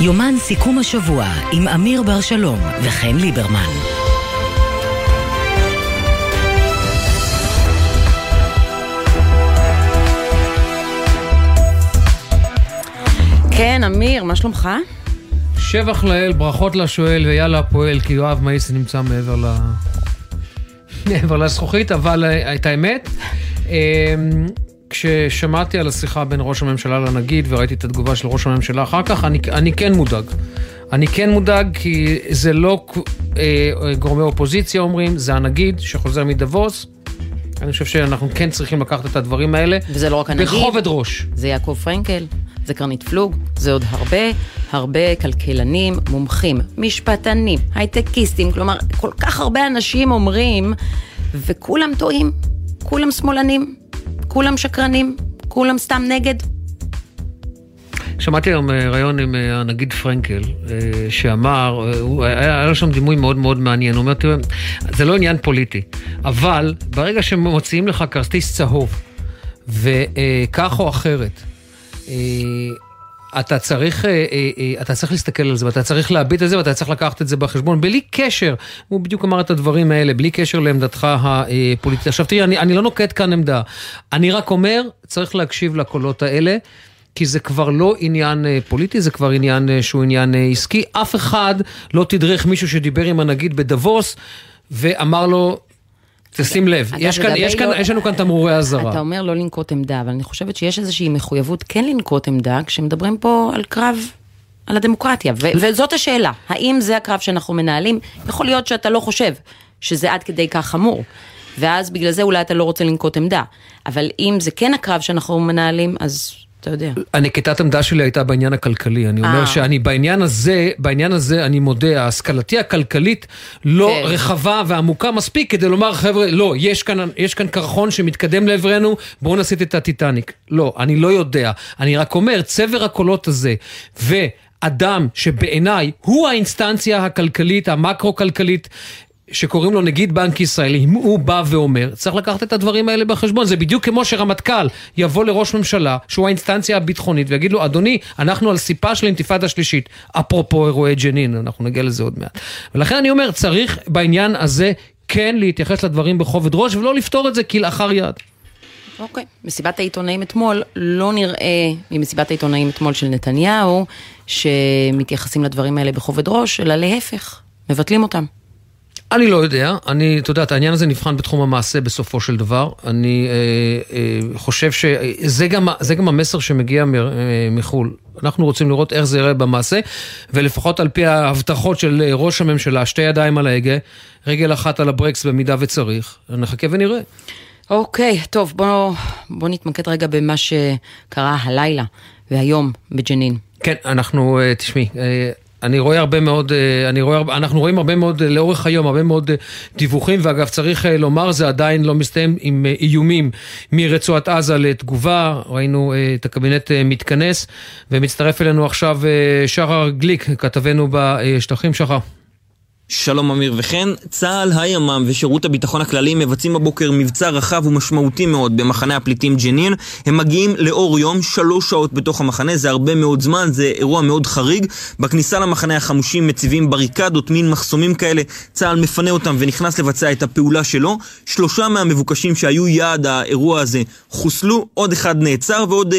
יומן סיכום השבוע עם אמיר ברשלום וחן ליברמן. כן, אמיר, מה שלומך? שבח לאל, ברכות לשואל ויאללה הפועל, כי יואב מייסי נמצא מעבר לזכוכית, אבל את האמת, כששמעתי על השיחה בין ראש הממשלה לנגיד וראיתי את התגובה של ראש הממשלה אחר כך, אני כן מודאג. אני כן מודאג כי זה לא גורמי אופוזיציה אומרים, זה הנגיד שחוזר מדבוס. אני חושב שאנחנו כן צריכים לקחת את הדברים האלה. וזה לא רק הנגיד. בכובד ראש. זה יעקב פרנקל. זה קרנית פלוג, זה עוד הרבה כלכלנים, מומחים, משפטנים, הייטקיסטים, כלומר, כל כך הרבה אנשים אומרים, וכולם טועים, כולם שמאלנים, כולם שקרנים, כולם סתם נגד. שמעתי היום רעיון עם הנגיד פרנקל, שאמר, היה לו שם דימוי מאוד מאוד מעניין, הוא אומר, תראה, זה לא עניין פוליטי, אבל ברגע שמוציאים לך כרטיס צהוב, וכך או אחרת, אתה צריך להסתכל על זה, ואתה צריך להביט על זה, ואתה צריך לקחת את זה בחשבון, בלי קשר, הוא בדיוק אמר את הדברים האלה, בלי קשר לעמדתך הפוליטית. עכשיו תראי, אני לא נוקט כאן עמדה, אני רק אומר, צריך להקשיב לקולות האלה, כי זה כבר לא עניין פוליטי, זה כבר עניין שהוא עניין עסקי, אף אחד לא תדרך מישהו שדיבר עם הנגיד בדבוס, ואמר לו, תשים לב, יש לנו כאן תמרורי הזרה. אתה אומר לא לנקוט עמדה, אבל אני חושבת שיש איזושהי מחויבות כן לנקוט עמדה, כשמדברים פה על קרב, על הדמוקרטיה, וזאת השאלה, האם זה הקרב שאנחנו מנהלים? יכול להיות שאתה לא חושב שזה עד כדי כך חמור, ואז בגלל זה אולי אתה לא רוצה לנקוט עמדה, אבל אם זה כן הקרב שאנחנו מנהלים, אז אתה יודע. הנקטת עמדה שלי הייתה בעניין הכלכלי, אני אומר שאני בעניין הזה אני מודה, השכלתי הכלכלית לא רחבה ועמוקה מספיק כדי לומר חבר'ה, לא, יש כאן קרחון שמתקדם לעברנו, בואו נעשית את הטיטניק. לא, אני לא יודע, אני רק אומר, צבר הקולות הזה, ואדם שבעיניי הוא האינסטנציה הכלכלית, המקרו-כלכלית, שקוראים לו נגיד בנק ישראלי, הוא בא ואומר, צריך לקחת את הדברים האלה בחשבון, זה בדיוק כמו שרמטכ"ל יבוא לראש ממשלה, שהוא האינסטנציה הביטחונית, ויגיד לו, אדוני, אנחנו על סיפה של אינתיפאדה השלישית, אפרופו אירועי ג'נין, אנחנו נגיע לזה עוד מעט. ולכן אני אומר, צריך בעניין הזה כן להתייחס לדברים בכובד ראש, ולא לפתור את זה כלאחר יד. אוקיי, מסיבת העיתונאים אתמול לא נראה ממסיבת העיתונאים אתמול של נתניהו, שמתייחסים לדברים האלה בכובד ראש, אלא להפך, מבטלים אותם. אני לא יודע, אתה יודעת, העניין הזה נבחן בתחום המעשה בסופו של דבר, אני חושב שזה גם המסר שמגיע מחול, אנחנו רוצים לראות איך זה יראה במעשה, ולפחות על פי ההבטחות של ראש הממשלה, שתי ידיים על ההגה, רגל אחת על הברקס במידה וצריך, נחכה ונראה. אוקיי, טוב, בוא נתמקד רגע במה שקרה הלילה והיום בג'נין. כן, אנחנו, תשמעי, אנחנו רואים הרבה מאוד לאורך היום, הרבה מאוד דיווחים, ואגב צריך לומר, זה עדיין לא מסתיים עם איומים מרצועת עזה לתגובה, ראינו את הקבינט מתכנס, ומצטרף אלינו עכשיו שחר גליק, כתבנו בשטחים. שחר. שלום אמיר וכן, צה"ל, הימ"מ ושירות הביטחון הכללי מבצעים הבוקר מבצע רחב ומשמעותי מאוד במחנה הפליטים ג'נין. הם מגיעים לאור יום 3 שעות בתוך המחנה, זה הרבה מאוד זמן, זה אירוע מאוד חריג. בכניסה למחנה החמושים מציבים בריקדות, מין מחסומים כאלה, צה"ל מפנה אותם ונכנס לבצע את הפעולה שלו. 3 מהמבוקשים שהיו יעד האירוע הזה חוסלו, עוד אחד נעצר ועוד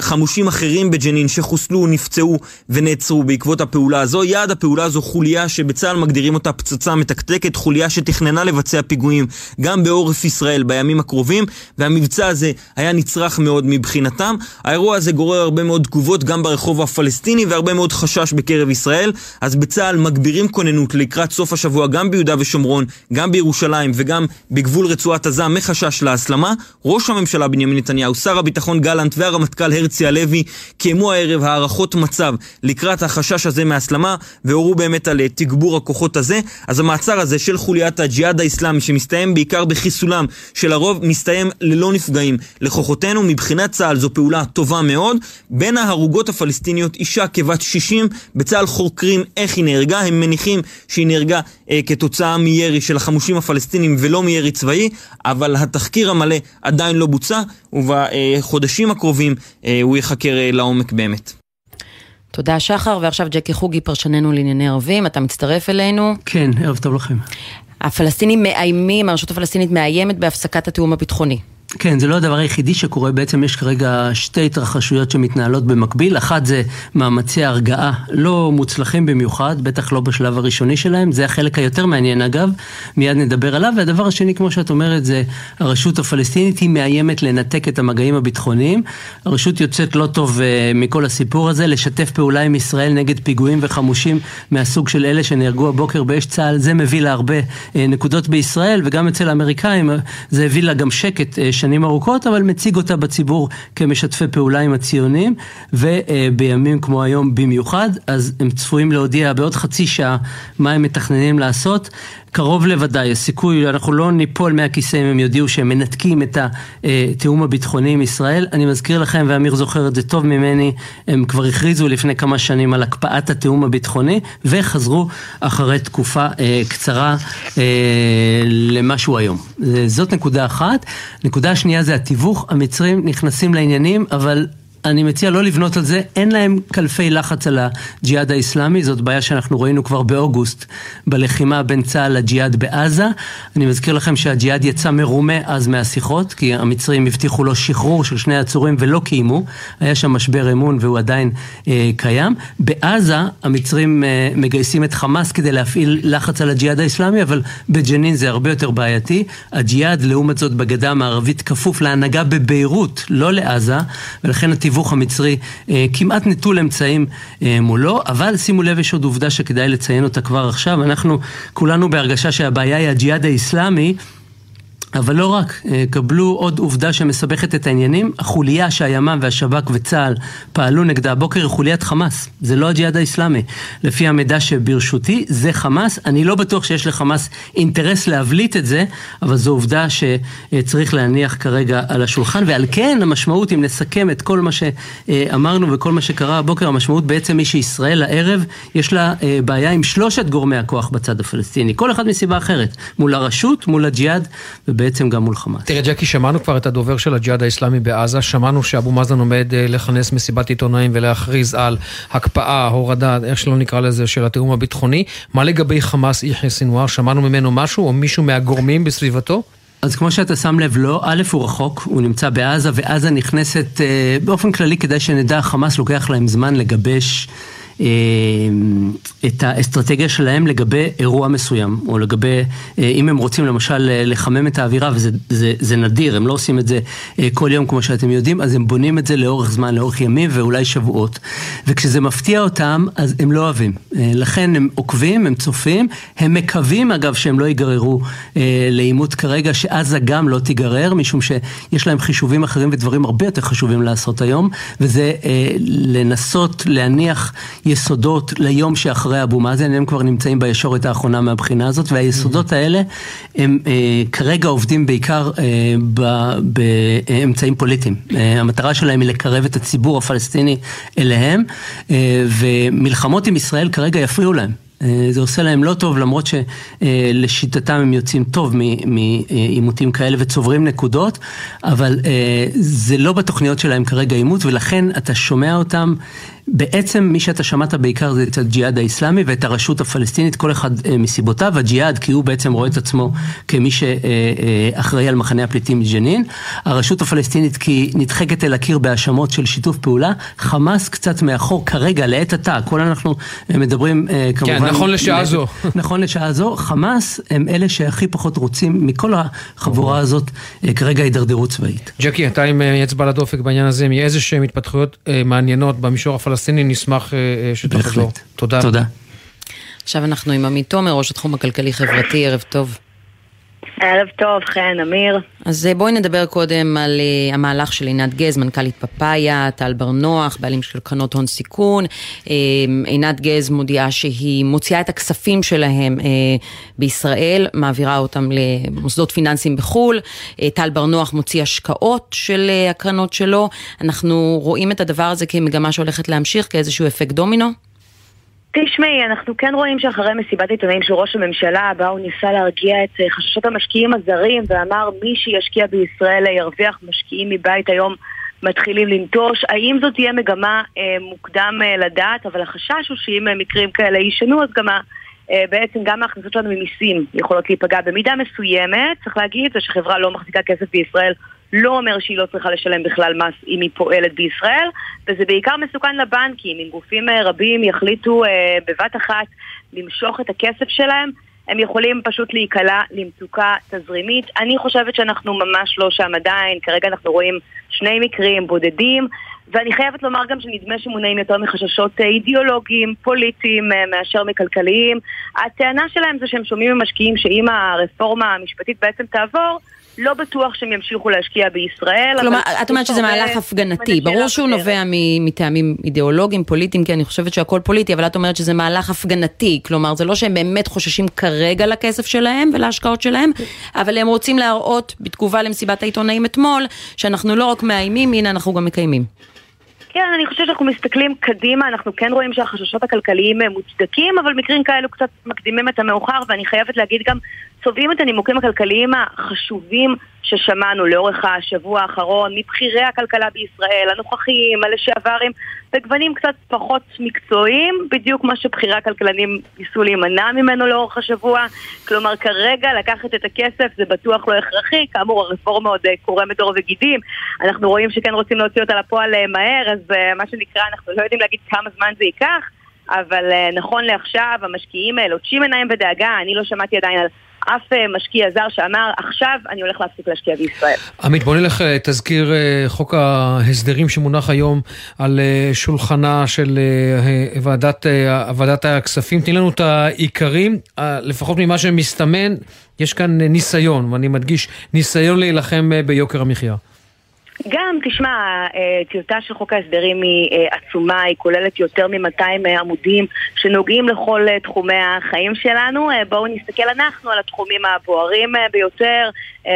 חמושים אחרים בג'נין שחוסלו, נפצעו ונעצרו בעקבות הפעולה הזו. יעד הפעולה הזו חוליה שבצה"ל מגדירים אותה פצצה מתקתקת, חוליה שתכננה לבצע פיגועים גם בעורף ישראל בימים הקרובים, והמבצע הזה היה נצרך מאוד מבחינתם. האירוע הזה גורר הרבה מאוד תגובות גם ברחוב הפלסטיני והרבה מאוד חשש בקרב ישראל, אז בצה"ל מגבירים כוננות לקראת סוף השבוע גם ביהודה ושומרון, גם בירושלים וגם בגבול רצועת עזה מחשש להסלמה. ראש הממשלה בנימין נתניהו, שר הביטחון גלנט והרמטכ"ל צ'ה לוי קיימו הערב הערכות מצב לקראת החשש הזה מהסלמה, והורו באמת על תגבור הכוחות הזה. אז המעצר הזה של חוליית הג'יהאד האסלאמי, שמסתיים בעיקר בחיסולם של הרוב, מסתיים ללא נפגעים לכוחותינו. מבחינת צה"ל זו פעולה טובה מאוד. בין ההרוגות הפלסטיניות אישה כבת 60, בצה"ל חוקרים איך היא נהרגה, הם מניחים שהיא נהרגה כתוצאה מירי של החמושים הפלסטינים ולא מירי צבאי, אבל התחקיר המלא עדיין לא בוצע, ובחודשים הקרובים הוא יחקר לעומק באמת. תודה שחר, ועכשיו ג'קי חוגי פרשננו לענייני ערבים, אתה מצטרף אלינו. כן, ערב טוב לכם. הפלסטינים מאיימים, הרשות הפלסטינית מאיימת בהפסקת התיאום הביטחוני. כן, זה לא הדבר היחידי שקורה, בעצם יש כרגע שתי התרחשויות שמתנהלות במקביל, אחת זה מאמצי הרגעה לא מוצלחים במיוחד, בטח לא בשלב הראשוני שלהם, זה החלק היותר מעניין אגב, מיד נדבר עליו, והדבר השני כמו שאת אומרת זה הרשות הפלסטינית היא מאיימת לנתק את המגעים הביטחוניים, הרשות יוצאת לא טוב מכל הסיפור הזה, לשתף פעולה עם ישראל נגד פיגועים וחמושים מהסוג של אלה שנהרגו הבוקר באש צהל, זה מביא לה הרבה נקודות בישראל וגם אצל האמריקאים, זה הביא לה גם שקט שנים ארוכות, אבל מציג אותה בציבור כמשתפי פעולה עם הציונים, ובימים כמו היום במיוחד, אז הם צפויים להודיע בעוד חצי שעה מה הם מתכננים לעשות, קרוב לוודאי, הסיכוי, אנחנו לא ניפול מהכיסא אם הם יודיעו שהם מנתקים את התיאום הביטחוני עם ישראל, אני מזכיר לכם, ואמיר זוכר את זה טוב ממני, הם כבר הכריזו לפני כמה שנים על הקפאת התיאום הביטחוני, וחזרו אחרי תקופה קצרה למשהו היום. זאת נקודה אחת. נקודה שנייה זה התיווך, המצרים נכנסים לעניינים, אבל אני מציע לא לבנות על זה, אין להם כלפי לחץ על הג'יהאד האסלאמי, זאת בעיה שאנחנו ראינו כבר באוגוסט, בלחימה בין צהל לג'יהאד בעזה, אני מזכיר לכם שהג'יהאד יצא מרומה אז מהשיחות, כי המצרים הבטיחו לו שחרור של שני עצורים ולא קיימו, היה שם משבר אמון והוא עדיין קיים, בעזה המצרים מגייסים את חמאס כדי להפעיל לחץ על הג'יהאד האסלאמי, אבל בג'נין זה הרבה יותר בעייתי, הג'יהאד לעומת זאת בגדה המערבית כפוף להנהגה בביירות, לא לעזה, ולכן הדיווח המצרי כמעט נטול אמצעים מולו, אבל שימו לב יש עוד עובדה שכדאי לציין אותה כבר עכשיו, אנחנו כולנו בהרגשה שהבעיה היא הג'יהאד האסלאמי, אבל לא רק, קבלו עוד עובדה שמסבכת את העניינים, החוליה שהימ"מ והשב"כ וצה"ל פעלו נגדה הבוקר היא חוליית חמאס, זה לא הג'יהאד האסלאמי, לפי המידע שברשותי זה חמאס, אני לא בטוח שיש לחמאס אינטרס להבליט את זה, אבל זו עובדה שצריך להניח כרגע על השולחן, ועל כן המשמעות, אם נסכם את כל מה שאמרנו וכל מה שקרה הבוקר, המשמעות בעצם היא שישראל הערב יש לה בעיה עם שלושת גורמי הכוח בצד הפלסטיני, כל אחד מסיבה אחרת, מול הרשות, מול הג'יהאד, בעצם גם מול חמאס. תראה ג'קי, שמענו כבר את הדובר של הג'יהאד האסלאמי בעזה, שמענו שאבו מאזן עומד לכנס מסיבת עיתונאים ולהכריז על הקפאה, הורדה, איך שלא נקרא לזה, של התיאום הביטחוני. מה לגבי חמאס יחיא סנוואר? שמענו ממנו משהו או מישהו מהגורמים בסביבתו? אז כמו שאתה שם לב, לא, א' הוא רחוק, הוא נמצא בעזה, ועזה נכנסת באופן כללי כדי שנדע, חמאס לוקח להם זמן לגבש את האסטרטגיה שלהם לגבי אירוע מסוים, או לגבי, אם הם רוצים למשל לחמם את האווירה, וזה נדיר, הם לא עושים את זה כל יום כמו שאתם יודעים, אז הם בונים את זה לאורך זמן, לאורך ימים ואולי שבועות, וכשזה מפתיע אותם, אז הם לא אוהבים, לכן הם עוקבים, הם צופים, הם מקווים אגב שהם לא ייגררו לאימות כרגע, שעזה גם לא תיגרר, משום שיש להם חישובים אחרים ודברים הרבה יותר חשובים לעשות היום, וזה לנסות להניח יסודות ליום שאחרי אבו מאזן, הם כבר נמצאים בישורת האחרונה מהבחינה הזאת, והיסודות האלה הם כרגע עובדים בעיקר באמצעים פוליטיים. המטרה שלהם היא לקרב את הציבור הפלסטיני אליהם, ומלחמות עם ישראל כרגע יפריעו להם. זה עושה להם לא טוב, למרות שלשיטתם הם יוצאים טוב מאימותים כאלה וצוברים נקודות, אבל זה לא בתוכניות שלהם כרגע אימות, ולכן אתה שומע אותם, בעצם מי שאתה שמעת בעיקר זה את הג'יהאד האסלאמי ואת הרשות הפלסטינית, כל אחד מסיבותיו, הג'יהאד כי הוא בעצם רואה את עצמו כמי שאחראי על מחנה הפליטים ג'נין, הרשות הפלסטינית כי נדחקת אל הקיר בהאשמות של שיתוף פעולה, חמאס קצת מאחור כרגע לעת עתה, כל אנחנו מדברים כמובן. כן, נכון לשעה זו. נכון לשעה זו, חמאס הם אלה שהכי פחות רוצים מכל החבורה הזאת כרגע הידרדרות צבאית. ג'קי, אתה עם אצבע לדופק בעניין הזה, מאיזה שהן התפתחויות מעניינות במישור הפלסטיני נשמח שתחזור. תודה. תודה. עכשיו אנחנו עם עמית תומר, ראש התחום הכלכלי חברתי, ערב טוב. ערב טוב, כן, אמיר. אז בואי נדבר קודם על המהלך של עינת גז, מנכ"לית פפאיה, טל ברנוח, בעלים של קרנות הון סיכון. עינת גז מודיעה שהיא מוציאה את הכספים שלהם בישראל, מעבירה אותם למוסדות פיננסיים בחול. טל ברנוח מוציא השקעות של הקרנות שלו. אנחנו רואים את הדבר הזה כמגמה שהולכת להמשיך, כאיזשהו אפקט דומינו. תשמעי, אנחנו כן רואים שאחרי מסיבת עיתונאים של ראש הממשלה, בה הוא ניסה להרגיע את חששות המשקיעים הזרים, ואמר מי שישקיע בישראל ירוויח, משקיעים מבית היום מתחילים לנטוש. האם זאת תהיה מגמה מוקדם לדעת, אבל החשש הוא שאם מקרים כאלה יישנו, אז גם בעצם גם ההכנסות שלנו ממיסים יכולות להיפגע במידה מסוימת. צריך להגיד, זה שחברה לא מחזיקה כסף בישראל, לא אומר שהיא לא צריכה לשלם בכלל מס אם היא פועלת בישראל, וזה בעיקר מסוכן לבנקים. אם גופים רבים יחליטו בבת אחת למשוך את הכסף שלהם, הם יכולים פשוט להיקלע למצוקה תזרימית. אני חושבת שאנחנו ממש לא שם עדיין, כרגע אנחנו רואים שני מקרים בודדים, ואני חייבת לומר גם שנדמה שמונעים יותר מחששות אידיאולוגיים, פוליטיים, מאשר מכלכליים. הטענה שלהם זה שהם שומעים ממשקיעים שאם הרפורמה המשפטית בעצם תעבור, לא בטוח שהם ימשיכו להשקיע בישראל. כלומר, את אומרת שזה מהלך הפגנתי. ברור שהוא נובע מטעמים אידיאולוגיים, פוליטיים, כי אני חושבת שהכל פוליטי, אבל את אומרת שזה מהלך הפגנתי. כלומר, זה לא שהם באמת חוששים כרגע לכסף שלהם ולהשקעות שלהם, אבל הם רוצים להראות בתגובה למסיבת העיתונאים אתמול, שאנחנו לא רק מאיימים, הנה אנחנו גם מקיימים. כן, אני חושבת שאנחנו מסתכלים קדימה, אנחנו כן רואים שהחששות הכלכליים הם מוצדקים, אבל מקרים כאלו קצת מקדימים את המאוחר, ואני חייבת להגיד גם, צובעים את הנימוקים הכלכליים החשובים ששמענו לאורך השבוע האחרון, מבחירי הכלכלה בישראל, הנוכחים, הלשעברים, בגוונים קצת פחות מקצועיים, בדיוק מה שבחירי הכלכלנים ניסו להימנע ממנו לאורך השבוע. כלומר, כרגע לקחת את הכסף זה בטוח לא הכרחי, כאמור הרפורמה עוד קורמת עור וגידים, אנחנו רואים שכן רוצים להוציא אותה לפועל מהר, אז מה שנקרא אנחנו לא יודעים להגיד כמה זמן זה ייקח, אבל נכון לעכשיו המשקיעים לוטשים עיניים בדאגה. אני לא שמעתי עדיין על אף משקיע זר שאמר, עכשיו אני הולך להפסיק להשקיע בישראל. עמית, בוא נלך תזכיר חוק ההסדרים שמונח היום על שולחנה של ועדת הכספים. תני לנו את העיקרים, לפחות ממה שמסתמן, יש כאן ניסיון, ואני מדגיש, ניסיון להילחם ביוקר המחיה. גם, תשמע, טיוטה של חוק ההסדרים היא עצומה, היא כוללת יותר מ-200 עמודים שנוגעים לכל תחומי החיים שלנו. בואו נסתכל אנחנו על התחומים הבוערים ביותר,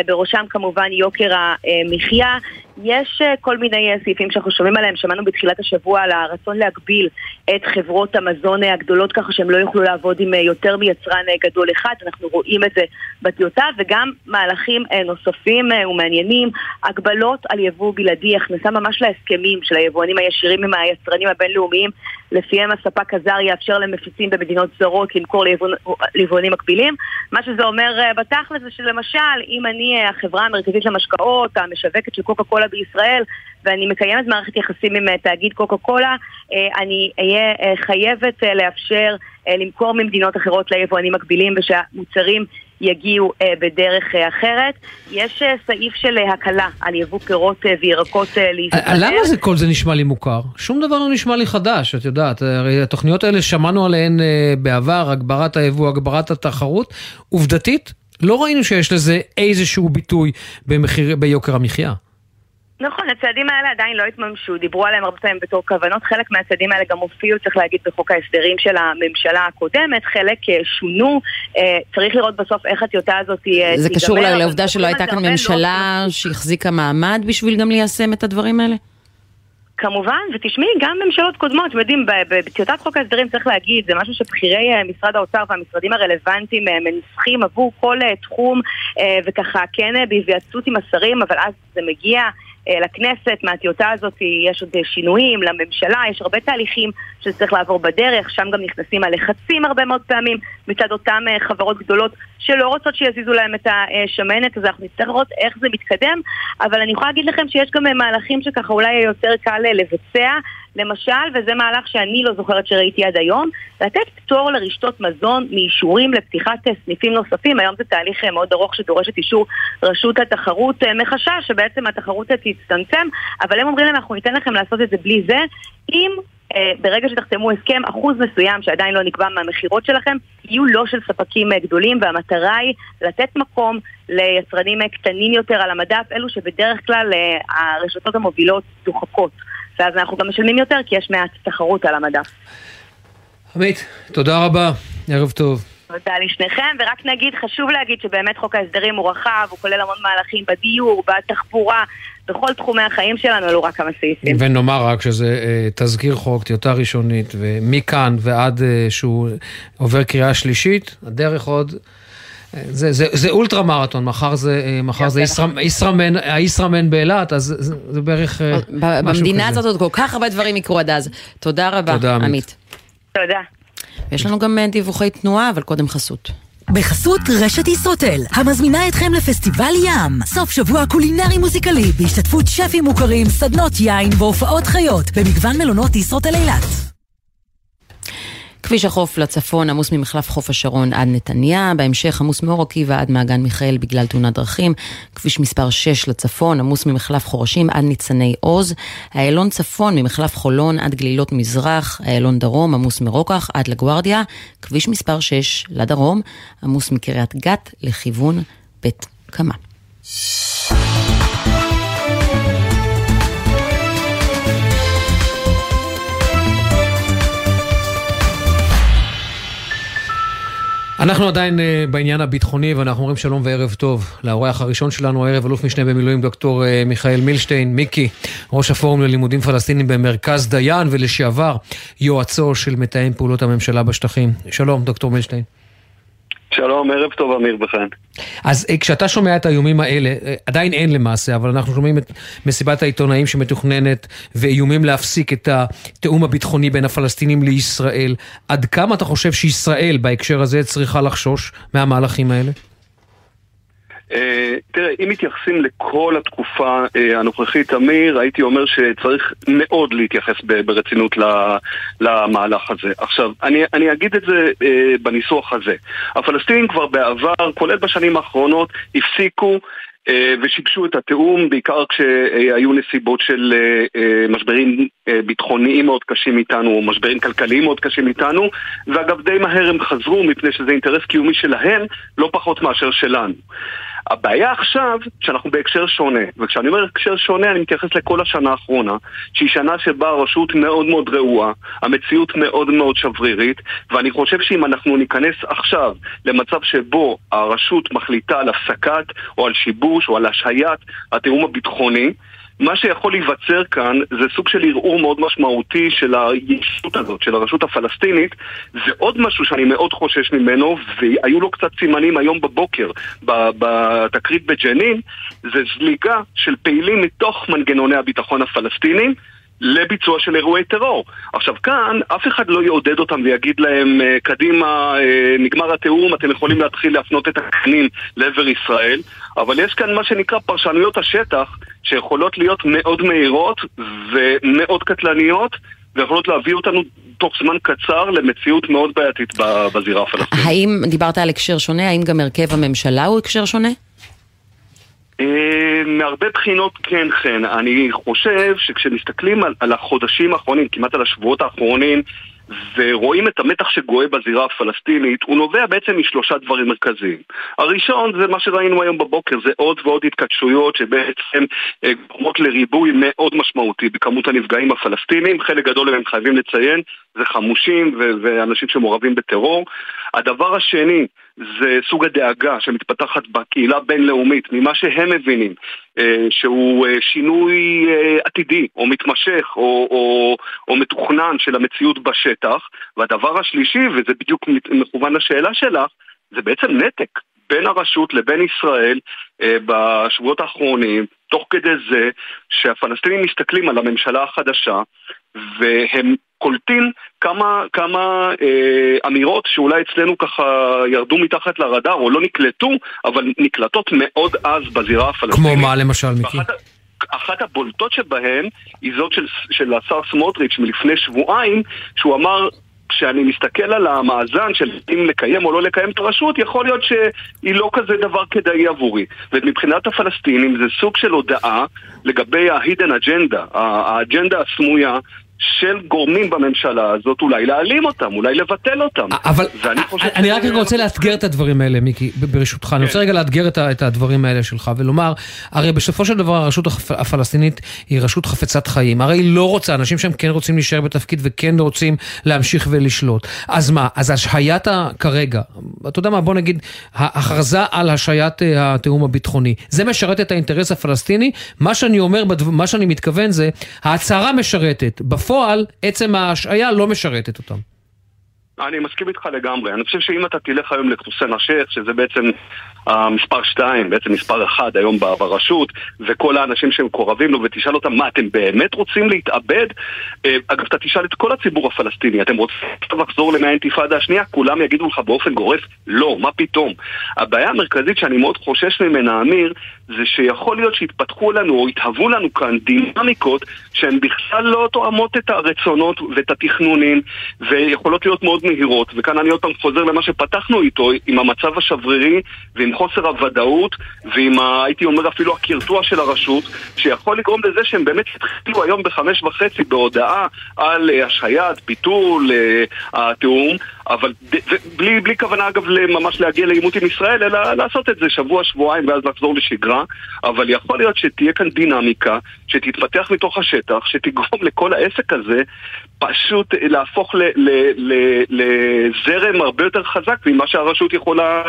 בראשם כמובן יוקר המחיה. יש כל מיני סעיפים שאנחנו שומעים עליהם, שמענו בתחילת השבוע על הרצון להגביל את חברות המזון הגדולות ככה שהם לא יוכלו לעבוד עם יותר מיצרן גדול אחד, אנחנו רואים את זה בטיוטה, וגם מהלכים נוספים ומעניינים, הגבלות על יבוא בלעדי, הכנסה ממש להסכמים של היבואנים הישירים עם היצרנים הבינלאומיים, לפיהם הספק הזר יאפשר למפיצים במדינות זרות למכור ליבואנים מקבילים. מה שזה אומר בתכל'ס זה שלמשל, אם אני החברה המרכזית למשקאות, המשווקת של קוקה קולה בישראל, ואני מקיימת מערכת יחסים עם תאגיד קוקה קולה, אני אהיה חייבת לאפשר למכור ממדינות אחרות ליבואנים מקבילים, ושהמוצרים יגיעו בדרך אחרת. יש סעיף של הקלה על יבוא פירות וירקות לישראל. למה זה כל זה נשמע לי מוכר? שום דבר לא נשמע לי חדש, את יודעת. הרי התוכניות האלה שמענו עליהן בעבר, הגברת היבוא, הגברת התחרות. עובדתית, לא ראינו שיש לזה איזשהו ביטוי ביוקר המחיה. נכון, הצעדים האלה עדיין לא התממשו, דיברו עליהם הרבה פעמים בתור כוונות, חלק מהצעדים האלה גם הופיעו, צריך להגיד, בחוק ההסדרים של הממשלה הקודמת, חלק שונו, צריך לראות בסוף איך הטיוטה הזאת תיגמר. זה קשור לעובדה שלא הייתה כאן ממשלה שהחזיקה מעמד בשביל גם ליישם את הדברים האלה? כמובן, ותשמעי, גם ממשלות קודמות, אתם יודעים, בטיוטת חוק ההסדרים צריך להגיד, זה משהו שבחירי משרד האוצר והמשרדים הרלוונטיים מנסחים עבור כל תחום, וככה, כן, בהיוועצות עם השרים, אבל אז זה מגיע לכנסת, מהטיוטה הזאת יש עוד שינויים, לממשלה, יש הרבה תהליכים שצריך לעבור בדרך, שם גם נכנסים הלחצים הרבה מאוד פעמים, מצד אותם חברות גדולות שלא רוצות שיזיזו להם את השמנת, אז אנחנו נצטרך לראות איך זה מתקדם, אבל אני יכולה להגיד לכם שיש גם מהלכים שככה אולי יותר קל לבצע, למשל, וזה מהלך שאני לא זוכרת שראיתי עד היום, לתת פטור לרשתות מזון מאישורים לפתיחת סניפים נוספים. היום זה תהליך מאוד ארוך שדורשת אישור רשות התחרות מחשש שבעצם התחרות תצטמצם, אבל הם אומרים להם, אנחנו ניתן לכם לעשות את זה בלי זה, אם ברגע שתחתמו הסכם, אחוז מסוים שעדיין לא נקבע מהמחירות שלכם, יהיו לא של ספקים גדולים, והמטרה היא לתת מקום ליצרנים קטנים יותר על המדף, אלו שבדרך כלל הרשתות המובילות דוחקות. ואז אנחנו גם משלמים יותר, כי יש מעט תחרות על המדף. עמית, תודה רבה, ערב טוב. תודה לשניכם, ורק נגיד, חשוב להגיד שבאמת חוק ההסדרים הוא רחב, הוא כולל המון מהלכים בדיור, בתחבורה, בכל תחומי החיים שלנו, אלו רק כמה סעיפים. ונאמר רק שזה תזכיר חוק, טיוטה ראשונית, ומכאן ועד שהוא עובר קריאה שלישית, הדרך עוד זה אולטרה מרתון, מחר זה ישראמן באלת, אז זה בערך במדינה הזאת עוד כל כך הרבה דברים יקרו עד אז. תודה רבה, עמית. תודה. יש לנו גם דיווחי תנועה, אבל קודם חסות. בחסות רשת ישרוטל, המזמינה אתכם לפסטיבל ים, סוף שבוע קולינרי מוזיקלי, בהשתתפות שפים מוכרים, סדנות יין והופעות חיות, במגוון מלונות ישרוטל אילת. כביש החוף לצפון עמוס ממחלף חוף השרון עד נתניה, בהמשך עמוס מאור עקיבא עד מעגן מיכאל בגלל תאונת דרכים. כביש מספר 6 לצפון עמוס ממחלף חורשים עד ניצני עוז. האלון צפון ממחלף חולון עד גלילות מזרח. האלון דרום עמוס מרוקח עד לגוארדיה. כביש מספר 6 לדרום עמוס מקריית גת לכיוון בית קמה. אנחנו עדיין בעניין הביטחוני, ואנחנו אומרים שלום וערב טוב לאורח הראשון שלנו הערב, אלוף משנה במילואים דוקטור מיכאל מילשטיין, מיקי, ראש הפורום ללימודים פלסטינים במרכז דיין, ולשעבר יועצו של מתאם פעולות הממשלה בשטחים. שלום דוקטור מילשטיין. שלום, ערב טוב אמיר בחן. אז כשאתה שומע את האיומים האלה, עדיין אין למעשה, אבל אנחנו שומעים את מסיבת העיתונאים שמתוכננת, ואיומים להפסיק את התאום הביטחוני בין הפלסטינים לישראל. עד כמה אתה חושב שישראל בהקשר הזה צריכה לחשוש מהמהלכים האלה? תראה, אם מתייחסים לכל התקופה הנוכחית, אמיר, הייתי אומר שצריך מאוד להתייחס ברצינות למהלך הזה. עכשיו, אני אגיד את זה בניסוח הזה. הפלסטינים כבר בעבר, כולל בשנים האחרונות, הפסיקו ושיבשו את התאום, בעיקר כשהיו נסיבות של משברים ביטחוניים מאוד קשים איתנו, או משברים כלכליים מאוד קשים איתנו, ואגב די מהר הם חזרו, מפני שזה אינטרס קיומי שלהם, לא פחות מאשר שלנו. הבעיה עכשיו, שאנחנו בהקשר שונה, וכשאני אומר הקשר שונה, אני מתייחס לכל השנה האחרונה, שהיא שנה שבה הרשות מאוד מאוד רעועה, המציאות מאוד מאוד שברירית, ואני חושב שאם אנחנו ניכנס עכשיו למצב שבו הרשות מחליטה על הפסקת, או על שיבוש, או על השהיית התאום הביטחוני, מה שיכול להיווצר כאן זה סוג של ערעור מאוד משמעותי של הישות הזאת, של הרשות הפלסטינית. זה עוד משהו שאני מאוד חושש ממנו, והיו לו קצת סימנים היום בבוקר בתקרית בג'נין. זה זליגה של פעילים מתוך מנגנוני הביטחון הפלסטינים לביצוע של אירועי טרור. עכשיו כאן אף אחד לא יעודד אותם ויגיד להם קדימה, נגמר התאום, אתם יכולים להתחיל להפנות את הכנים לעבר ישראל, אבל יש כאן מה שנקרא פרשנויות השטח שיכולות להיות מאוד מהירות ומאוד קטלניות, ויכולות להביא אותנו תוך זמן קצר למציאות מאוד בעייתית בזירה הפלסטינית. האם דיברת על הקשר שונה, האם גם הרכב הממשלה הוא הקשר שונה? מהרבה בחינות כן. אני חושב שכשמסתכלים על החודשים האחרונים, כמעט על השבועות האחרונים, ורואים את המתח שגואה בזירה הפלסטינית, הוא נובע בעצם משלושה דברים מרכזיים. הראשון זה מה שראינו היום בבוקר, זה עוד ועוד התכתשויות שבעצם גורמות לריבוי מאוד משמעותי בכמות הנפגעים הפלסטינים, חלק גדול הם חייבים לציין, זה חמושים ואנשים שמעורבים בטרור. הדבר השני זה סוג הדאגה שמתפתחת בקהילה בינלאומית, ממה שהם מבינים, שהוא שינוי עתידי, או מתמשך, או מתוכנן של המציאות בשטח. והדבר השלישי, וזה בדיוק מכוון לשאלה שלך, זה בעצם נתק בין הרשות לבין ישראל בשבועות האחרונים, תוך כדי זה שהפלסטינים מסתכלים על הממשלה החדשה, והם קולטים כמה אמירות שאולי אצלנו ככה ירדו מתחת לרדאר או לא נקלטו, אבל נקלטות מאוד אז בזירה הפלסטינית. כמו מה למשל, מיקי? אחת הבולטות שבהן היא זאת של השר סמוטריץ' מלפני שבועיים, שהוא אמר, כשאני מסתכל על המאזן של אם לקיים או לא לקיים את הרשות, יכול להיות שהיא לא כזה דבר כדאי עבורי. ומבחינת הפלסטינים זה סוג של הודעה לגבי ההידן אג'נדה, האג'נדה הסמויה, של גורמים בממשלה הזאת, אולי להעלים אותם, אולי לבטל אותם. אבל אני רק רוצה לאתגר את הדברים האלה, מיקי, ברשותך. אני רוצה רגע לאתגר את הדברים האלה שלך, ולומר, הרי בסופו של דבר הרשות הפלסטינית היא רשות חפצת חיים. הרי היא לא רוצה, אנשים שהם כן רוצים להישאר בתפקיד, וכן רוצים להמשיך ולשלוט. אז מה? אז השהיית כרגע, אתה יודע מה, בוא נגיד, ההכרזה על השהיית התאום הביטחוני, זה משרת את האינטרס הפלסטיני. מה שאני אומר, מה שאני מתכוון זה, ההצהרה משרתת. בפועל, עצם ההשעיה לא משרתת אותם. אני מסכים איתך לגמרי. אני חושב שאם אתה תלך היום לחוסי נשך, שזה בעצם מספר 2, בעצם מספר 1 היום ברשות, וכל האנשים שהם קורבים לו, ותשאל אותם, מה, אתם באמת רוצים להתאבד? אגב, אתה תשאל את כל הציבור הפלסטיני, אתם רוצים לחזור למהאינתיפאדה השנייה? כולם יגידו לך באופן גורף, לא, מה פתאום? הבעיה המרכזית שאני מאוד חושש ממנה, אמיר, זה שיכול להיות שהתפתחו לנו או התהוו לנו כאן דינמיקות שהן בכלל לא תואמות את הרצונות ואת התכנונים, ויכולות להיות מאוד מהירות. וכאן אני עוד פעם חוזר למה שפתחנו איתו, עם המצב השברירי ועם חוסר הוודאות ועם, הייתי אומר, אפילו הקרטוע של הרשות, שיכול לגרום לזה שהם באמת התחילו היום ב-5:30 בהודעה על השחיית, פיתול, התאום, אבל בלי כוונה אגב ממש להגיע לעימות עם ישראל, אלא לעשות את זה שבוע, שבועיים ואז לחזור לשגרה. אבל יכול להיות שתהיה כאן דינמיקה שתתפתח מתוך השטח, שתגרום לכל העסק הזה פשוט להפוך לזרם הרבה יותר חזק ממה שהרשות יכולה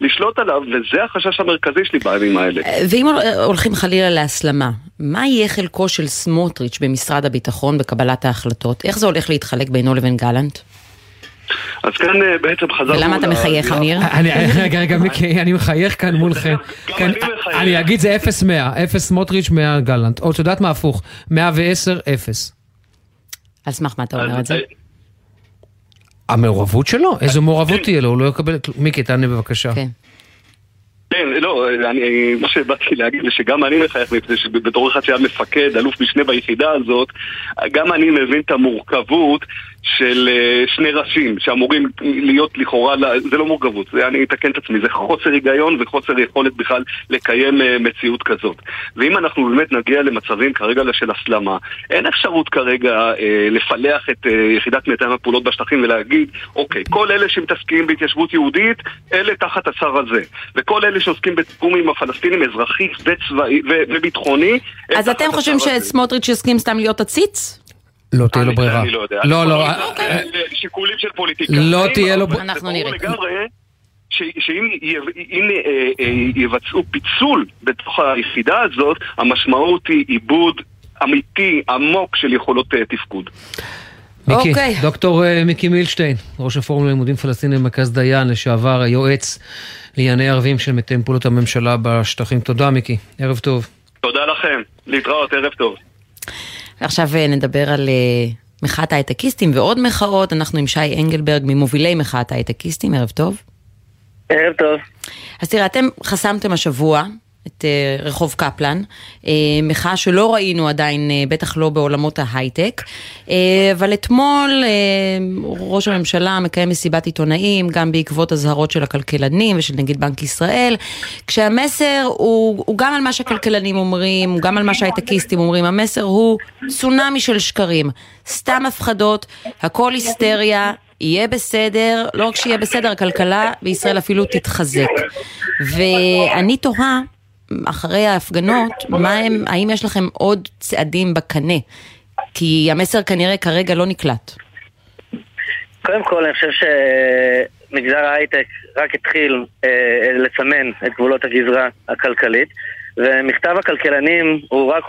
לשלוט עליו, וזה החשש המרכזי שלי בימים האלה. ואם הולכים חלילה להסלמה, מה יהיה חלקו של סמוטריץ' במשרד הביטחון בקבלת ההחלטות? איך זה הולך להתחלק בינו לבין גלנט? אז כאן בעצם חזרנו... ולמה אתה מחייך, אמיר? רגע, אני מחייך כאן מולכם. אני אגיד זה 0-100, 0 סמוטריץ' 100 גלנט, או תודעת מהפוך, 110, 0. על סמך מה אתה אומר את זה? המעורבות שלו, איזו מעורבות תהיה לו, הוא לא יקבל... מיקי, תענה בבקשה. כן. כן, לא, מה שבאתי להגיד זה שגם אני מחייך מפני שבתור אחד שהיה מפקד, אלוף משנה ביחידה הזאת, גם אני מבין את המורכבות של שני ראשים שאמורים להיות לכאורה, זה לא מורכבות, אני אתקן את עצמי, זה חוסר היגיון וחוסר יכולת בכלל לקיים מציאות כזאת. ואם אנחנו באמת נגיע למצבים כרגע של הסלמה, אין אפשרות כרגע לפלח את יחידת מתאם הפעולות בשטחים ולהגיד, אוקיי, כל אלה שמתעסקים בהתיישבות יהודית, אלה תחת השר הזה, וכל אלה שעוסקים בתקום עם הפלסטינים אזרחי וביטחוני. אז אתם חושבים שסמוטריץ' יסכים סתם להיות עציץ? לא תהיה לו ברירה. לא. שיקולים של פוליטיקה. לא תהיה לו ברירה. אנחנו נראה. שאם יבצעו פיצול בתוך היחידה הזאת, המשמעות היא עיבוד אמיתי, עמוק של יכולות תפקוד. מיקי, דוקטור מיקי מילשטיין, ראש הפורום ללימודים פלסטינים במרכז דיין, לשעבר היועץ לענייני ערבים של מתאם פעולות הממשלה בשטחים. תודה מיקי, ערב טוב. תודה לכם, להתראות, ערב טוב. עכשיו נדבר על מחאת ההייטקיסטים ועוד מחאות. אנחנו עם שי אנגלברג ממובילי מחאת ההייטקיסטים, ערב טוב. ערב טוב. אז תראה, אתם חסמתם השבוע את רחוב קפלן, מחאה שלא ראינו עדיין, בטח לא בעולמות ההייטק, אבל אתמול ראש הממשלה מקיים מסיבת עיתונאים, גם בעקבות הזהרות של הכלכלנים ושל נגיד בנק ישראל, כשהמסר הוא גם על מה שהכלכלנים אומרים, הוא גם על מה שההייטקיסטים אומרים, המסר הוא צונאמי של שקרים, סתם הפחדות, הכל היסטריה, יהיה בסדר, לא רק שיהיה בסדר, הכלכלה בישראל אפילו תתחזק. ואני תוהה, אחרי ההפגנות, האם יש לכם עוד צעדים בקנה? כי המסר כנראה כרגע לא נקלט. קודם כל, אני חושב שמגזר ההייטק רק התחיל לסמן את גבולות הגזרה הכלכלית, ומכתב הכלכלנים הוא רק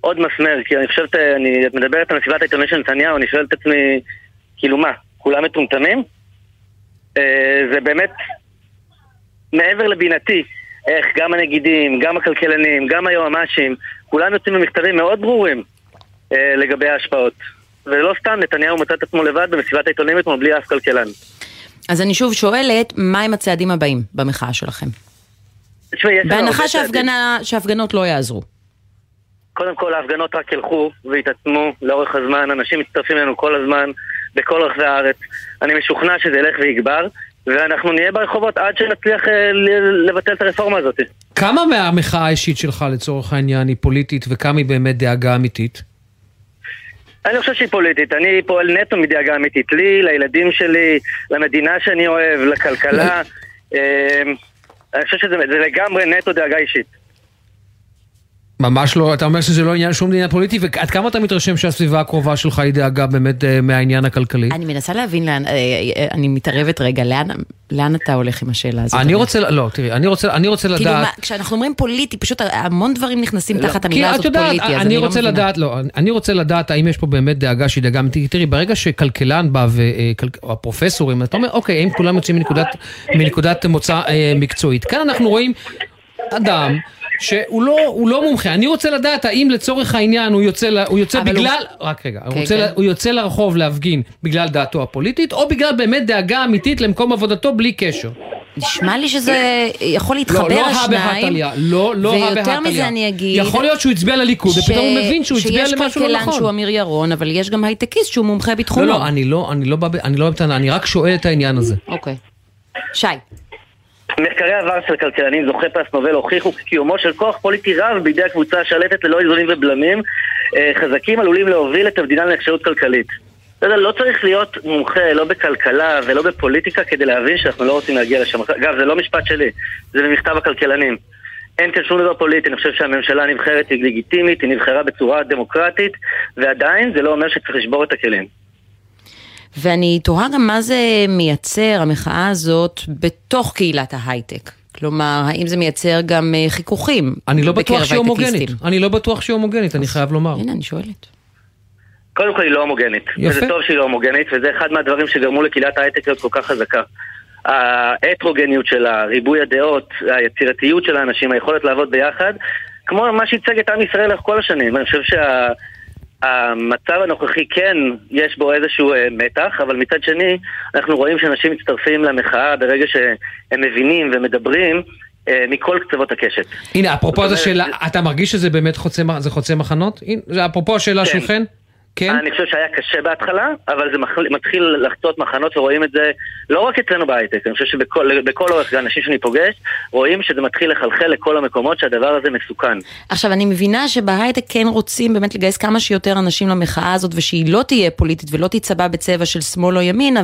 עוד מסמר, כי אני חושבת, את מדברת על מסיבת העיתונאים של נתניהו, אני שואל את עצמי, כאילו מה, כולם מטומטמים? זה באמת מעבר לבינתי, איך גם הנגידים, גם הכלכלנים, גם היועמ"שים, כולם יוצאים במכתבים מאוד ברורים לגבי ההשפעות. ולא סתם, נתניהו מצא את עצמו לבד במסיבת העיתונאים אתמול בלי אף כלכלן. אז אני שוב שואלת, מה עם הצעדים הבאים במחאה שלכם? בהנחה שההפגנות לא יעזרו. קודם כל, ההפגנות רק ילכו והתעצמו לאורך הזמן, אנשים מצטרפים לנו כל הזמן, בכל רחבי הארץ. אני משוכנע שזה ילך ויגבר, ואנחנו נהיה ברחובות עד שנצליח לבטל את הרפורמה הזאת. כמה מהמחאה האישית שלך לצורך העניין היא פוליטית, וכמה היא באמת דאגה אמיתית? אני חושב שהיא פוליטית. אני פועל נטו מדאגה אמיתית. לי, לילדים שלי, למדינה שאני אוהב, לכלכלה. אני חושב שזה לגמרי נטו דאגה אישית. ממש לא, אתה אומר שזה לא עניין, שום עניין פוליטי, ועד כמה אתה מתרשם שהסביבה הקרובה שלך היא דאגה באמת מהעניין הכלכלי? אני מנסה להבין, אני מתערבת רגע, לאן אתה הולך עם השאלה הזאת? אני רוצה, לא, תראי, אני רוצה לדעת... כשאנחנו אומרים פוליטי, פשוט המון דברים נכנסים תחת המילה הזאת פוליטי, אז אני לא מבינה. אני רוצה לדעת האם יש פה באמת דאגה שהיא דאגה, תראי, ברגע שכלכלן בא, או הפרופסורים, אתה אומר, אוקיי, הם כולם יוצאים מנקודת מוצא מקצועית. כאן אנחנו רואים אדם שהוא לא מומחה. אני רוצה לדעת האם לצורך העניין הוא יוצא בגלל, רק רגע, הוא יוצא לרחוב להפגין בגלל דעתו הפוליטית, או בגלל באמת דאגה אמיתית למקום עבודתו בלי קשר. נשמע לי שזה יכול להתחבר השניים, ויותר מזה אני אגיד, יכול להיות שהוא הצביע לליכוד, ופתאום הוא מבין שהוא הצביע למשהו לא נכון. שהוא אמיר ירון, אבל יש גם הייטקיסט שהוא מומחה בתחומו. לא, אני לא בטענה, אני רק שואל את העניין הזה. אוקיי. שי. מחקרי עבר של כלכלנים זוכה פרס נובל הוכיחו קיומו של כוח פוליטי רב בידי הקבוצה השלטת ללא איזונים ובלמים חזקים עלולים להוביל את המדינה להכשרות כלכלית. לא צריך להיות מומחה לא בכלכלה ולא בפוליטיקה כדי להבין שאנחנו לא רוצים להגיע לשם. אגב, זה לא משפט שלי, זה במכתב הכלכלנים. אין כאן שום דבר פוליטי, אני חושב שהממשלה הנבחרת היא לגיטימית, היא נבחרה בצורה דמוקרטית, ועדיין זה לא אומר שצריך לשבור את הכלים. ואני תוהה גם מה זה מייצר המחאה הזאת בתוך קהילת ההייטק. כלומר, האם זה מייצר גם חיכוכים? אני לא בטוח שהיא הומוגנית. אני חייב לומר. הנה, אני שואלת. קודם כל היא לא הומוגנית. וזה טוב שהיא לא הומוגנית, וזה אחד מהדברים שגרמו לקהילת ההייטק להיות כל כך חזקה. ההטרוגניות שלה, ריבוי הדעות, היצירתיות של האנשים, היכולת לעבוד ביחד, כמו מה שהציג את עם ישראל כל השנים. אני חושב שה... המצב הנוכחי כן יש בו איזשהו מתח, אבל מצד שני אנחנו רואים שאנשים מצטרפים למחאה ברגע שהם מבינים ומדברים מכל קצוות הקשת. הנה, אפרופו זו שאלה, אתה מרגיש שזה באמת חוצה מחנות? אפרופו השאלה שלכן? כן. אני חושב שהיה קשה בהתחלה, אבל זה מתחיל לחצות מחנות ורואים את זה לא רק אצלנו בהייטק, אני חושב שבכל אורך אנשים שאני פוגש, רואים שזה מתחיל לחלחל לכל המקומות שהדבר הזה מסוכן. עכשיו, אני מבינה שבהייטק כן רוצים באמת לגייס כמה שיותר אנשים למחאה הזאת, ושהיא לא תהיה פוליטית ולא תצבע בצבע של שמאל או ימין,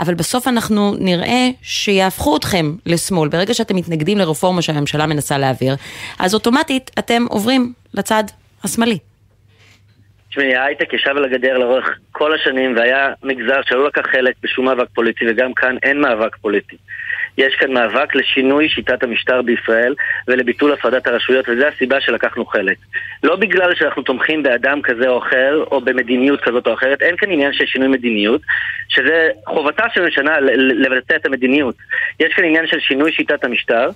אבל בסוף אנחנו נראה שיהפכו אתכם לשמאל. ברגע שאתם מתנגדים לרפורמה שהממשלה מנסה להעביר, אז אוטומטית אתם עוברים לצד השמאלי. ההייטק ישב על הגדר לאורך כל השנים והיה מגזר שלא לקח חלק בשום מאבק פוליטי, וגם כאן אין מאבק פוליטי. יש כאן מאבק לשינוי שיטת המשטר בישראל ולביטול הפרדת הרשויות, וזו הסיבה שלקחנו חלק. לא בגלל שאנחנו תומכים באדם כזה או אחר או במדיניות כזאת או אחרת, אין כאן עניין של שינוי מדיניות, שזה חובתה של הממשלה לבצע את המדיניות. יש כאן עניין של שינוי שיטת המשטר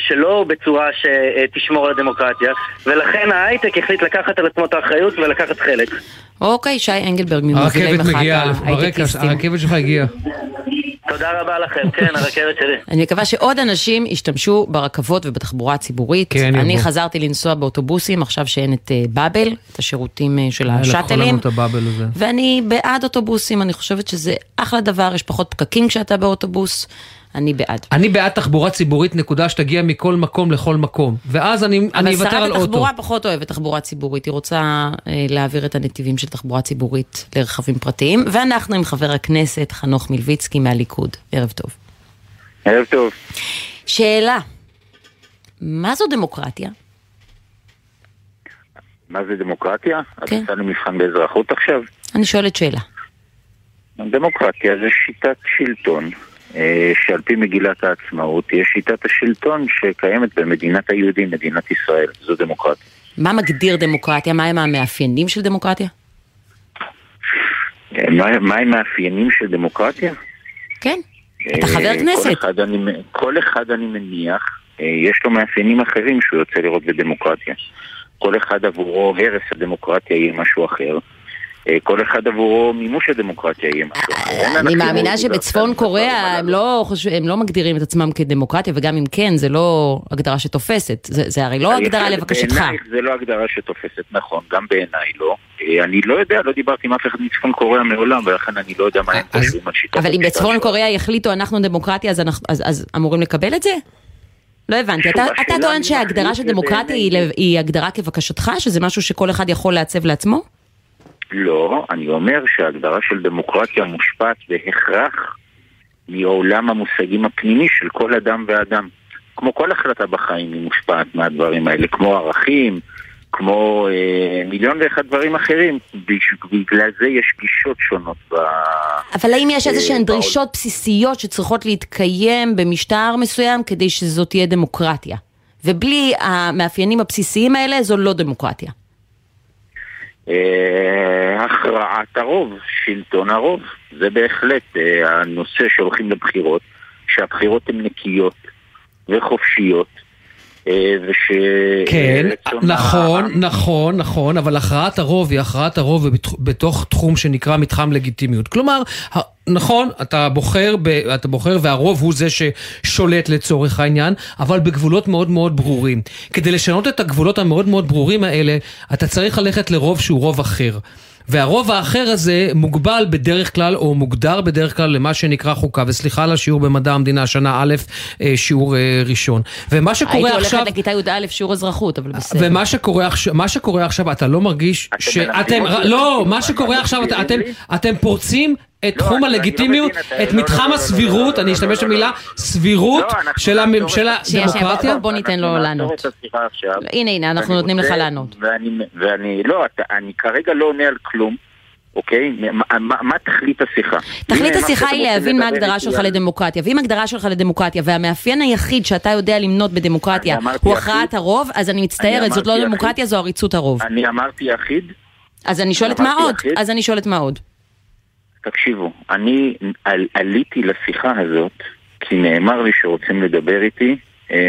שלא בצורה שתשמור על הדמוקרטיה, ולכן ההייטק החליט לקחת על עצמו את האחריות ולקחת חלק. אוקיי, שי אנגלברג ממוזילי מחד ההייטקיסטים. הרכבת שלך הגיעה. תודה רבה לכם, כן, הרכבת שלי. אני מקווה שעוד אנשים ישתמשו ברכבות ובתחבורה הציבורית. אני חזרתי לנסוע באוטובוסים, עכשיו שאין את בבל, את השירותים של השאטלים. ואני בעד אוטובוסים, אני חושבת שזה אחלה דבר, יש פחות פקקים כשאתה באוטובוס. אני בעד תחבורה ציבורית נקודה שתגיע מכל מקום לכל מקום, ואז אני אוותר על אוטו. אבל שרת התחבורה פחות אוהבת תחבורה ציבורית, היא רוצה להעביר את הנתיבים של תחבורה ציבורית לרכבים פרטיים. ואנחנו עם חבר הכנסת חנוך מלוביצקי מהליכוד. ערב טוב. ערב טוב. שאלה, מה זו דמוקרטיה? מה זה דמוקרטיה? אז עשה לי מבחן באזרחות עכשיו. אני שואלת שאלה. דמוקרטיה זה שיטת שלטון שעל פי מגילת העצמאות יש שיטת השלטון שקיימת במדינת היהודים, מדינת ישראל. זו דמוקרטיה. מה מגדיר דמוקרטיה? מה הם המאפיינים של דמוקרטיה? מה הם המאפיינים של דמוקרטיה? כן, אתה חבר כנסת. כל אחד אני מניח יש לו מאפיינים אחרים שהוא יוצא לראות בדמוקרטיה. כל אחד עבורו הרס הדמוקרטיה יהיה משהו אחר, כל אחד עבורו מימוש הדמוקרטיה יהיה משהו. אני מאמינה שבצפון קוריאה הם לא מגדירים את עצמם כדמוקרטיה, וגם אם כן, זה לא הגדרה שתופסת. זה הרי לא הגדרה לבקשתך. בעינייך זה לא הגדרה שתופסת, נכון, גם בעיניי לא. אני לא יודע, לא דיברתי עם אף אחד מצפון קוריאה מעולם, ולכן אני לא יודע מה הם חושבים על שיטה. אבל אם בצפון קוריאה יחליטו אנחנו דמוקרטיה, אז אמורים לקבל את זה? לא הבנתי. אתה טוען שההגדרה של דמוקרטיה היא הגדרה כבקשתך, שזה משהו שכל אחד יכול לעצב לעצמו? לא, אני אומר שההגדרה של דמוקרטיה מושפעת בהכרח מעולם המושגים הפנימי של כל אדם ואדם. כמו כל החלטה בחיים היא מושפעת מהדברים האלה, כמו ערכים, כמו מיליון ואחד דברים אחרים. בגלל זה יש גישות שונות. אבל האם יש איזשהן דרישות בסיסיות שצריכות להתקיים במשטר מסוים כדי שזאת תהיה דמוקרטיה? ובלי המאפיינים הבסיסיים האלה זו לא דמוקרטיה. הכרעת הרוב, שלטון הרוב, זה בהחלט הנושא שהולכים לבחירות, שהבחירות הן נקיות וחופשיות. כן, נכון, אבל הכרעת הרוב היא הכרעת הרוב בתוך תחום שנקרא מתחם לגיטימיות. כלומר, נכון, אתה בוחר והרוב הוא זה ששולט לצורך העניין, אבל בגבולות מאוד מאוד ברורים. כדי לשנות את הגבולות המאוד מאוד ברורים האלה, אתה צריך ללכת לרוב שהוא רוב אחר. והרוב האחר הזה מוגבל בדרך כלל, או מוגדר בדרך כלל למה שנקרא חוקה, וסליחה על השיעור במדע המדינה, שנה א', שיעור ראשון. ומה שקורה עכשיו... הייתי הולכת לכיתה י' א', שיעור אזרחות, אבל בסדר. ומה שקורה עכשיו, אתה לא מרגיש שאתם... לא, מה שקורה עכשיו, אתם פורצים את תחום הלגיטימיות, את מתחם הסבירות, אני אשתמש במילה, סבירות של הדמוקרטיה. בוא ניתן לו לענות. הנה, אנחנו נותנים לך לענות. ואני, לא, אני כרגע לא עונה על כלום, אוקיי? מה תכלית השיחה? תכלית השיחה היא להבין מה ההגדרה שלך לדמוקרטיה, ואם ההגדרה שלך לדמוקרטיה, והמאפיין היחיד שאתה יודע למנות בדמוקרטיה, הוא הכרעת הרוב, אז אני מצטערת, זאת לא דמוקרטיה, זו עריצות הרוב. אני אמרתי יחיד. אז אני שואלת מה עוד? תקשיבו, אני עליתי לשיחה הזאת, כי נאמר לי שרוצים לדבר איתי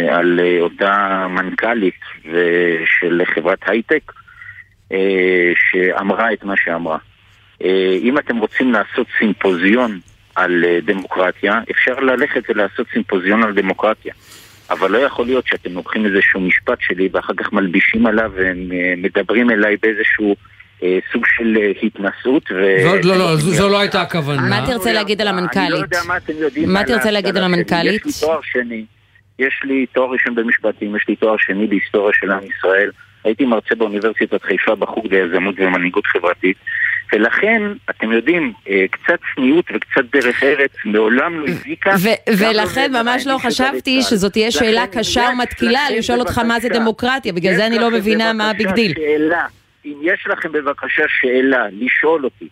על אותה מנכ"לית של חברת הייטק שאמרה את מה שאמרה. אם אתם רוצים לעשות סימפוזיון על דמוקרטיה, אפשר ללכת ולעשות סימפוזיון על דמוקרטיה. אבל לא יכול להיות שאתם לוקחים איזשהו משפט שלי ואחר כך מלבישים עליו ומדברים אליי באיזשהו... סוג של התנסות. לא, זו לא הייתה הכוונה. מה תרצה להגיד על המנכ"לית? אני לא יודע מה אתם יודעים. מה תרצה להגיד על המנכ"לית? יש לי תואר שני. יש לי תואר ראשון במשפטים, יש לי תואר שני בהיסטוריה של עם ישראל. הייתי מרצה באוניברסיטת חיפה בחוג ליזמות ומנהיגות חברתית. ולכן, אתם יודעים, קצת צניעות וקצת דרך ארץ, מעולם לא הזיקה. ולכן ממש לא חשבתי שזאת תהיה שאלה קשה ומתקילה, לשאול אותך מה זה דמוקרטיה, בגלל זה אני לא מבינה מה הבגדיל. אם יש לכם בבקשה שאלה לשאול אותי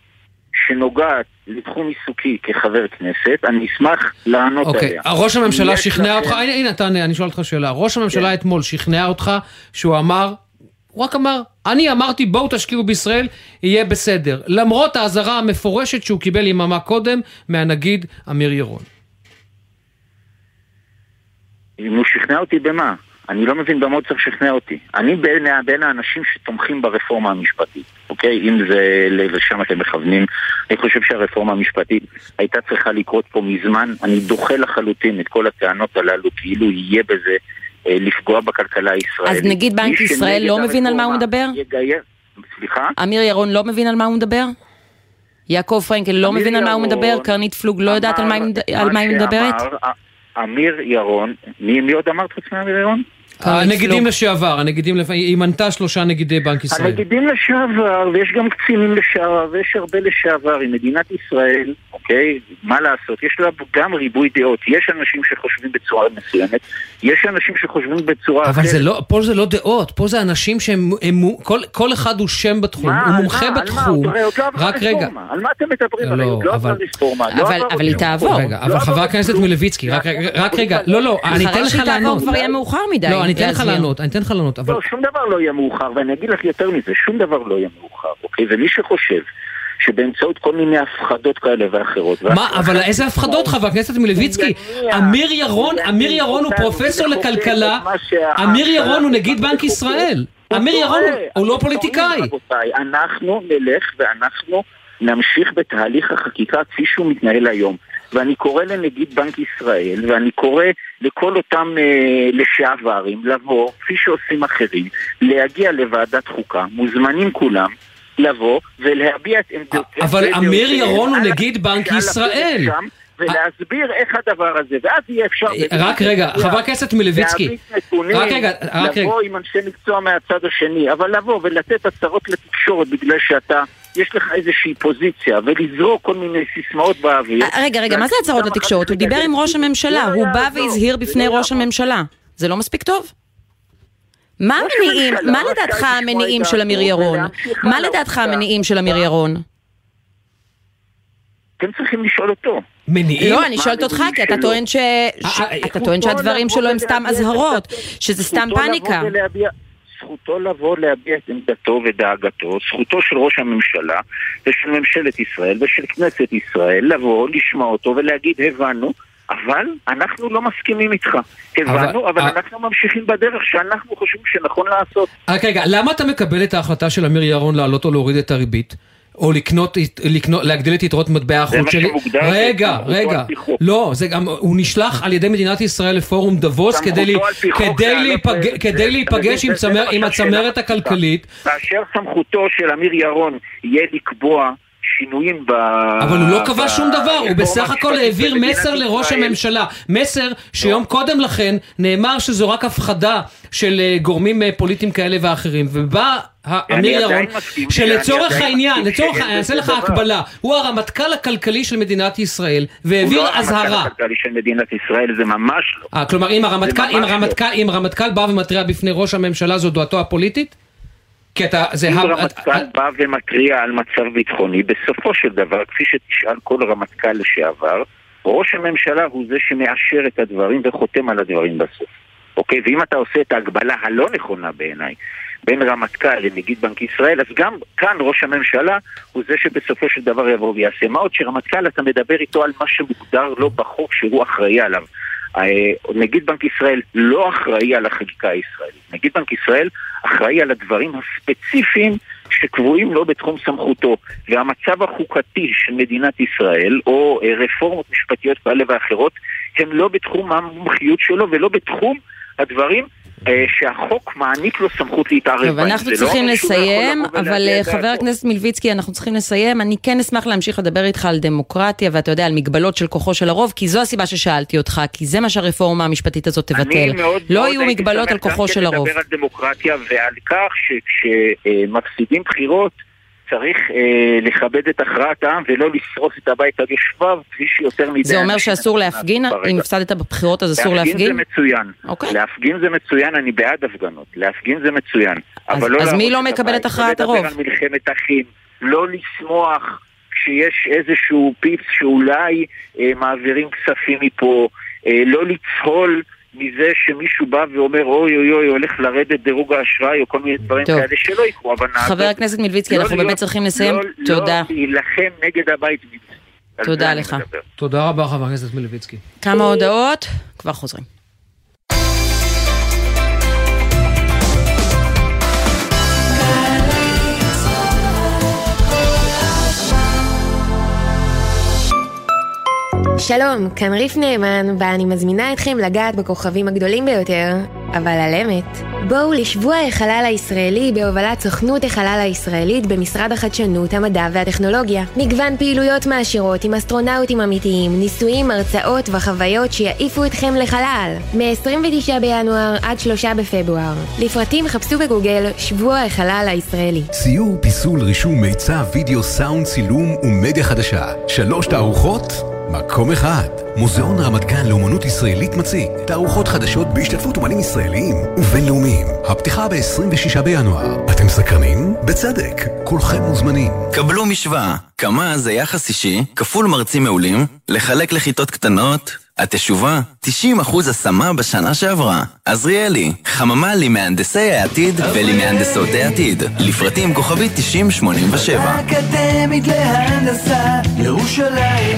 שנוגעת לתחום עיסוקי כחבר כנסת, אני אשמח לענות עליה. ראש הממשלה שכנע אותך, הנה תענה, אני שואל אותך שאלה, ראש הממשלה אתמול שכנע אותך שהוא אמר, הוא רק אמר, אני אמרתי בואו תשקיעו בישראל, יהיה בסדר, למרות ההזרה המפורשת שהוא קיבל יממה קודם מהנגיד אמיר ירון. אם הוא שכנע אותי במה? אני לא מבין במה צריך שכנע אותי. אני בין האנשים שתומכים ברפורמה המשפטית. אוקיי? אם זה לשם אתם מכוונים, אני חושב שהרפורמה המשפטית הייתה צריכה לקרות פה מזמן. אני דוחה לחלוטין את כל הטענות הללו, כאילו יהיה בזה לפגוע בכלכלה הישראלית. אז נגיד בנק ישראל לא מבין על מה הוא מדבר? סליחה? אמיר ירון לא מבין על מה הוא מדבר? יעקב פרנקל לא מבין על מה הוא מדבר? קרנית פלוג לא יודעת על מה היא מדברת? אמיר ירון, מי עוד אמרת חוץ מאמיר ירון? הנגידים לשעבר, היא מנתה 3 נגידי בנק ישראל. הנגידים לשעבר, ויש גם קצינים לשעבר, ויש הרבה לשעבר, היא מדינת ישראל, אוקיי? מה לעשות? יש לה גם ריבוי דעות, יש אנשים שחושבים בצורה מסוימת, יש אנשים שחושבים בצורה... אבל פה זה לא דעות, פה זה אנשים שהם... כל אחד הוא שם בתחום, הוא מומחה בתחום. רק רגע. על מה אתם מדברים? לא עבר רפורמה. אבל היא תעבור. אבל חבר הכנסת מלוביצקי, רק רגע. לא, אני אתן לך לענות. אני אתן לך לענות. לא, שום דבר לא יהיה מאוחר, ואני אגיד לך יותר מזה, שום דבר לא יהיה מאוחר, אוקיי? ומי שחושב שבאמצעות כל מיני הפחדות כאלה ואחרות... מה? אבל איזה הפחדות, חבר הכנסת מלוביצקי? אמיר ירון הוא פרופסור לכלכלה, אמיר ירון הוא נגיד בנק ישראל, אמיר ירון הוא לא פוליטיקאי. אנחנו נלך ואנחנו נמשיך בתהליך החקיקה כפי שהוא מתנהל היום. ואני קורא לנגיד בנק ישראל, ואני קורא לכל אותם לשעברים, לבוא, כפי שעושים אחרים, להגיע לוועדת חוקה, מוזמנים כולם, לבוא ולהביע את עמדות... אבל אמיר ירון הוא נגיד בנק ישראל. ולהסביר איך הדבר הזה, ואז יהיה אפשר... רק רגע, חבר הכנסת מלוביצקי. רק רגע. לבוא עם אנשי מקצוע מהצד השני, אבל לבוא ולתת הצהרות לתקשורת בגלל שאתה... יש לך איזושהי פוזיציה, ולזרוק כל מיני סיסמאות באוויר. רגע, מה זה הצהרות לתקשורת? הוא דיבר עם ראש הממשלה, הוא בא והזהיר בפני ראש הממשלה. זה לא מספיק טוב? מה המניעים, מה לדעתך המניעים של אמיר ירון? מה לדעתך המניעים של אמיר ירון? אתם צריכים לשאול אותו. מניעים? לא, אני שואלת אותך, כי אתה טוען שהדברים שלו הם סתם אזהרות, שזה סתם פאניקה. זכותו לבוא להביע את עמדתו ודאגתו, זכותו של ראש הממשלה ושל ממשלת ישראל ושל כנסת ישראל לבוא, לשמוע אותו ולהגיד הבנו, אבל אנחנו לא מסכימים איתך. הבנו, אבל אנחנו ממשיכים בדרך שאנחנו חושבים שנכון לעשות. רק רגע, למה אתה מקבל את ההחלטה של אמיר ירון לעלות או להוריד את הריבית? או להגדיל את יתרות מטבע החוץ שלי? רגע, רגע. לא, הוא נשלח על ידי מדינת ישראל לפורום דבוס כדי להיפגש עם הצמרת הכלכלית. כאשר סמכותו של אמיר ירון יהיה לקבוע שינויים ב... אבל הוא לא קבע שום דבר, הוא בסך הכל העביר מסר לראש הממשלה, מסר שיום קודם לכן נאמר שזו רק הפחדה של גורמים פוליטיים כאלה ואחרים, ובא אמיר ירון, שלצורך העניין, לצורך, אני אעשה לך הקבלה, הוא הרמטכ"ל הכלכלי של מדינת ישראל, והעביר אזהרה. הוא לא הרמטכ"ל הכלכלי של מדינת ישראל, זה ממש לא. כלומר, אם הרמטכ"ל בא ומטריע בפני ראש הממשלה, זו דעתו הפוליטית? אם רמטכ"ל בא ומקריע על מצב ביטחוני, בסופו של דבר, כפי שתשאל כל רמטכ"ל לשעבר, ראש הממשלה הוא זה שמאשר את הדברים וחותם על הדברים בסוף. אוקיי? ואם אתה עושה את ההגבלה הלא נכונה בעיניי, בין רמטכ"ל לנגיד בנק ישראל, אז גם כאן ראש הממשלה הוא זה שבסופו של דבר יבוא ויעשה. מה עוד שרמטכ"ל אתה מדבר איתו על מה שמוגדר לו בחוק שהוא אחראי עליו. נגיד בנק ישראל לא אחראי על החקיקה הישראלית. נגיד בנק ישראל אחראי על הדברים הספציפיים שקבועים לו בתחום סמכותו. והמצב החוקתי של מדינת ישראל, או רפורמות משפטיות כאלה ואחרות, הם לא בתחום המומחיות שלו ולא בתחום הדברים שהחוק מעניק לו סמכות להתערב. טוב, אנחנו צריכים לסיים, אבל חבר הכנסת מלביצקי, אנחנו צריכים לסיים. אני כן אשמח להמשיך לדבר איתך על דמוקרטיה, ואתה יודע, על מגבלות של כוחו של הרוב, כי זו הסיבה ששאלתי אותך, כי זה מה שהרפורמה המשפטית הזאת תבטל. לא יהיו מגבלות על כוחו של הרוב. אני מדבר על דמוקרטיה ועל כך שכשמפסידים בחירות, צריך לכבד את הכרעת העם ולא לשרוס את הבית עד יושביו כפי שיותר מדי. זה אומר שאסור להפגין? אם הפסדת בבחירות אז אסור להפגין? להפגין זה מצוין. Okay. להפגין זה מצוין, אני בעד הפגנות. להפגין זה מצוין. אז מי לא מקבל את הכרעת הרוב? לדבר על מלחמת אחים, לא לשמוח שיש איזשהו פיפס שאולי מעבירים כספים מפה, לא לצהול מזה שמישהו בא ואומר אוי אוי אוי הולך לרדת דירוג האשראי או כל מיני דברים כאלה שלא יקרו. חבר הכנסת מלביצקי, אנחנו באמת צריכים לסיים. תודה. לא להילחם נגד הבית. תודה לך. תודה רבה חבר הכנסת מלביצקי. כמה הודעות? כבר חוזרים. שלום, כאן ריף נאמן, בה אני מזמינה אתכם לגעת בכוכבים הגדולים ביותר, אבל על אמת. בואו לשבוע החלל הישראלי בהובלת סוכנות החלל הישראלית במשרד החדשנות, המדע והטכנולוגיה. מגוון פעילויות מעשירות עם אסטרונאוטים אמיתיים, ניסויים, הרצאות וחוויות שיעיפו אתכם לחלל. מ-29 בינואר עד 3 בפברואר. לפרטים חפשו בגוגל שבוע החלל הישראלי. ציור, פיסול, רישום, מיצב, וידאו, סאונד, צילום ומדיה חדשה. 3 תערוכות? מקום אחד. מוזיאון רמת גן לאומנות ישראלית מציג תערוכות חדשות בהשתתפות אומנים ישראליים ובינלאומיים. הפתיחה ב-26 בינואר. אתם סקרנים? בצדק. כולכם מוזמנים. קבלו משוואה. כמה זה יחס אישי, כפול מרצים מעולים, לחלק לכיתות קטנות. התשובה, 90% השמה בשנה שעברה. עזריאלי, חממה למהנדסי העתיד ולמהנדסות העתיד. לפרטים כוכבית 9087. אקדמית להנדסה, ירושלים.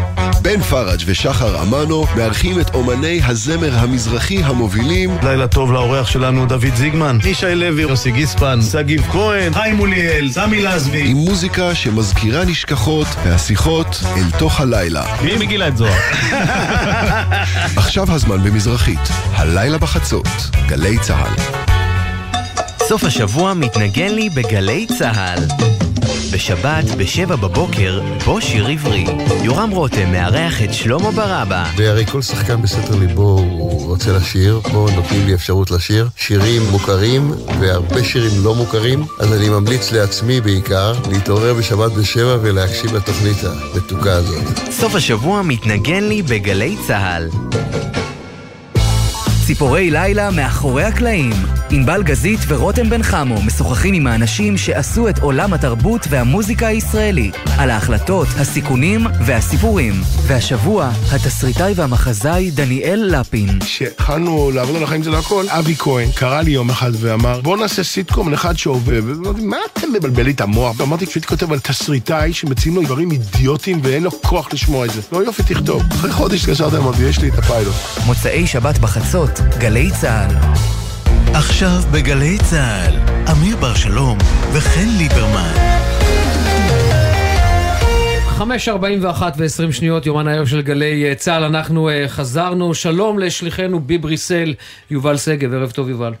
בן פרג' ושחר אמנו מארחים את אומני הזמר המזרחי המובילים. לילה טוב לאורח שלנו דוד זיגמן, נישי לוי, יוסי גיספן, סגיב כהן, חיים מוליאל, סמי לזבי. עם מוזיקה שמזכירה נשכחות והשיחות אל תוך הלילה. מי מגילה את זוהר? עכשיו הזמן במזרחית, הלילה בחצות, גלי צהל. סוף השבוע מתנגן לי בגלי צהל. בשבת ב-7 בבוקר, בו שיר עברי. יורם רותם מארח את שלמה ברבא. והרי כל שחקן בסתר ליבו הוא רוצה לשיר, פה נותנים לי אפשרות לשיר. שירים מוכרים והרבה שירים לא מוכרים, אז אני ממליץ לעצמי בעיקר להתעורר בשבת ב-7 ולהקשיב לתוכנית המתוקה הזאת. סוף השבוע מתנגן לי בגלי צהל. ציפורי לילה מאחורי הקלעים. ענבל גזית ורותם בן חמו משוחחים עם האנשים שעשו את עולם התרבות והמוזיקה הישראלית, על ההחלטות, הסיכונים והסיפורים. והשבוע, התסריטאי והמחזאי דניאל לפין. כשהתחלנו לעבוד על החיים זה לא הכל, אבי כהן קרא לי יום אחד ואמר, בוא נעשה סיטקום אחד שעובב. ואמרתי, מה אתם מבלבלים את המוח? אמרתי, כשאתי כותב על תסריטאי שמציעים לו דברים אידיוטיים ואין לו כוח לשמוע את זה. לא יופי, תכתוב. אחרי חודש התקשרתי, אמרתי, יש לי את הפיילוט. מוצאי שבת בחצות, גלי צהל. עכשיו בגלי צהל, אמיר ברשלום וחן ליברמן. 5:41:20, יומן היום של גלי צהל. אנחנו חזרנו. שלום לשליחנו בבריסל, יובל סגב. ערב טוב, יובל.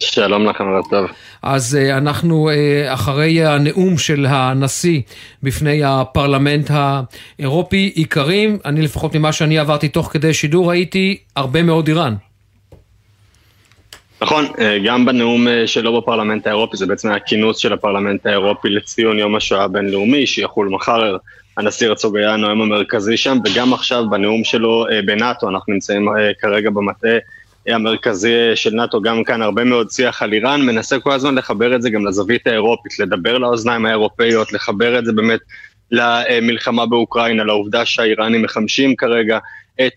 שלום לכם, ערב טוב. אז אנחנו אחרי הנאום של הנשיא בפני הפרלמנט האירופי, עיקרים, אני לפחות ממה שאני עברתי תוך כדי שידור, ראיתי הרבה מאוד איראן. נכון, גם בנאום שלו בפרלמנט האירופי, זה בעצם הכינוס של הפרלמנט האירופי לציון יום השואה הבינלאומי, שיחול מחר. הנשיא הרצוג היה הנואם המרכזי שם, וגם עכשיו בנאום שלו בנאטו, אנחנו נמצאים כרגע במטה המרכזי של נאטו, גם כאן הרבה מאוד שיח על איראן, מנסה כל הזמן לחבר את זה גם לזווית האירופית, לדבר לאוזניים האירופאיות, לחבר את זה באמת למלחמה באוקראינה, לעובדה שהאיראנים מחמשים כרגע את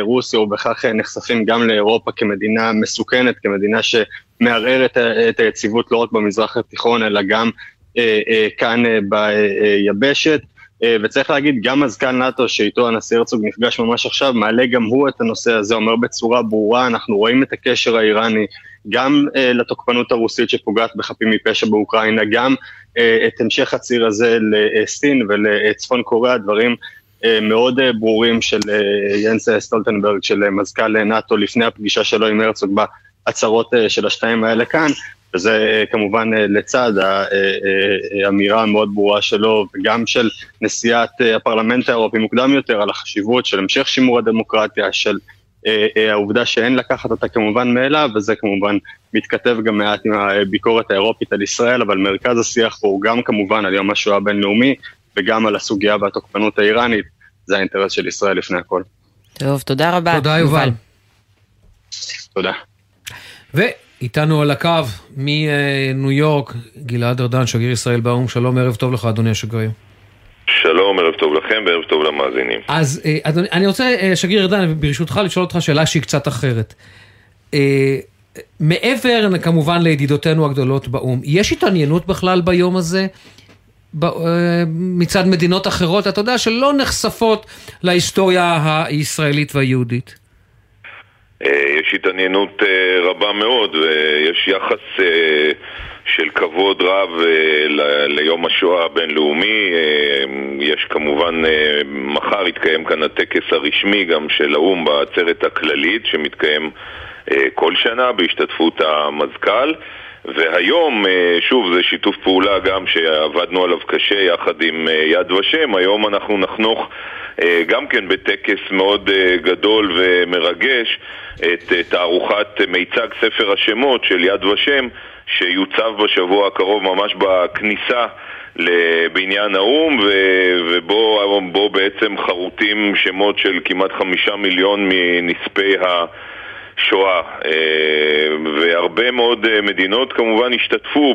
רוסיה, ובכך נחשפים גם לאירופה כמדינה מסוכנת, כמדינה שמערערת את היציבות לא רק במזרח התיכון, אלא גם כאן ביבשת. וצריך להגיד, גם מזכ"ל נאטו, שאיתו הנשיא הרצוג נפגש ממש עכשיו, מעלה גם הוא את הנושא הזה, אומר בצורה ברורה, אנחנו רואים את הקשר האיראני, גם לתוקפנות הרוסית שפוגעת בחפים מפשע באוקראינה, גם את המשך הציר הזה לסין ולצפון קוריאה, דברים מאוד ברורים של ינס סטולטנברג, של מזכ"ל נאטו, לפני הפגישה שלו עם הרצוג, בהצהרות של השתיים האלה כאן, וזה כמובן לצד האמירה המאוד ברורה שלו, וגם של נשיאת הפרלמנט האירופי מוקדם יותר, על החשיבות של המשך שימור הדמוקרטיה, של העובדה שאין לקחת אותה כמובן מאליו, וזה כמובן מתכתב גם מעט עם הביקורת האירופית על ישראל, אבל מרכז השיח הוא גם כמובן על יום השואה הבינלאומי, וגם על הסוגיה והתוקפנות האיראנית, זה האינטרס של ישראל לפני הכל. טוב, תודה רבה. תודה יובל. תודה. ואיתנו על הקו מניו יורק, גלעד ארדן, שגריר ישראל באום. שלום, ערב טוב לך אדוני השגריר. שלום, ערב טוב לכם וערב טוב למאזינים. אז אדוני, אני רוצה, שגריר ארדן, ברשותך לשאול אותך שאלה שהיא קצת אחרת. מעבר כמובן לידידותינו הגדולות באום, יש התעניינות בכלל ביום הזה מצד מדינות אחרות, אתה יודע, שלא נחשפות להיסטוריה הישראלית והיהודית? יש התעניינות רבה מאוד, ויש יחס של כבוד רב ליום השואה הבינלאומי. יש כמובן, מחר יתקיים כאן הטקס הרשמי גם של האום בעצרת הכללית, שמתקיים כל שנה בהשתתפות המזכ"ל. והיום, שוב, זה שיתוף פעולה גם שעבדנו עליו קשה יחד עם יד ושם. היום אנחנו נחנוך גם כן בטקס מאוד גדול ומרגש את תערוכת מיצג ספר השמות של יד ושם, שיוצב בשבוע הקרוב ממש בכניסה לבניין האום, ובו בעצם חרוטים שמות של כמעט 5 מיליון מנספי השואה, והרבה מאוד מדינות כמובן השתתפו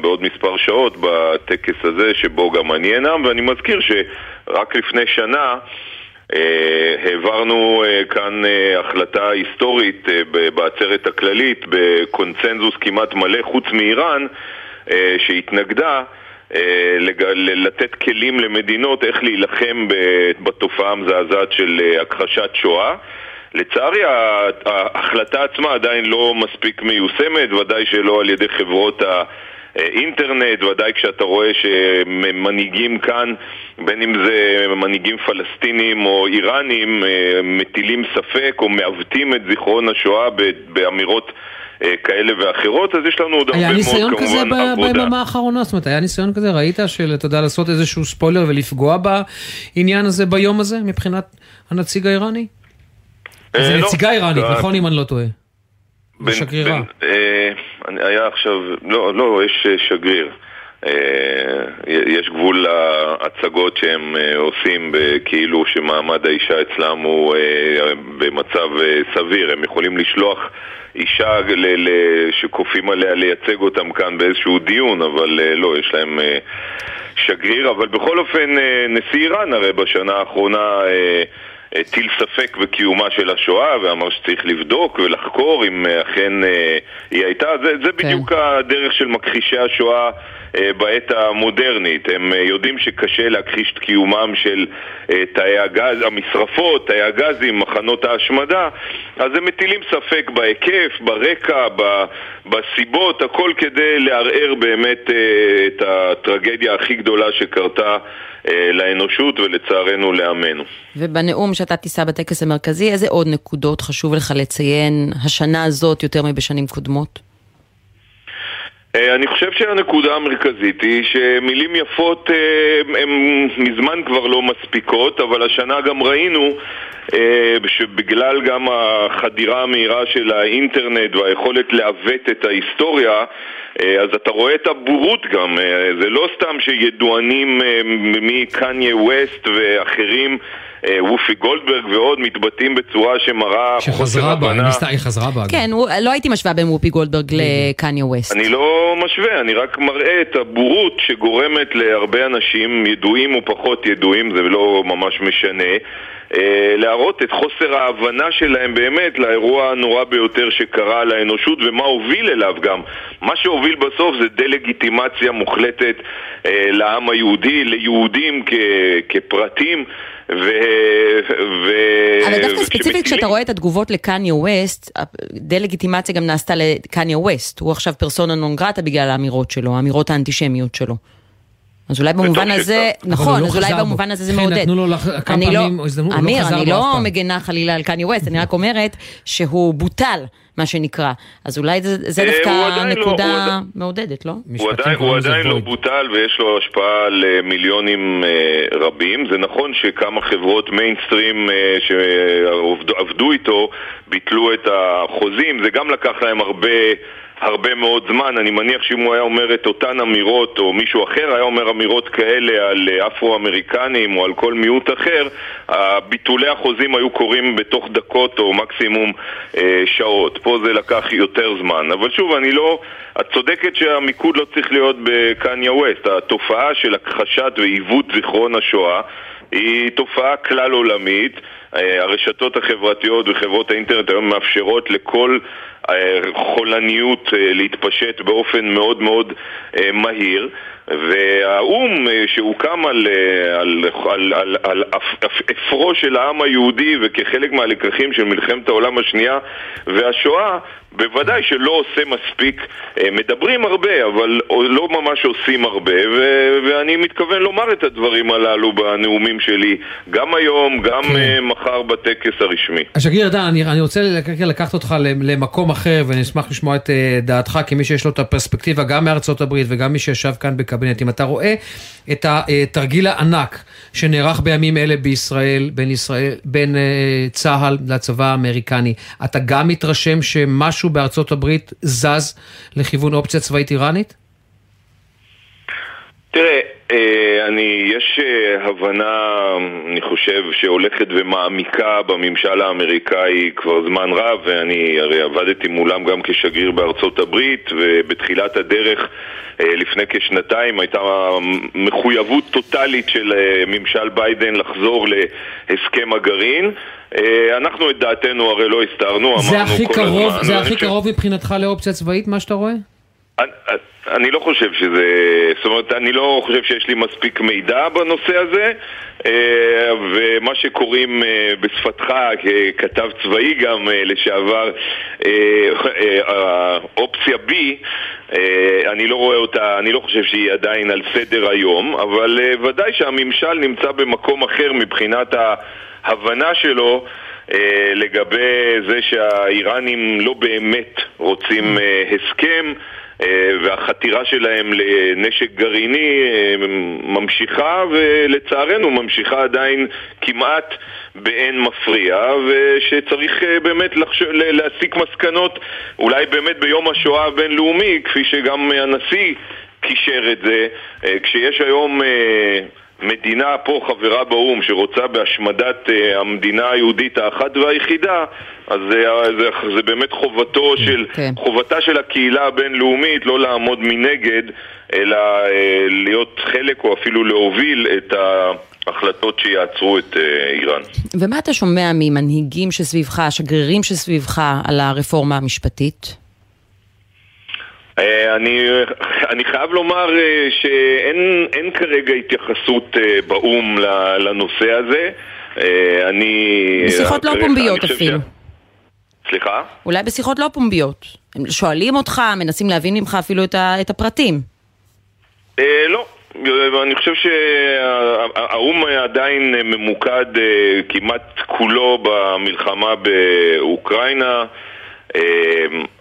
בעוד מספר שעות בטקס הזה שבו גם אני אינם. ואני מזכיר שרק לפני שנה העברנו כאן החלטה היסטורית בעצרת הכללית בקונצנזוס כמעט מלא חוץ מאיראן, שהתנגדה לתת כלים למדינות איך להילחם בתופעה המזעזעת של הכחשת שואה. לצערי, ההחלטה עצמה עדיין לא מספיק מיושמת, ודאי שלא על ידי חברות האינטרנט, ודאי כשאתה רואה שמנהיגים כאן, בין אם זה מנהיגים פלסטינים או איראנים, מטילים ספק או מעוותים את זיכרון השואה באמירות כאלה ואחרות, אז יש לנו עוד הרבה מאוד כמובן עבודה. היה ניסיון כזה בימה האחרונה, זאת אומרת, היה ניסיון כזה, ראית שתדע לעשות איזשהו ספוילר ולפגוע בעניין הזה ביום הזה, מבחינת הנציג האיראני? זה נציגה איראנית, נכון אם אני לא טועה? בשגרירה. היה עכשיו, לא, יש שגריר. יש גבול להצגות שהם עושים כאילו שמעמד האישה אצלם הוא במצב סביר, הם יכולים לשלוח אישה שקופים עליה לייצג אותם כאן באיזשהו דיון, אבל לא, יש להם שגריר, אבל בכל אופן נשיא איראן הרי בשנה האחרונה טיל ספק בקיומה של השואה ואמר שצריך לבדוק ולחקור אם אכן היא הייתה, זה בדיוק הדרך של מכחישי השואה בעת המודרנית. הם יודעים שקשה להכחיש את קיומם של תאי הגז, המשרפות, תאי הגזים, מחנות ההשמדה, אז הם מטילים ספק בהיקף, ברקע, בסיבות, הכל כדי לערער באמת את הטרגדיה הכי גדולה שקרתה לאנושות ולצערנו לעמנו. ובנאום שאתה תישא בטקס המרכזי, איזה עוד נקודות חשוב לך לציין השנה הזאת יותר מבשנים קודמות? אני חושב שהנקודה המרכזית היא שמילים יפות הן מזמן כבר לא מספיקות, אבל השנה גם ראינו שבגלל גם החדירה המהירה של האינטרנט והיכולת לעוות את ההיסטוריה, אז אתה רואה את הבורות גם, זה לא סתם שידוענים מקניה ווסט ואחרים, וופי גולדברג ועוד מתבטאים בצורה שמראה שחזרה בה, היא חזרה בה. כן, לא הייתי משווה בין וופי גולדברג לקניה ווסט. אני לא משווה, אני רק מראה את הבורות שגורמת להרבה אנשים ידועים ופחות ידועים, זה לא ממש משנה, להראות את חוסר ההבנה שלהם באמת לאירוע הנורא ביותר שקרה לאנושות ומה הוביל אליו גם. מה שהוביל בסוף זה דה-לגיטימציה מוחלטת לעם היהודי, ליהודים כפרטים. אבל דווקא ספציפית כשאתה רואה את התגובות לקניה ווסט, דה-לגיטימציה גם נעשתה לקניה ווסט, הוא עכשיו פרסונה נון גרטה בגלל האמירות שלו, האמירות האנטישמיות שלו. אז אולי במובן הזה, נכון, אז אולי במובן הזה זה מעודד. אמיר, אני לא מגנה חלילה על קניה ווסט, אני רק אומרת שהוא בוטל, מה שנקרא. אז אולי זה דווקא נקודה מעודדת, לא? הוא עדיין לא בוטל ויש לו השפעה למיליונים רבים. זה נכון שכמה חברות מיינסטרים שעבדו איתו, ביטלו את החוזים. זה גם לקח להם הרבה מאוד זמן, אני מניח שאם הוא היה אומר את אותן אמירות, או מישהו אחר היה אומר אמירות כאלה על אפרו-אמריקנים או על כל מיעוט אחר, ביטולי החוזים היו קורים בתוך דקות או מקסימום שעות. פה זה לקח יותר זמן. אבל שוב, את צודקת שהמיקוד לא צריך להיות בקניה ווסט. התופעה של הכחשת ועיוות זיכרון השואה היא תופעה כלל עולמית. הרשתות החברתיות וחברות האינטרנט היום מאפשרות לכל חולניות להתפשט באופן מאוד מאוד מהיר, והאום שהוקם על אפרו של העם היהודי וכחלק מהלקחים של מלחמת העולם השנייה והשואה בוודאי שלא עושה מספיק, מדברים הרבה אבל לא ממש עושים הרבה, ואני מתכוון לומר את הדברים הללו בנאומים שלי גם היום, גם מחר בטקס הרשמי. השגריר ארדן, אני רוצה לקחת אותך למקום אחר ונשמח לשמוע את דעתך כמי שיש לו את הפרספקטיבה גם מארצות הברית וגם מי שישב כאן בקבינט. אם אתה רואה את התרגיל הענק שנערך בימים אלה בישראל, בין צה"ל לצבא האמריקני, אתה גם מתרשם שמשהו בארצות הברית זז לכיוון אופציה צבאית איראנית? תראה, יש הבנה, אני חושב, שהולכת ומעמיקה בממשל האמריקאי כבר זמן רב, ואני הרי עבדתי מולם גם כשגריר בארצות הברית, ובתחילת הדרך לפני כשנתיים הייתה מחויבות טוטלית של ממשל ביידן לחזור להסכם הגרעין. אנחנו את דעתנו הרי לא הסתרנו, זה הכי קרוב מבחינתך לאופציה צבאית מה שאתה רואה? אני לא חושב שזה, זאת אומרת, אני לא חושב שיש לי מספיק מידע בנושא הזה, ומה שקוראים בשפתך ככתב צבאי גם לשעבר אופציה B, אני לא רואה אותה, אני לא חושב שהיא עדיין על סדר היום, אבל ודאי שהממשל נמצא במקום אחר מבחינת ההבנה שלו לגבי זה שהאיראנים לא באמת רוצים הסכם, והחתירה שלהם לנשק גרעיני ממשיכה, ולצערנו ממשיכה עדיין כמעט באין מפריע, ושצריך באמת להסיק מסקנות, אולי באמת ביום השואה הבינלאומי, כפי שגם הנשיא קישר את זה, כשיש היום מדינה פה חברה באום שרוצה בהשמדת המדינה היהודית האחת והיחידה, אז זה באמת חובתו של, חובתה של הקהילה הבינלאומית לא לעמוד מנגד, אלא להיות חלק או אפילו להוביל את ההחלטות שיעצרו את איראן. ומה אתה שומע ממנהיגים שסביבך, השגרירים שסביבך, על הרפורמה המשפטית? אני חייב לומר שאין כרגע התייחסות באום לנושא הזה. בשיחות לא פומביות אפילו. סליחה? אולי בשיחות לא פומביות. הם שואלים אותך, מנסים להבין ממך אפילו את הפרטים. לא. אני חושב שהאום עדיין ממוקד כמעט כולו במלחמה באוקראינה.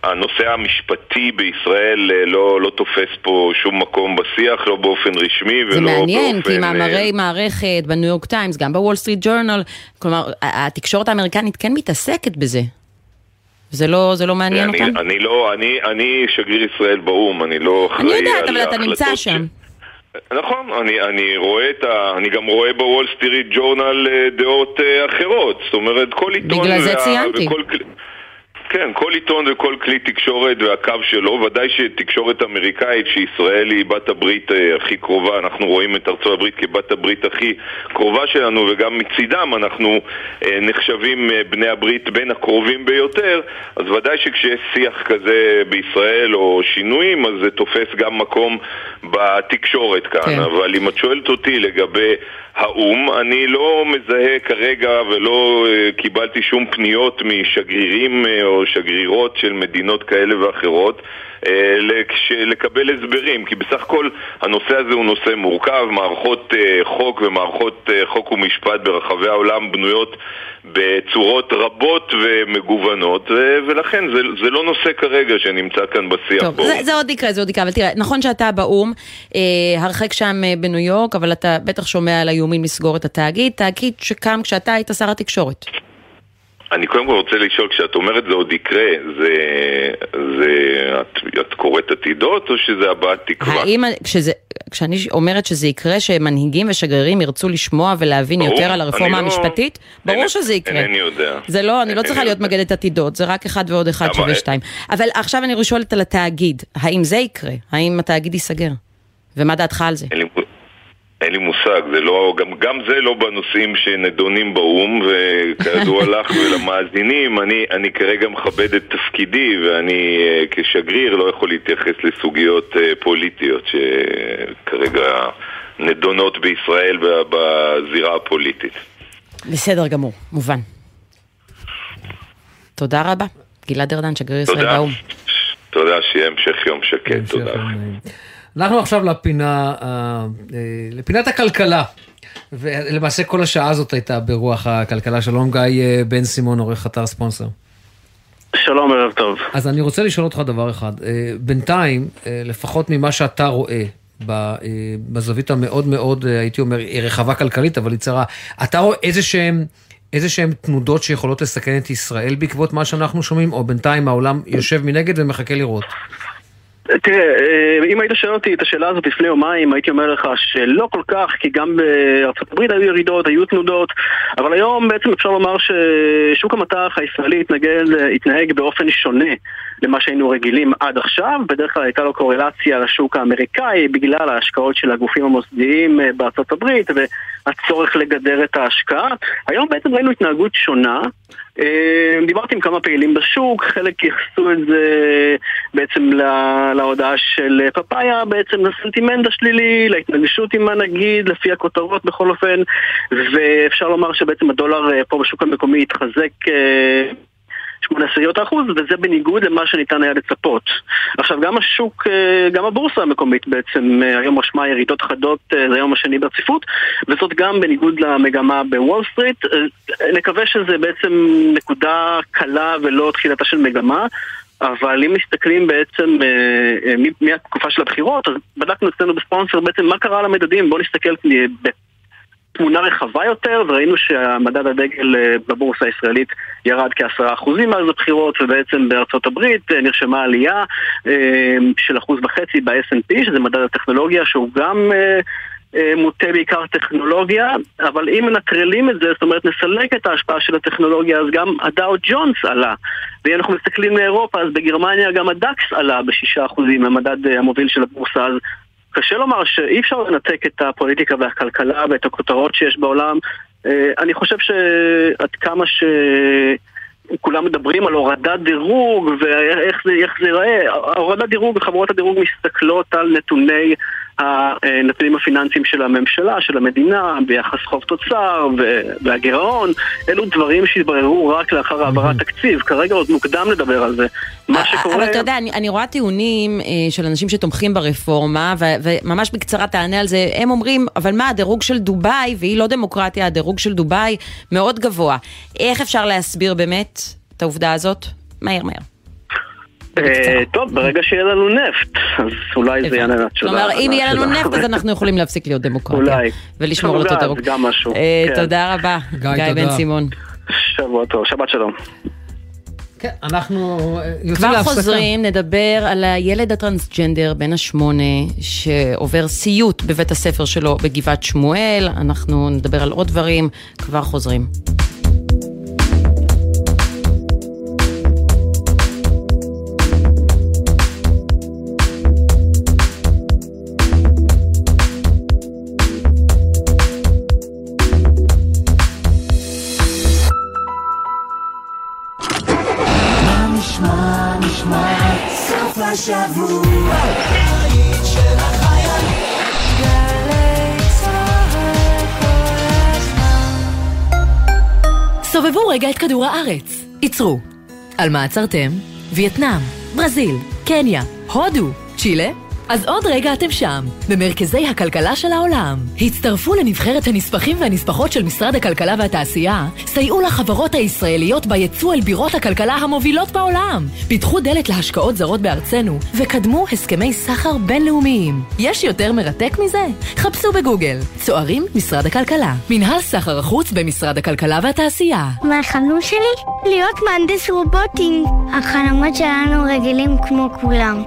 הנושא המשפטי בישראל לא תופס פה שום מקום בשיח, לא באופן רשמי ולא באופן... זה מעניין, כי מאמרי מערכת בניו יורק טיימס, גם בוול סטריט ג'ורנל, כלומר, התקשורת האמריקנית כן מתעסקת בזה. זה לא מעניין אותם? אני שגריר ישראל באום, אני לא אחראי על ההחלטות... אני יודעת, אבל אתה נמצא שם. נכון, אני גם רואה בוול סטריט ג'ורנל דעות אחרות, זאת אומרת, כל עיתון... בגלל זה ציינתי. כן, כל עיתון וכל כלי תקשורת והקו שלו, ודאי שתקשורת אמריקאית שישראל היא בת הברית הכי קרובה, אנחנו רואים את ארצות הברית כבת הברית הכי קרובה שלנו, וגם מצידם אנחנו נחשבים בני הברית בין הקרובים ביותר, אז ודאי שכשיש שיח כזה בישראל או שינויים, אז זה תופס גם מקום בתקשורת כאן, כן. אבל אם את שואלת אותי לגבי האום, אני לא מזהה כרגע ולא קיבלתי שום פניות משגרירים או שגרירות של מדינות כאלה ואחרות לקבל הסברים, כי בסך הכל הנושא הזה הוא נושא מורכב, מערכות חוק ומערכות חוק ומשפט ברחבי העולם בנויות בצורות רבות ומגוונות, ולכן זה לא נושא כרגע שנמצא כאן בשיח. טוב, זה עוד יקרה, אבל תראה, נכון שאתה באום, הרחק שם בניו יורק, אבל אתה בטח שומע על האיומים לסגור את התאגיד, תאגיד שקם כשאתה היית שר התקשורת. אני קודם כל רוצה לשאול, כשאת אומרת זה עוד יקרה, את קוראת עתידות או שזה הבעת תקווה? כשאני אומרת שזה יקרה, שמנהיגים ושגרירים ירצו לשמוע ולהבין יותר על הרפורמה המשפטית, ברור שזה יקרה. אינני יודע. אני לא צריכה להיות מגדת עתידות, זה רק 1+1=2. אבל עכשיו אני שואלת על התאגיד, האם זה יקרה? האם התאגיד ייסגר? ומה דעתך על זה? אין לי מושג, גם זה לא בנושאים שנדונים באום, וכדוע לך ולמאזינים, אני כרגע מכבד את תפקידי, ואני כשגריר לא יכול להתייחס לסוגיות פוליטיות שכרגע נדונות בישראל בזירה הפוליטית. בסדר גמור, מובן. תודה רבה, גלעד ארדן, שגריר ישראל באום. תודה, שיהיה המשך יום שקט, תודה. אנחנו עכשיו לפינת הכלכלה, ולמעשה כל השעה הזאת הייתה ברוח הכלכלה. שלום גיא בן סימון, עורך אתר ספונסר. שלום, ערב טוב. אז אני רוצה לשאול אותך דבר אחד, בינתיים, לפחות ממה שאתה רואה, בזווית המאוד מאוד, הייתי אומר, רחבה כלכלית, אבל היא צרה, אתה רואה איזה שהם תנודות שיכולות לסכן את ישראל בעקבות מה שאנחנו שומעים, או בינתיים העולם יושב מנגד ומחכה לראות? תראה, אם היית שואל אותי את השאלה הזאת לפני יומיים, הייתי אומר לך שלא כל כך, כי גם בארצות הברית היו ירידות, היו תנודות, אבל היום בעצם אפשר לומר ששוק המטח הישראלי התנהג באופן שונה למה שהיינו רגילים עד עכשיו. בדרך כלל הייתה לו קורלציה לשוק האמריקאי בגלל ההשקעות של הגופים המוסדיים בארצות הברית והצורך לגדר את ההשקעה. היום בעצם ראינו התנהגות שונה. דיברתי עם כמה פעילים בשוק, חלק יחסו את זה בעצם להודעה של פאפאיה, בעצם לסנטימנט השלילי, להתנגשות עם מה נגיד, לפי הכותרות בכל אופן, ואפשר לומר שבעצם הדולר פה בשוק המקומי התחזק 0.8%, וזה בניגוד למה שניתן היה לצפות. עכשיו, גם השוק, גם הבורסה המקומית בעצם, היום רשמה ירידות חדות, זה היום השני ברציפות, וזאת גם בניגוד למגמה בוול סטריט. נקווה שזה בעצם נקודה קלה ולא תחילתה של מגמה, אבל אם מסתכלים בעצם מהתקופה של הבחירות, אז בדקנו אצלנו בספונסר בעצם מה קרה על המדדים, בואו נסתכל תמונה רחבה יותר, וראינו שהמדד הדגל בבורסה הישראלית ירד כ10% מאז הבחירות, ובעצם בארצות הברית נרשמה עלייה של 1.5% ב-S&P, שזה מדד הטכנולוגיה שהוא גם מוטה בעיקר טכנולוגיה, אבל אם נטרלים את זה, זאת אומרת נסלק את ההשפעה של הטכנולוגיה, אז גם הדאו ג'ונס עלה. ואם אנחנו מסתכלים לאירופה, אז בגרמניה גם הדקס עלה ב6%, המדד המוביל של הבורסה. אז קשה לומר שאי אפשר לנתק את הפוליטיקה והכלכלה ואת הכותרות שיש בעולם. אני חושב שעד כמה שכולם מדברים על הורדת דירוג ואיך זה ייראה, הורדת דירוג, חברות הדירוג מסתכלות על נתונים הפיננסיים של הממשלה, של המדינה, ביחס חוב תוצר והגירעון. אלו דברים שהתבררו רק לאחר העברת תקציב. כרגע עוד מוקדם לדבר על זה. מה שקורה... אבל אתה יודע, אני רואה טיעונים של אנשים שתומכים ברפורמה, וממש בקצרה תענה על זה. הם אומרים, אבל מה, הדירוג של דובאי, והיא לא דמוקרטיה, הדירוג של דובאי מאוד גבוה. איך אפשר להסביר באמת את העובדה הזאת? מהר. טוב, ברגע שיהיה לנו נפט, אז אולי זה יענה לתשודה. כלומר, אם יהיה לנו נפט, אז אנחנו יכולים להפסיק להיות דמוקרטיה. אולי. ולשמור אותו דירוג. תודה רבה, גיא בן סימון. שבוע טוב, שבת שלום. כן, אנחנו כבר חוזרים, נדבר על הילד הטרנסג'נדר בן 8, שעובר סיוט בבית הספר שלו בגבעת שמואל. אנחנו נדבר על עוד דברים, כבר חוזרים. שבוע היית של החייל גלי צהר כל הזמן. סובבו רגע את כדור הארץ, ייצרו על מה עצרתם? וייטנאם, ברזיל, קניה, הודו, צ'ילה? אז עוד רגע אתם שם, במרכזי הכלכלה של העולם. הצטרפו לנבחרת הנספחים והנספחות של משרד הכלכלה והתעשייה, סייעו לחברות הישראליות ביצוא אל בירות הכלכלה המובילות בעולם. פיתחו דלת להשקעות זרות בארצנו, וקדמו הסכמי סחר בינלאומיים. יש יותר מרתק מזה? חפשו בגוגל. צוערים משרד הכלכלה. מנהל סחר החוץ במשרד הכלכלה והתעשייה. מהחלום שלי? להיות מהנדס רובוטים. החלומות שלנו רגילים כמו כולם.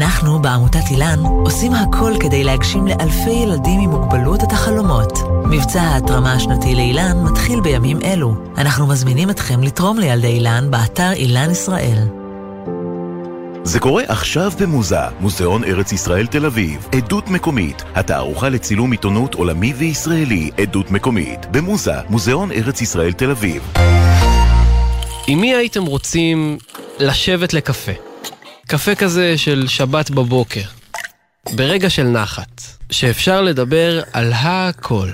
אנחנו בעמותת אילן עושים הכל כדי להגשים לאלפי ילדים עם מוגבלות את החלומות. מבצע ההתרמה השנתי לאילן מתחיל בימים אלו. אנחנו מזמינים אתכם לתרום לילדי אילן באתר אילן ישראל. זה קורה עכשיו במוזה, מוזיאון ארץ ישראל תל אביב. עדות מקומית, התערוכה לצילום עיתונות עולמי וישראלי. עדות מקומית, במוזה, מוזיאון ארץ ישראל תל אביב. עם מי הייתם רוצים לשבת לקפה? קפה כזה של שבת בבוקר, ברגע של נחת, שאפשר לדבר על הכל.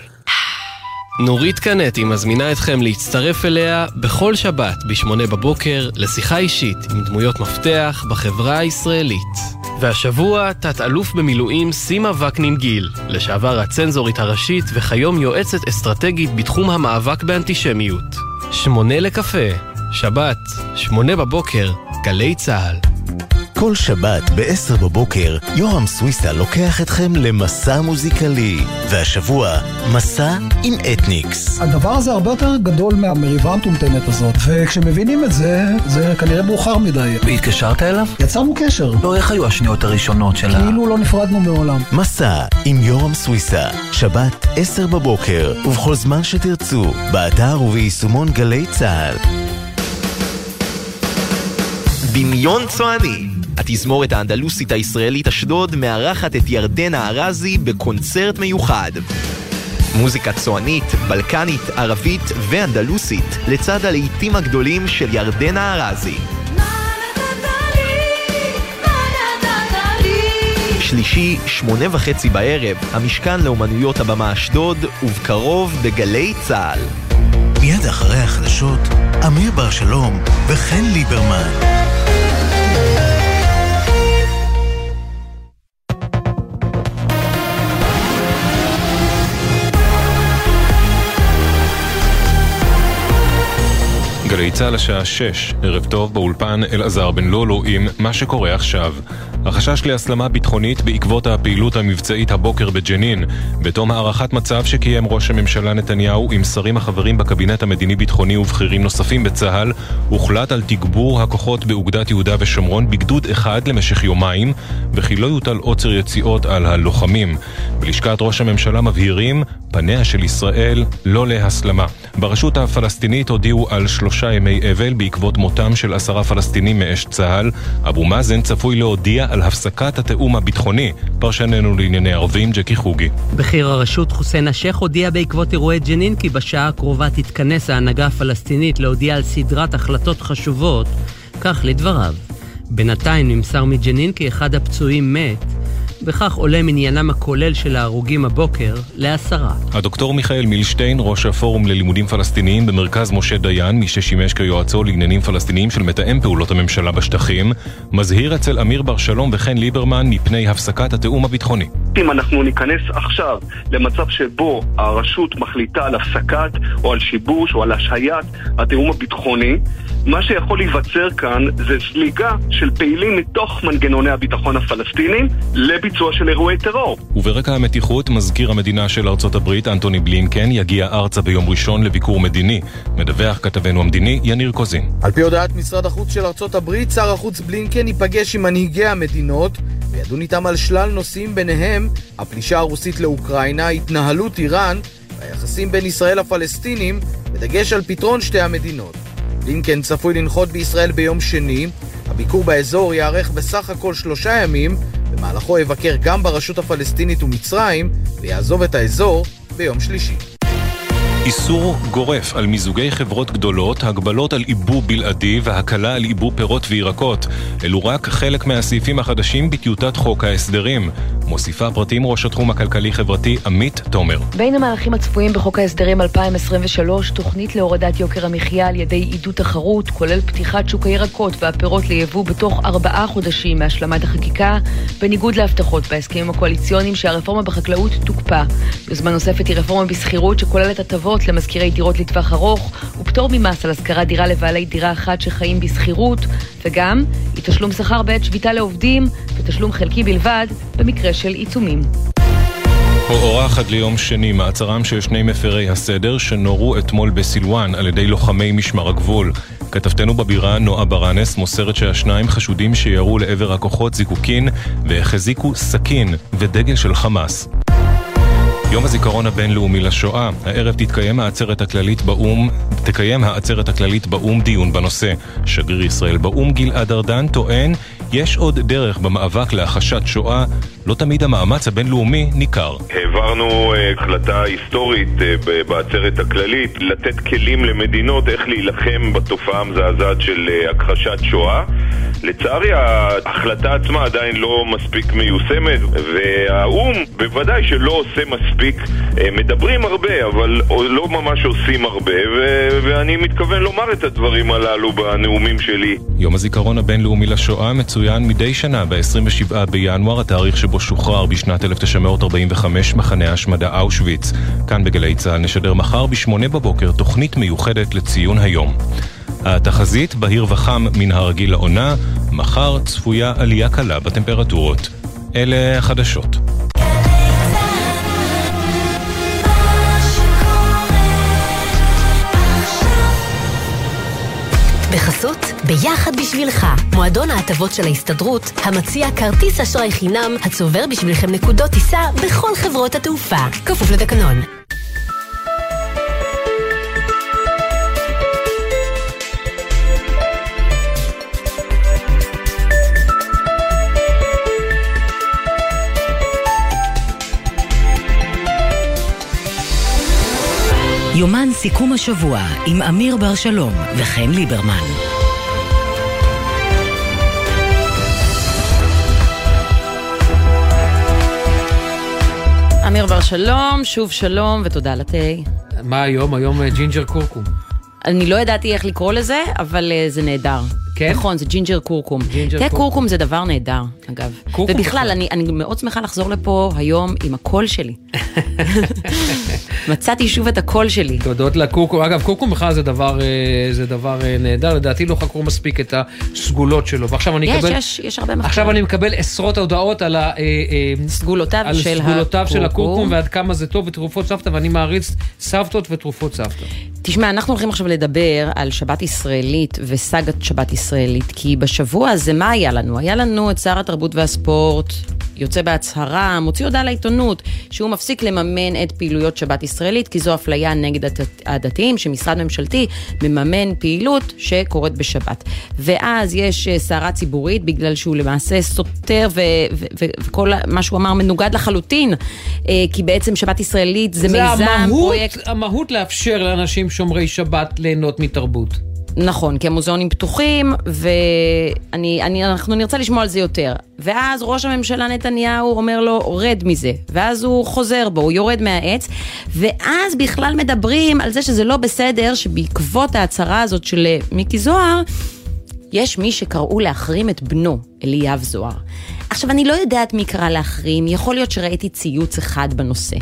נורית קנטי מזמינה אתכם להצטרף אליה בכל שבת ב8 בבוקר לשיחה אישית עם דמויות מפתח בחברה הישראלית. והשבוע תת-אלוף במילואים סימה וקנין גיל, לשעבר הצנזורית הראשית וכיום יועצת אסטרטגית בתחום המאבק באנטישמיות. 8 לקפה, שבת, 8 בבוקר, גלי צהל. כל שבת ב-10 בבוקר, יורם סויסה לוקח אתכם למסע מוזיקלי. והשבוע, מסע עם אתניקס. הדבר הזה הרבה יותר גדול מהמריבה המטומטמת הזאת. וכשמבינים את זה, זה כנראה מאוחר מדי. והתקשרת אליו? יצרנו קשר. לא, איך היו השניות הראשונות שלה? כאילו לא נפרדנו מעולם. מסע עם יורם סויסה. שבת 10 בבוקר, ובכל זמן שתרצו, באתר וביישומון גלי צהל. דמיון צועני. התזמורת האנדלוסית הישראלית אשדוד מארחת את ירדן הארזי בקונצרט מיוחד. מוזיקה צוענית, בלקנית, ערבית ואנדלוסית, לצד הלעיתים הגדולים של ירדן הארזי. שלישי, 8:30 בערב, המשכן לאומנויות הבמה אשדוד, ובקרוב בגלי צהל. מיד אחרי החדשות, אמיר ברשלום וחן ליברמן. ליצה לשעה 6, ערב טוב באולפן אלעזר בן לולו עם מה שקורה עכשיו. החשש להסלמה ביטחונית בעקבות הפעילות המבצעית הבוקר בג'נין, בתום הערכת מצב שקיים ראש הממשלה נתניהו עם שרים החברים בקבינט המדיני-ביטחוני ובחירים נוספים בצהל, הוחלט על תגבור הכוחות באוגדת יהודה ושומרון בגדוד אחד למשך יומיים, וכי לא יוטל עוצר יציאות על הלוחמים. בלשכת ראש הממשלה מבהירים, פניה של ישראל לא להסלמה. ברשות הפלסטינית הודיעו על 3 ימי אבל בעקבות מותם של 10 פלסטינים מאש צהל. אבו מאזן צפוי להודיע על הפסקת התאום הביטחוני. פרשננו לענייני ערבים ג'קי חוגי. בכיר הרשות חוסי נשך הודיע בעקבות אירועי ג'נין כי בשעה הקרובה תתכנס ההנהגה הפלסטינית להודיע על סדרת החלטות חשובות, כך לדבריו. בינתיים נמסר מג'נין כי אחד הפצועים מת, וכך עולה מניינם הכולל של ההרוגים הבוקר ל10. הדוקטור מיכאל מילשטיין, ראש הפורום ללימודים פלסטיניים במרכז משה דיין, מי ששימש כיועצו לעניינים פלסטיניים של מתאם פעולות הממשלה בשטחים, מזהיר אצל אמיר ברשלום וכן ליברמן מפני הפסקת התאום הביטחוני. אם אנחנו ניכנס עכשיו למצב שבו הרשות מחליטה על הפסקת או על שיבוש או על השהיית התאום הביטחוני, מה שיכול להיווצר כאן זה זליגה של פעילים מתוך מנגנוני הביטחון הפלסטינים לביצוע של אירועי טרור. וברקע המתיחות, מזכיר המדינה של ארצות הברית אנטוני בלינקן יגיע ארצה ביום ראשון לביקור מדיני. מדווח כתבנו המדיני יניר קוזין. על פי הודעת משרד החוץ של ארצות הברית, שר החוץ בלינקן ייפגש עם מנהיגי המדינות וידון איתם על שלל נושאים, ביניהם הפלישה הרוסית לאוקראינה, התנהלות איראן והיחסים בין ישראל לפלסטינים, בדגש על פתרון שתי המדינות. לינקן צפוי לנחות בישראל ביום שני. הביקור באזור יארך בסך הכל 3 ימים, במהלכו יבקר גם ברשות הפלסטינית ומצרים, ויעזוב את האזור ביום שלישי. איסור גורף על מיזוגי חברות גדולות, הגבלות על עיבוא בלעדי והקלה על עיבוא פירות וירקות. אלו רק חלק מהסעיפים החדשים בטיוטת חוק ההסדרים. מוסיפה פרטים ראש התחום הכלכלי-חברתי עמית תומר. בין המערכים הצפויים בחוק ההסדרים 2023, תוכנית להורדת יוקר המחיה על ידי עידוד תחרות, כולל פתיחת שוק הירקות והפירות ליבוא בתוך 4 חודשים מהשלמת החקיקה, בניגוד להבטחות בהסכמים הקואליציוניים שהרפורמה בחקלאות תוקפה. יוזמה נוספת היא רפורמה בסחירות שכוללת הטבות למזכירי דירות לטווח ארוך ופטור ממס על השכרת דירה לבעלי דירה אחת שחיים בסחירות, וגם תשלום שכר בעת שביתה לעובדים ותשלום חלקי בלבד במקרה של עיצומים. הוארך עד ליום שני מעצרם של 2 מפרי הסדר שנורו אתמול בסילואן על ידי לוחמי משמר הגבול. כתבתנו בבירה נועה ברנס מוסרת שה2 חשודים שירו לעבר הכוחות זיקוקין והחזיקו סכין ודגל של חמאס. יום הזיכרון הבינלאומי לשואה, הערב תקיים העצרת הכללית באום דיון בנושא. שגריר ישראל באום גילעד ארדן טוען, יש עוד דרך במאבק להכחשת שואה, לא תמיד המאמץ הבינלאומי ניכר. העברנו החלטה היסטורית בעצרת הכללית, לתת כלים למדינות איך להילחם בתופעה המזעזעת של הכחשת שואה. לצערי, ההחלטה עצמה עדיין לא מספיק מיושמת, והאום בוודאי שלא עושה מספיק. מדברים הרבה, אבל לא ממש עושים הרבה, ואני מתכוון לומר את הדברים הללו בנאומים שלי. יום הזיכרון הבינלאומי לשואה מצוין מדי שנה ב-27 בינואר, התאריך שבו שוחרר בשנת 1945 מחנה השמדה אושוויץ. כאן בגלי צהל נשדר מחר ב-8 בבוקר תוכנית מיוחדת לציון היום. התחזית, בהיר וחם מן הרגיל לעונה, מחר צפויה עלייה קלה בטמפרטורות. אלה החדשות. בחסות ביחד בשבילך, מועדון ההטבות של ההסתדרות, המציע כרטיס אשראי חינם הצובר בשבילכם נקודות טיסה בכל חברות התעופה, כפוף לתקנון. יומן סיכום השבוע עם אמיר ברשלום וחן ליברמן. אמיר ברשלום, שוב שלום ותודה לתי. מה היום? היום ג'ינג'ר קורקום. אני לא ידעתי איך לקרוא לזה, אבל זה נהדר. כן? נכון, זה ג'ינג'ר קורקום. תה קורקום זה דבר נהדר, אגב. ובכלל, אני מאוד שמחה לחזור לפה היום עם הקול שלי. מצאתי שוב את הקול שלי. תודות לקורקום. אגב, קורקום בכלל זה דבר נהדר. לדעתי לא חקרו מספיק את הסגולות שלו. ועכשיו אני מקבל... יש הרבה מחקרים. עכשיו אני מקבל עשרות ההודעות על סגולותיו של הקורקום, ועד כמה זה טוב, ותרופות סבתא, ואני מעריץ סבתות ותרופות סבתא. תשמע, אנחנו הולכים עכשיו לדבר על שבת ישראלית וסגת שבת ישראלית, כי בשבוע הזה מה היה לנו? היה לנו את שר התרבות והספורט, יוצא בהצהרה, מוציא הודעה לעיתונות, שהוא מפסיק לממן את פעילויות שבת ישראלית, כי זו אפליה נגד הדתיים, שמשרד ממשלתי מממן פעילות שקורית בשבת. ואז יש סערה ציבורית, בגלל שהוא למעשה סותר, וכל מה שהוא אמר מנוגד לחלוטין, כי בעצם שבת ישראלית זה מיזם, פרויקט... זה המהות לאפשר לאנשים שומרי שבת ליהנות מתרבות. נכון, כי המוזיאונים פתוחים, ואנחנו נרצה לשמוע על זה יותר. ואז ראש הממשלה נתניהו אומר לו, רד מזה. ואז הוא חוזר בו, הוא יורד מהעץ. ואז בכלל מדברים על זה שזה לא בסדר, שבעקבות ההצהרה הזאת של מיקי זוהר, יש מי שקראו להחרים את בנו, אליאב זוהר. עכשיו, אני לא יודעת מי קרא להחרים, יכול להיות שראיתי ציוץ אחד בנושא.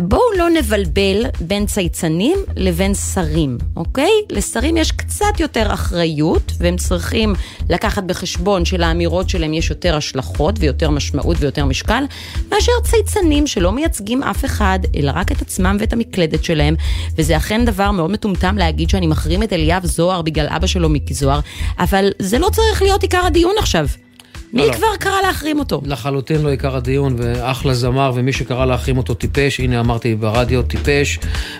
בואו לא נבלבל בין צייצנים לבין שרים, אוקיי? לשרים יש קצת יותר אחריות, והם צריכים לקחת בחשבון שלאמירות שלהם יש יותר השלכות ויותר משמעות ויותר משקל, מאשר צייצנים שלא מייצגים אף אחד, אלא רק את עצמם ואת המקלדת שלהם, וזה אכן דבר מאוד מטומטם להגיד שאני מחרים את אליאב זוהר בגלל אבא שלו מיקי זוהר, אבל זה לא צריך להיות עיקר הדיון עכשיו. מי כבר קרא להחרים אותו? לחלוטין לא עיקר הדיון, ואחלה זמר, ומי שקרא להחרים אותו טיפש, הנה אמרתי ברדיו טיפש,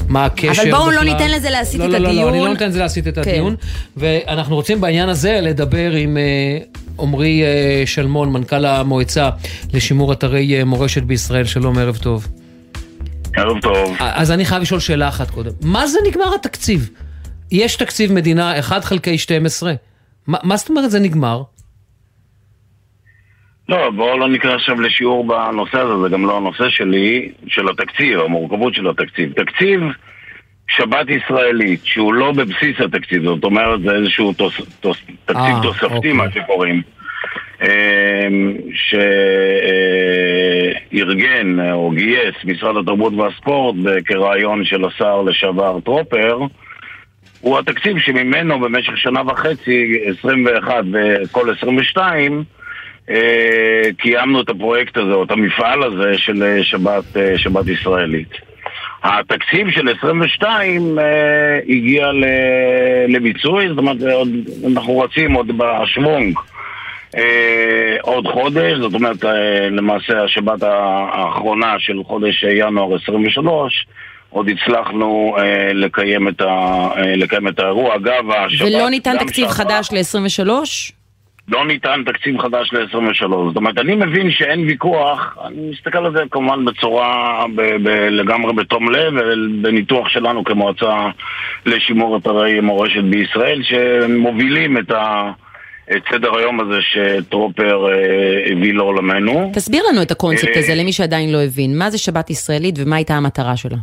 מה הקשר? אבל בואו לא ניתן לזה להסיט את הדיון. לא, אני לא ניתן לזה להסיט את הדיון, ואנחנו רוצים בעניין הזה לדבר עם עומרי שלמון, מנכ"ל המועצה לשימור אתרי מורשת בישראל. שלום, ערב טוב. ערב טוב. אז אני חייב לשאול שאלה אחת קודם. מה זה נגמר התקציב? יש תקציב מדינה 1/12. מה זאת אומרת זה נגמר? לא, בואו לא נקרא עכשיו לשיעור בנושא הזה, זה גם לא הנושא שלי, של התקציב, המורכבות של התקציב. תקציב שבת ישראלית, שהוא לא בבסיס התקציב, זאת אומרת, זה איזשהו תקציב תוספתי, מה שקוראים, שארגן או גייס משרד התרבות והספורט, כרעיון של השר לשעבר טרופר, הוא התקציב שממנו במשך שנה וחצי, 21 וכל 22, קיימנו את הפרויקט הזה או את המפעל הזה של שבת ישראלית. התקציב של 22 הגיע לביצוי, זאת אומרת אנחנו רצים עוד בשוונג עוד חודש, זאת אומרת למעשה השבת האחרונה של חודש ינואר 23 עוד הצלחנו לקיים את האירוע. אגב, ולא ניתן תקציב חדש ל-23? לא ניתן תקציב חדש ל-23. זאת אומרת, אני מבין שאין ויכוח, אני מסתכל על זה כמובן בצורה, לגמרי בתום לב, ובניתוח שלנו כמועצה לשימור אתרי מורשת בישראל, שמובילים את סדר היום הזה שטרופר הביא לעולמנו. תסביר לנו את הקונספט הזה, למי שעדיין לא הבין. מה זה שבת ישראלית ומה הייתה המטרה שלה?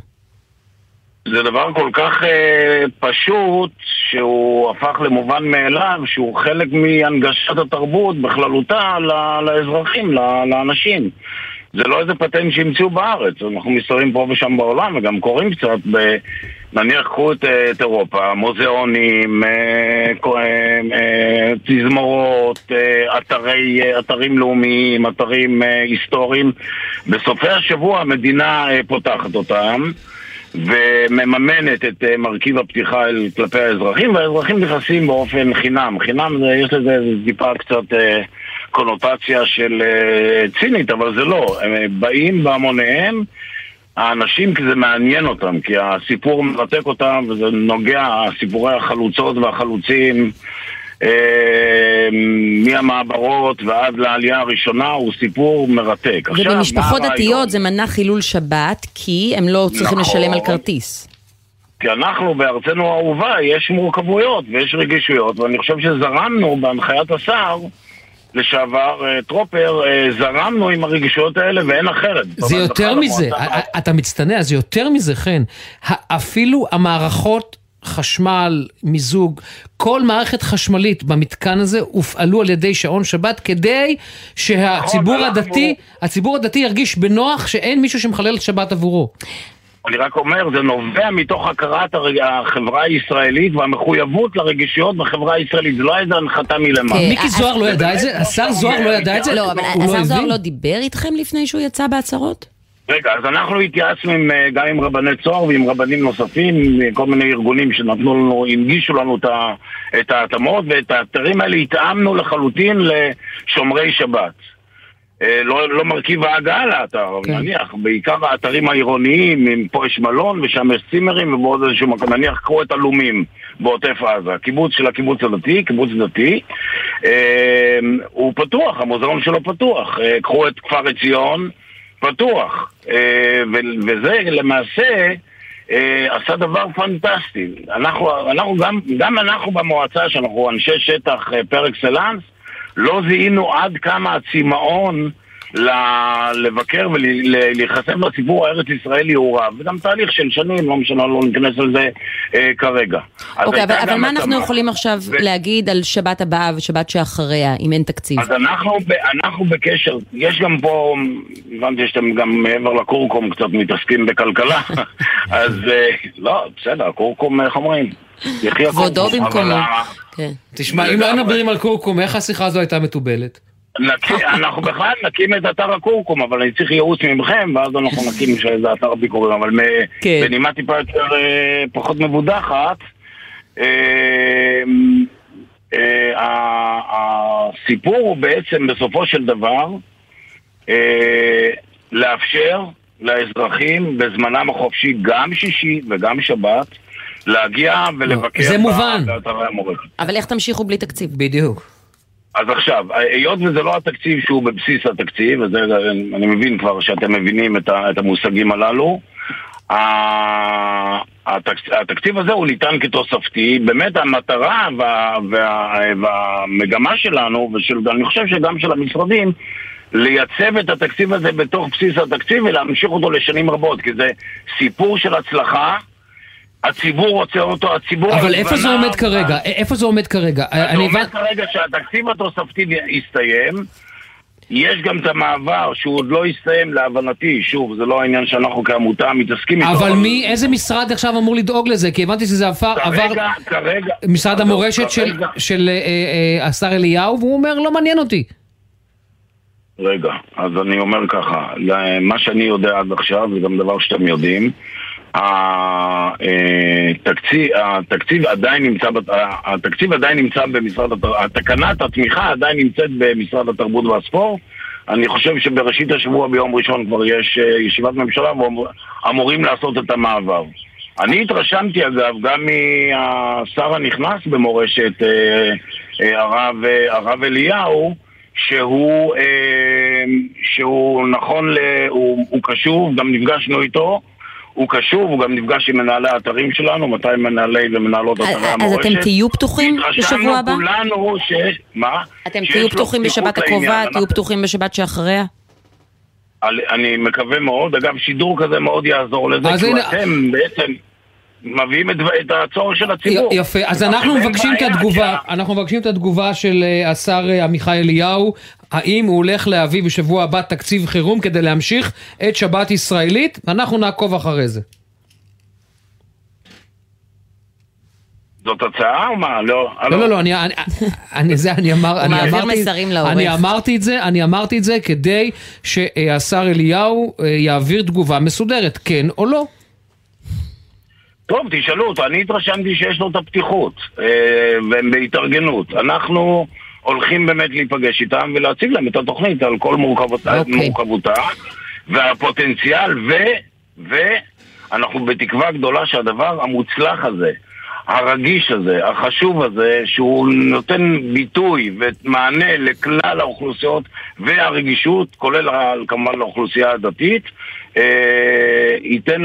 זה דבר כל כך פשוט שהוא הפך למובן מאליו, שהוא חלק מהנגשת התרבות בכללותה לאזרחים, לאנשים. זה לא איזה פטנט שהמציאו בארץ, אנחנו מסתובבים פה ושם בעולם וגם קוראים קצת נניח קחו את אירופה, מוזיאונים, תזמורות, אתרים לאומיים, אתרים היסטוריים. בסופי השבוע המדינה פותחת אותם ומממנת את מרכיב הפתיחה כלפי האזרחים, והאזרחים נכנסים באופן חינם. חינם זה, יש לזה דיפה קצת קונוטציה של צינית, אבל זה לא. הם באים בהמוניהם, האנשים כי זה מעניין אותם, כי הסיפור מרתק אותם, וזה נוגע, סיפורי החלוצות והחלוצים, מהמעברות ועד לעלייה הראשונה הוא סיפור מרתק. ובמשפחות דתיות זה מנע חילול שבת כי הם לא צריכים לשלם על כרטיס, כי אנחנו בארצנו האהובה יש מורכבויות ויש רגישויות, ואני חושב שזרמנו בהנחיית השר לשעבר טרופר, זרמנו עם הרגישויות האלה ואין אחרת. זה יותר מזה, אתה מצטנע, זה יותר מזה, כן. אפילו המערכות חשמל, מיזוג, כל מערכת חשמלית במתקן הזה הופעלו על ידי שעון שבת כדי שהציבור הדתי ירגיש בנוח שאין מישהו שמחלל שבת עבורו. אני רק אומר, זה נובע מתוך הכרת החברה הישראלית והמחויבות לרגישויות בחברה הישראלית. זה לא איזה הנחתה מלמעלה. מיקי זוהר לא ידע את זה? השר זוהר לא ידע את זה? לא, אבל השר זוהר לא דיבר איתכם לפני שהוא יצא בהצהרות? רגע, אז אנחנו התייעצנו גם עם רבני צוהר ועם רבנים נוספים, כל מיני ארגונים שנתנו לנו, הנגישו לנו את ההתאמות, ואת האתרים האלה התאמנו לחלוטין לשומרי שבת. לא מרכיב ההגעה לאתר, נניח, בעיקר האתרים העירוניים, פה יש מלון ושם יש צימרים ובעוד איזשהו מקום, נניח קחו את אלומים בעוטף עזה, הקיבוץ של הקיבוץ הדתי, קיבוץ דתי, הוא פתוח, המוזיאון שלו פתוח, קחו את כפר עציון, פתוח, וזה למעשה עשה דבר פנטסטי. אנחנו גם במועצה שאנחנו אנשי שטח פר אקסלנס, לא זיהינו עד כמה הצימאון לבקר ולהיחשף לציבור הארץ ישראלי הוא רב, וגם תהליך של שנים, לא משנה, לא נכנס על זה כרגע. אוקיי, אבל מה אנחנו יכולים עכשיו להגיד על שבת הבאה ושבת שאחריה, אם אין תקציב? אז אנחנו בקשר, יש גם פה, הבנתי שאתם גם מעבר לקורקום קצת מתעסקים בכלכלה, אז לא, בסדר, הקורקום חומרים. ועודו במקומו. תשמע, אם לא נדברים על קורקום, איך השיחה הזו הייתה מטובלת? אנחנו בכלל נקים את אתר הקורקום, אבל אני צריך ייעוץ ממכם, ואז אנחנו נקים שזה אתר הביקורים, אבל בנימה טיפה יותר פחות מבודחת, הסיפור הוא בעצם בסופו של דבר לאפשר לאזרחים בזמנם החופשי גם שישי וגם שבת להגיע ולבקר. זה מובן, אבל איך תמשיכו בלי תקציב? בדיוק. אז עכשיו, היות וזה לא התקציב שהוא בבסיס התקציב, אז אני מבין כבר שאתם מבינים את המושגים הללו, התקציב הזה הוא ניתן כתוספתי, באמת המטרה והמגמה שלנו, ואני חושב שגם של המשרדים, לייצב את התקציב הזה בתוך בסיס התקציב ולהמשיך אותו לשנים רבות, כי זה סיפור של הצלחה, הציבור רוצה אותו, הציבור... אבל איפה זה עומד כרגע? איפה זה עומד כרגע? זה עומד כרגע שהתקציב התוספתי יסתיים, יש גם את המעבר שהוא עוד לא יסתיים להבנתי, שוב, זה לא העניין שאנחנו כעמותה מתעסקים איתו. אבל איזה משרד עכשיו אמור לדאוג לזה? כי הבנתי שזה עבר... כרגע... משרד המורשת של השר אליהו, והוא אומר, לא מעניין אותי. רגע, אז אני אומר ככה, מה שאני יודע עד עכשיו, זה גם דבר שאתם יודעים, התקציב עדיין נמצא במשרד התקנת התמיכה עדיין נמצאת במשרד התרבות והספורט. אני חושב שבראשית השבוע ביום ראשון כבר יש ישיבת ממשלה ואמורים לעשות את המעבר. אני התרשמתי אגב גם מהשר הנכנס במורשת הרב אליהו שהוא נכון, הוא קשוב, גם נפגשנו איתו, הוא קשוב, הוא גם נפגש עם מנהלי האתרים שלנו, 200 מנהלי ומנהלות אתרי המורשת. אז אתם תהיו פתוחים בשבוע הבא? אתם תהיו פתוחים בשבת הקרובה, תהיו פתוחים בשבת שאחריה? אני מקווה מאוד, אגב שידור כזה מאוד יעזור לזה, כי אתם בעצם מביאים את הצור של הציבור. יפה, אז אנחנו מבקשים את התגובה של השר עמיחי אליהו, האם הוא הולך להביא בשבוע הבא תקציב חירום כדי להמשיך את שבת ישראלית, ואנחנו נעקוב אחרי זה. זאת הצעה או מה? לא, אני אמרתי את זה כדי שהשר אליהו יעביר תגובה מסודרת, כן או לא. טוב, תשאלו אותו, אני התרשמתי שיש לו את הפתיחות ובהתארגנות. אנחנו הולכים באמת להיפגש איתם ולהציג להם את התוכנית על כל מורכבותה והפוטנציאל, ואנחנו בתקווה גדולה שהדבר המוצלח הזה, הרגיש הזה, החשוב הזה, שהוא נותן ביטוי ומענה לכלל האוכלוסיות והרגישות, כולל כמובן לאוכלוסייה הדתית, ייתן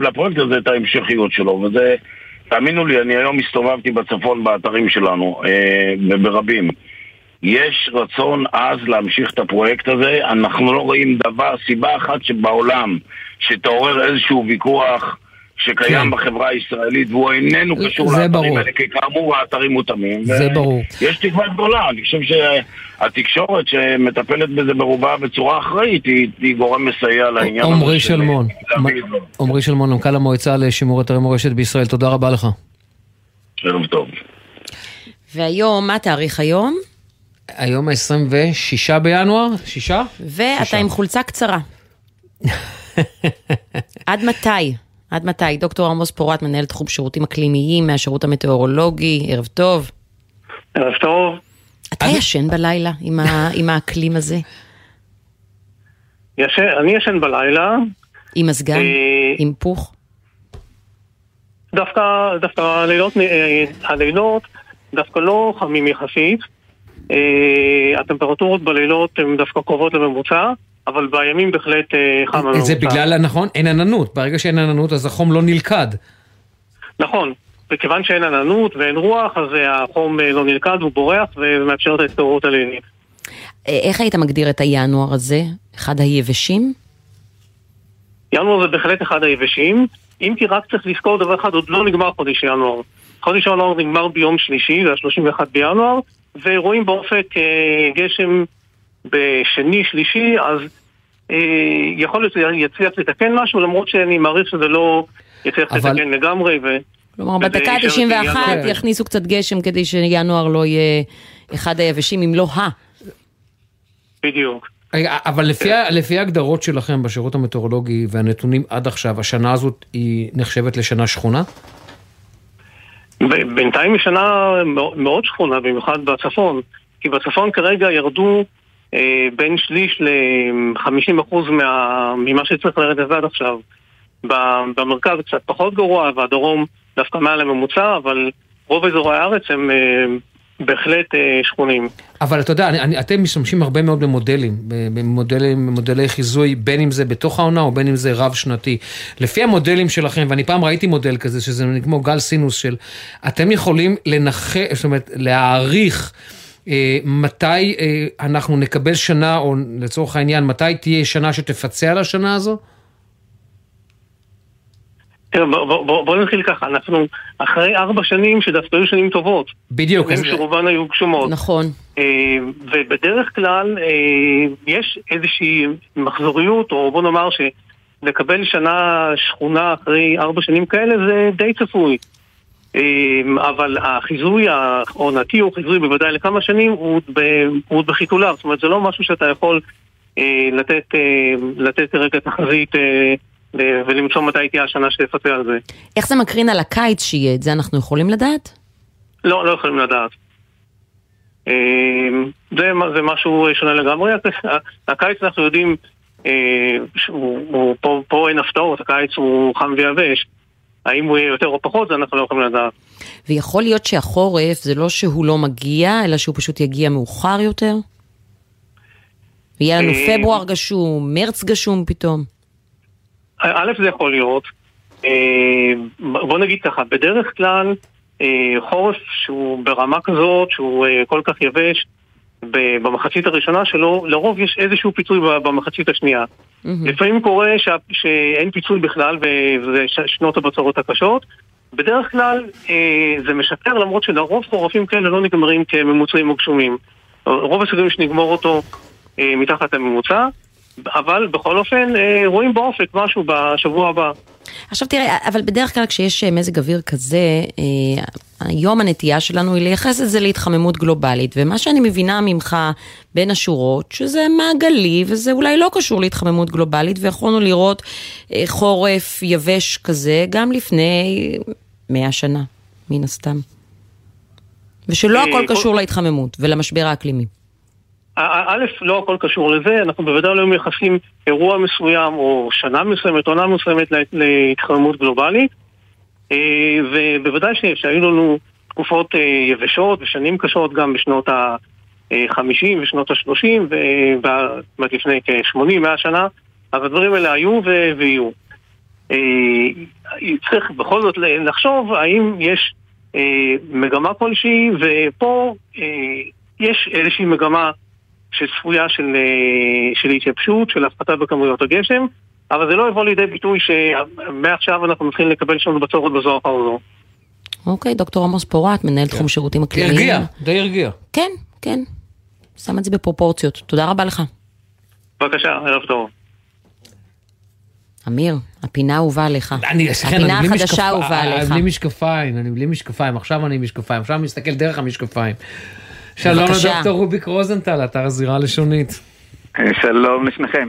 לפרויקט הזה את ההמשכיות שלו, וזה, תאמינו לי, אני היום הסתובבתי בצפון באתרים שלנו, ברבים. יש רצון אז להמשיך את הפרויקט הזה. אנחנו לא רואים דבר, סיבה אחת שבעולם שתעורר איזשהו ויכוח שקיים בחברה הישראלית, והוא איננו קשור לאתרים האלה, כי כאמור האתרים מותאמים. זה ברור. יש תקווה גדולה, אני חושב שהתקשורת שמטפלת בזה ברובה בצורה אחראית, היא גורם מסייע לעניין. עומרי שלמון, עומרי שלמון, מנכ"ל המועצה לשימור אתרי מורשת בישראל, תודה רבה לך. שלום טוב. והיום, מה תאריך היום? היום ה-26 בינואר, 6? ואתה עם חולצה קצרה. עד מתי? עד מתי? דוקטור עמוס פורת, מנהל תחום שירותים אקלימיים מהשירות המטאורולוגי, ערב טוב. ערב טוב. אתה ישן בלילה עם האקלים הזה? אני ישן בלילה. עם מזגן? עם פוך? דווקא הלילות דווקא לא חמים יחסית. הטמפרטורות בלילות הן דווקא קרובות לממוצע, אבל בימים בהחלט חם לנו. זה בגלל, נכון, אין עננות. ברגע שאין עננות, אז החום לא נלכד. נכון. וכיוון שאין עננות ואין רוח, אז החום לא נלכד, הוא בורח ומאפשר את ההתקררות הלילית. איך היית מגדיר את הינואר הזה? אחד היבשים? ינואר זה בהחלט אחד היבשים. אם כי רק צריך לזכור דבר אחד, עוד לא נגמר חודש ינואר. חודש ינואר נגמר ביום שלישי, זה ה-31 בינואר, ורואים באופק גשם בשני שלישי, אז יכול להיות יצליח לתקן משהו, למרות שאני מעריך שזה לא יצליח לתקן לגמרי. כלומר, בדקה 91 יכניסו קצת גשם כדי שינואר לא יהיה אחד היבשים, אם לא ה. בדיוק. אבל לפי ההגדרות שלכם בשירות המטאורולוגי והנתונים עד עכשיו, השנה הזאת היא נחשבת לשנה שחונה? בינתיים היא שנה מאוד שחונה, במיוחד בצפון, כי בצפון כרגע ירדו בין שליש ל-50% ממה שצריך לרדת עד עכשיו. במרכז קצת פחות גרוע, והדרום דווקא מעל הממוצע, אבל רוב אזורי הארץ הם בהחלט שכונים. אבל אתה יודע, אתם משתמשים הרבה מאוד במודלים, במודלי חיזוי, בין אם זה בתוך העונה או בין אם זה רב שנתי. לפי המודלים שלכם, ואני פעם ראיתי מודל כזה, שזה כמו גל סינוס של, אתם יכולים זאת אומרת, להעריך מתי אנחנו נקבל שנה, או לצורך העניין, מתי תהיה שנה שתפצה על השנה הזו? בוא נתחיל ככה, אנחנו אחרי 4 שנים שדווקא היו שנים טובות. בדיוק. שרובן היו גשומות. נכון. ובדרך כלל יש איזושהי מחזוריות, או בוא נאמר שלקבל שנה שכונה אחרי 4 שנים כאלה זה די צפוי. אבל החיזוי העונתי הוא חיזוי בוודאי לכמה שנים, הוא עוד בחיתוליו. זאת אומרת, זה לא משהו שאתה יכול לתת רגע תחזית ולמצוא מתי תהיה השנה שתפצה על זה. איך זה מקרין על הקיץ שיהיה? את זה אנחנו יכולים לדעת? לא, לא יכולים לדעת. זה משהו שונה לגמרי. הקיץ אנחנו יודעים, פה אין הפתעות, הקיץ הוא חם ויבש. האם הוא יהיה יותר או פחות, זה אנחנו לא יכולים לדעת. ויכול להיות שהחורף זה לא שהוא לא מגיע, אלא שהוא פשוט יגיע מאוחר יותר? ויהיה לנו פברואר גשום, מרץ גשום פתאום. א', זה יכול להיות, בוא נגיד ככה, בדרך כלל חורף שהוא ברמה כזאת, שהוא כל כך יבש, במחצית הראשונה שלו, לרוב יש איזשהו פיצוי במחצית השנייה. לפעמים קורה שאין פיצוי בכלל, וזה שנות הבצורות הקשות. בדרך כלל זה משקר, למרות שלרוב חורפים כאלה לא נגמרים כממוצעים או גשומים. רוב הסיכויים שנגמור אותו מתחת הממוצע, אבל בכל אופן רואים באופק משהו בשבוע הבא. עכשיו תראה, אבל בדרך כלל כשיש מזג אוויר כזה, היום הנטייה שלנו היא לייחס את זה להתחממות גלובלית, ומה שאני מבינה ממך בין השורות, שזה מעגלי, וזה אולי לא קשור להתחממות גלובלית, ויכולנו לראות חורף יבש כזה גם לפני 100 שנה, מן הסתם. ושלא הכל קשור להתחממות ולמשבר האקלימי. א', לא הכל קשור לזה, אנחנו בוודאי לא מייחסים אירוע מסוים או שנה מסוימת, עונה מסוימת להתחממות גלובלית, ובוודאי שהיו לנו תקופות יבשות ושנים קשות גם בשנות ה-50 ושנות ה-30 ולפני כ-80-100 שנה, אז הדברים האלה היו ויהיו. צריך בכל זאת לחשוב האם יש מגמה כלשהי, ופה יש איזושהי מגמה שצפויה של התייבשות, של הפחתה בכמויות הגשם, אבל זה לא יבוא לידי ביטוי שמעכשיו אנחנו מתחילים לקבל שם בצורת בזו אחר זו. אוקיי, דוקטור עמוס פורת, מנהל תחום שירותים אקלימיים. הרגיע, די הרגיע. כן, כן. שם את זה בפרופורציות. תודה רבה לך. בבקשה, ערב טוב. אמיר, הפינה הובאה לך. הפינה החדשה הובאה לך. אני משקפיים, אני בלי משקפיים. עכשיו אני משקפיים. עכשיו אני מסתכל דרך המשקפיים. שלום לדוקטור רובי קרוזנטל, אתר הזירה הלשונית. שלום לשניכם.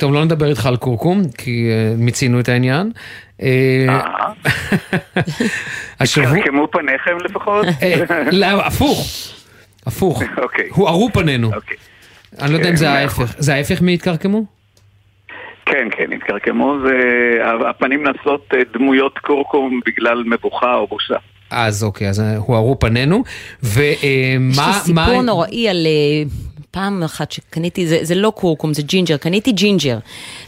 טוב, לא נדבר איתך על קורקום, כי מצינו את העניין. התקרקמו פניכם לפחות? הפוך. הפוך. הוארו פנינו. אני לא יודע אם זה ההפך. זה ההפך מי התקרקמו? כן, כן, התקרקמו. הפנים נעשות דמויות קורקום בגלל מבוכה או בושה. אז אוקיי, אז הוארו פנינו. יש לי סיפור נוראי על... פעם אחת שקניתי, זה לא קורקום, זה ג'ינג'ר, קניתי ג'ינג'ר,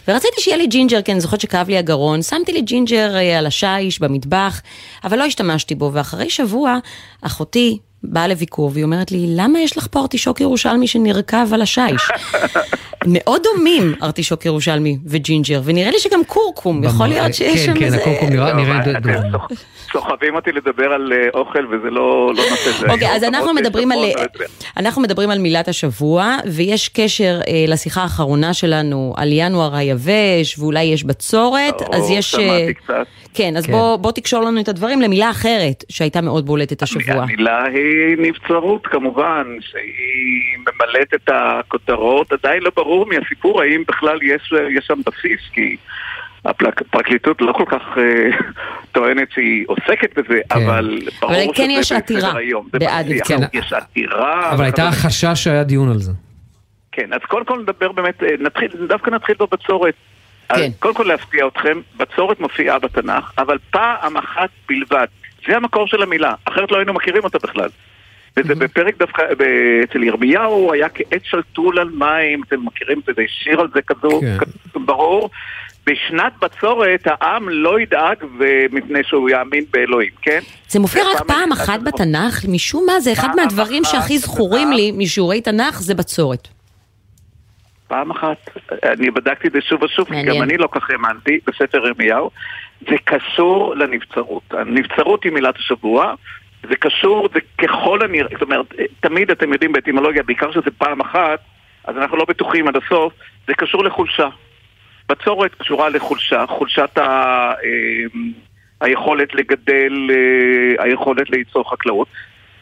ורציתי שיהיה לי ג'ינג'ר, כי אני זוכרת שכאב לי הגרון, שמתי לי ג'ינג'ר על השייש במטבח, אבל לא השתמשתי בו, ואחרי שבוע, אחותי באה לביקור, והיא אומרת לי, למה יש לך פה ארטישוק ירושלמי שנרכב על השייש? מאוד דומים ארטישוק ירושלמי וג'ינג'ר, ונראה לי שגם קורקום, יכול להיות שיש שם איזה... כן, כן, הקורקום נראה דומה. סוחבים אותי לדבר על אוכל, וזה לא נושא. אוקיי, אז אנחנו מדברים על מילת השבוע, ויש קשר לשיחה האחרונה שלנו, על ינואר היבש, ואולי יש בצורת, אז יש... שמעתי קצת. כן, אז בוא תקשור לנו את הדברים למילה אחרת, שהייתה מאוד בולטת השבוע. המילה היא נבצרות, כמובן, שהיא ממלאת את הכותרות, עדיין לא ברור מהסיפור, האם בכלל יש שם בסיס, כי הפרקליטות לא כל כך טוענת שהיא עוסקת בזה, אבל ברור שזה יש עתירה. יש עתירה. אבל הייתה חשש שהיה דיון על זה. כן, אז קודם כל נדבר באמת, דווקא נתחיל פה בצורת, קודם כל להפתיע אתכם, בצורת מופיעה בתנ"ך, אבל פעם אחת בלבד. זה המקור של המילה, אחרת לא היינו מכירים אותה בכלל. וזה בפרק דווקא, אצל ירמיהו, היה כעת שלטול על מים, אתם מכירים את זה, שיר על זה כזו, ברור. בשנת בצורת, העם לא ידאג ומפני שהוא יאמין באלוהים, כן? זה מופיע רק פעם אחת בתנ"ך, משום מה, זה אחד מהדברים שהכי זכורים לי משיעורי תנ"ך, זה בצורת. פעם אחת, אני בדקתי את זה שוב ושוב, גם אני לא כך האמנתי בספר ירמיהו, זה קשור לנבצרות. הנבצרות היא מילת השבוע, זה קשור, זה ככל הנראה, זאת אומרת, תמיד אתם יודעים באטימולוגיה, בעיקר שזה פעם אחת, אז אנחנו לא בטוחים עד הסוף, זה קשור לחולשה. בצורת קשורה לחולשה, חולשת היכולת לגדל, היכולת ליצור חקלאות,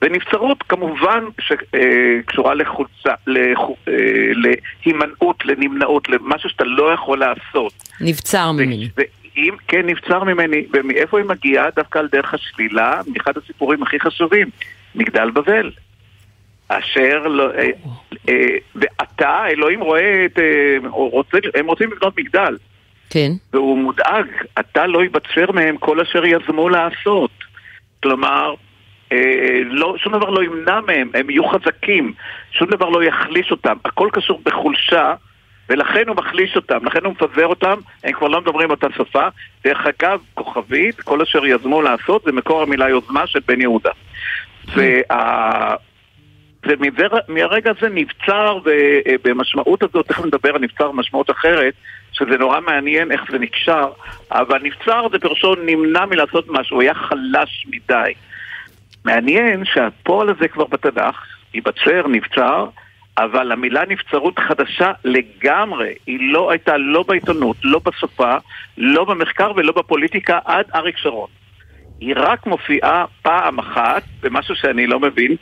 ונבצרות כמובן שקשורה לחולצה, להימנעות, לנמנעות, למשהו שאתה לא יכול לעשות. נבצר ממני. כן, נבצר ממני. ומאיפה היא מגיעה? דווקא על דרך השלילה, מאחד הסיפורים הכי חשובים, מגדל בבל. אשר ואתה, אלוהים רואה את... הם רוצים לבנות מגדל. כן. והוא מודאג. אתה לא יבצר מהם כל אשר יזמו לעשות. כלומר... שום דבר לא ימנע מהם, הם יהיו חזקים, שום דבר לא יחליש אותם, הכל קשור בחולשה, ולכן הוא מחליש אותם, לכן הוא מפזר אותם, הם כבר לא מדברים אותה שפה, דרך אגב, כוכבית, כל אשר יזמו לעשות, זה מקור המילה יוזמה של בן יהודה. ומהרגע הזה נבצר, ובמשמעות הזאת, תכף נדבר על נבצר משמעות אחרת, שזה נורא מעניין איך זה נקשר, אבל נבצר זה פרשון נמנע מלעשות משהו, הוא היה חלש מדי. מעניין שהפועל הזה כבר בתנ"ך, ייבצר, נבצר, אבל המילה נבצרות חדשה לגמרי, היא לא הייתה לא בעיתונות, לא בשפה, לא במחקר ולא בפוליטיקה עד אריק שרון. היא רק מופיעה פעם אחת, במשהו שאני לא מבין,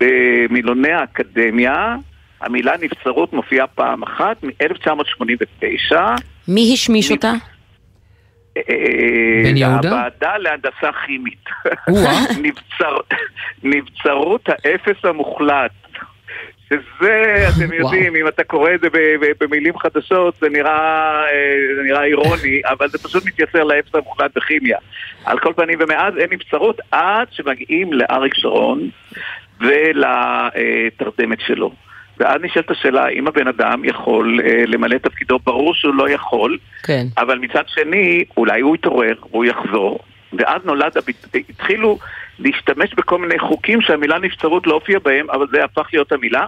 במילוני האקדמיה, המילה נבצרות מופיעה פעם אחת, מ-1989. מי השמיש אותה? הוועדה להנדסה כימית. נבצרות האפס המוחלט. שזה, אתם יודעים, אם אתה קורא את זה במילים חדשות, זה נראה אירוני, אבל זה פשוט מתייסר לאפס המוחלט בכימיה. על כל פנים, ומאז אין נבצרות עד שמגיעים לאריק שרון ולתרדמת שלו. ואז נשאלת השאלה, אם הבן אדם יכול למלא את תפקידו, ברור שהוא לא יכול, כן. אבל מצד שני, אולי הוא יתעורר, הוא יחזור, ואז התחילו להשתמש בכל מיני חוקים שהמילה נבצרות לא הופיעה בהם, אבל זה הפך להיות המילה.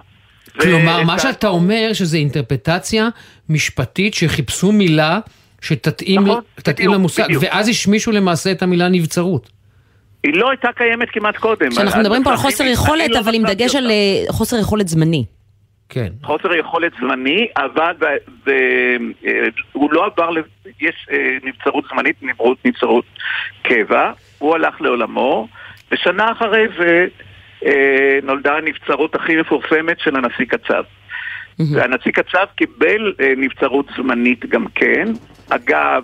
כלומר, מה שאתה אומר שזה אינטרפטציה משפטית שחיפשו מילה שתתאים למושג, ואז השמישו למעשה את המילה נבצרות. היא לא הייתה קיימת כמעט קודם. אנחנו מדברים פה על חוסר יכולת, אבל עם דגש על חוסר יכולת זמני. כן. חוסר יכולת זמני, אבל הוא לא עבר, יש נבצרות זמנית, נבצרות קבע, הוא הלך לעולמו, ושנה אחרי זה נולדה הנבצרות הכי מפורסמת של הנשיא קצב. והנשיא קצב קיבל נבצרות זמנית גם כן, אגב,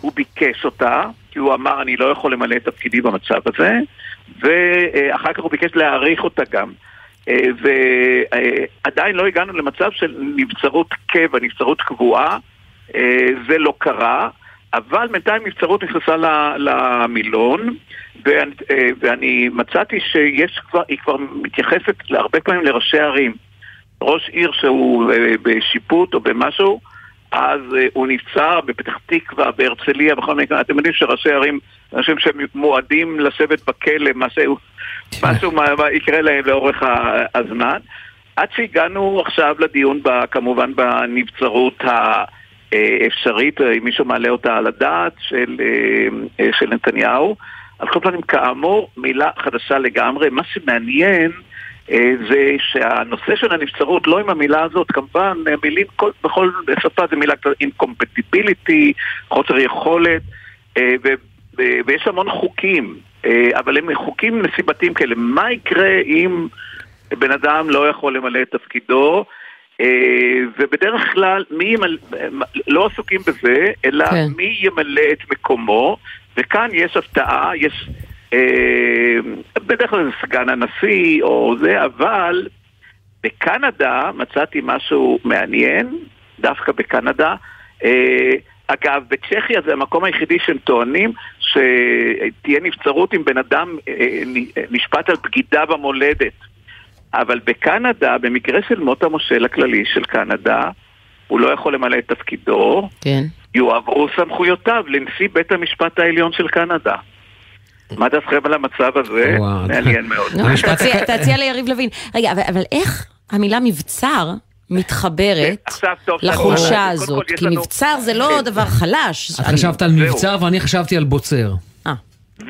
הוא ביקש אותה, כי הוא אמר, אני לא יכול למלא את תפקידי במצב הזה, ואחר כך הוא ביקש להאריך אותה גם. ועדיין לא הגענו למצב של נבצרות קבע, נבצרות קבועה, זה לא קרה, אבל בינתיים נבצרות נכנסה למילון, ואני מצאתי שהיא כבר מתייחסת להרבה פעמים לראשי ערים. ראש עיר שהוא בשיפוט או במשהו, אז הוא נפצר בפתח תקווה, בהרצליה, בכל מיני, אתם יודעים שראשי ערים, אנשים שמועדים לשבת בכלא, משהו יקרה להם לאורך הזמן. עד שהגענו עכשיו לדיון, כמובן בנבצרות האפשרית, אם מישהו מעלה אותה על הדעת של נתניהו, על כל פנים כאמור, מילה חדשה לגמרי, מה שמעניין, זה שהנושא של הנבצרות לא עם המילה הזאת, כמובן מילים בכל שפה זה מילה incompatibility, חוסר יכולת, ויש המון חוקים, אבל הם חוקים נסיבתיים כאלה. מה יקרה אם בן אדם לא יכול למלא את תפקידו? ובדרך כלל לא עסוקים בזה, אלא מי ימלא את מקומו, וכאן יש הפתעה, יש בדרך כלל זה סגן הנשיא או זה, אבל בקנדה מצאתי משהו מעניין, דווקא בקנדה. אגב, בצ'כיה זה המקום היחידי שהם טוענים שתהיה נבצרות אם בן אדם נשפט על בגידה במולדת, אבל בקנדה, במקרה של מות המושל הכללי של קנדה, הוא לא יכול למלא את תפקידו, כן. יועברו סמכויותיו לנשיא בית המשפט העליון של קנדה. מה דעתכם על המצב הזה? מעניין מאוד. תציע ליריב לוין. רגע, אבל איך המילה מבצר מתחברת לחולשה הזאת? כי מבצר זה לא דבר חלש. את חשבת על מבצר ואני חשבתי על בוצר.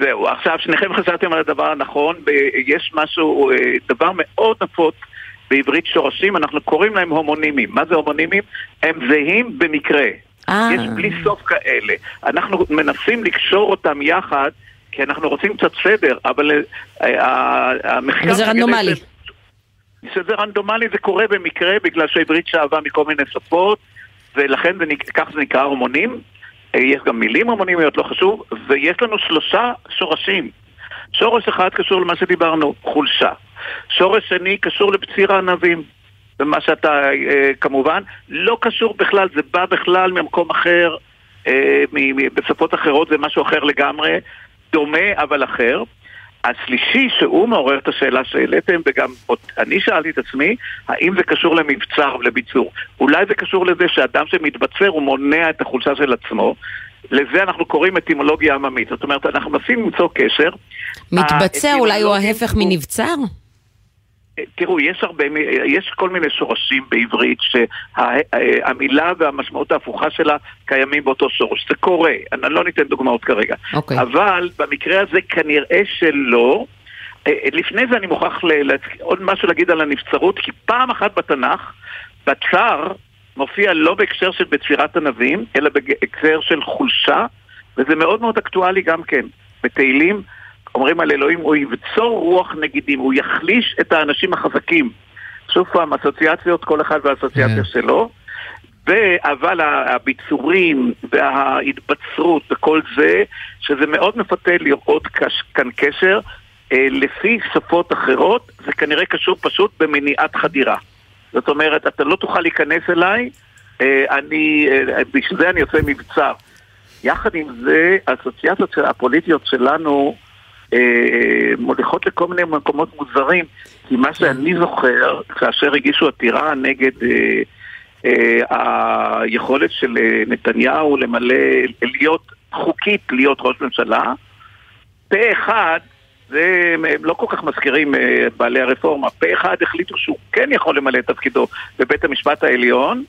זהו, עכשיו שניכם חשבתם על הדבר הנכון, יש משהו, דבר מאוד נפוץ בעברית שורשים, אנחנו קוראים להם הומונימים. מה זה הומונימים? הם זהים במקרה. יש בלי סוף כאלה. אנחנו מנסים לקשור אותם יחד, כי אנחנו רוצים קצת סדר, אבל המחקר זה רנדומלי. שזה רנדומלי, זה קורה במקרה, בגלל שהעברית שאבה מכל מיני שפות, ולכן כך זה נקרא הומונים. יש גם מילים הומונימיות, לא חשוב, ויש לנו 3 שורשים. שורש אחד קשור למה שדיברנו, חולשה. שורש שני קשור לבציר הענבים, ומה שאתה כמובן לא קשור בכלל, זה בא בכלל ממקום אחר, בשפות אחרות זה משהו אחר לגמרי, דומה אבל אחר. השלישי שהוא מעורר את השאלה שאליתם, וגם אני שאלתי את עצמי, האם זה קשור למבצר ולביצור? אולי זה קשור לזה שאדם שמתבצר הוא מונע את החולשה של עצמו. לזה אנחנו קוראים אטימולוגיה עממית. זאת אומרת, אנחנו מנסים למצוא קשר. מתבצר אולי הוא ההפך מנבצר? תראו, יש כל מיני שורשים בעברית שהמילה והמשמעות ההפוכה שלה קיימים באותו שורש. זה קורה, אני לא ניתן דוגמאות כרגע. אבל במקרה הזה כנראה שלא. לפני זה אני מוכרח עוד משהו להגיד על הנבצרות, כי פעם אחת בתנ"ך, בצר מופיע לא בהקשר של בצירת ענבים, אלא בהקשר של חולשה, וזה מאוד מאוד אקטואלי גם כן. בתהילים, אומרים על אלוהים, הוא יבצור רוח נגידים, הוא יחליש את האנשים החזקים. שוב פעם, אסוציאציות, כל אחד והאסוציאציה שלו. אבל הביצורים וההתבצרות וכל זה, שזה מאוד מפתה לראות כאן קשר, לפי שפות אחרות, זה כנראה קשור פשוט במניעת חדירה. זאת אומרת, אתה לא תוכל להיכנס אליי, בשביל זה אני עושה מבצר. יחד עם זה, האסוציאציות הפוליטיות שלנו מוליכות לכל מיני מקומות מוזרים, כי מה שאני זוכר, כאשר הגישו עתירה נגד היכולת של נתניהו למלא, להיות חוקית, להיות ראש ממשלה, פה אחד זה לא כל כך מזכירים בעלי הרפורמה. פה אחד החליטו שהוא כן יכול למלא את תפקידו בבית המשפט העליון,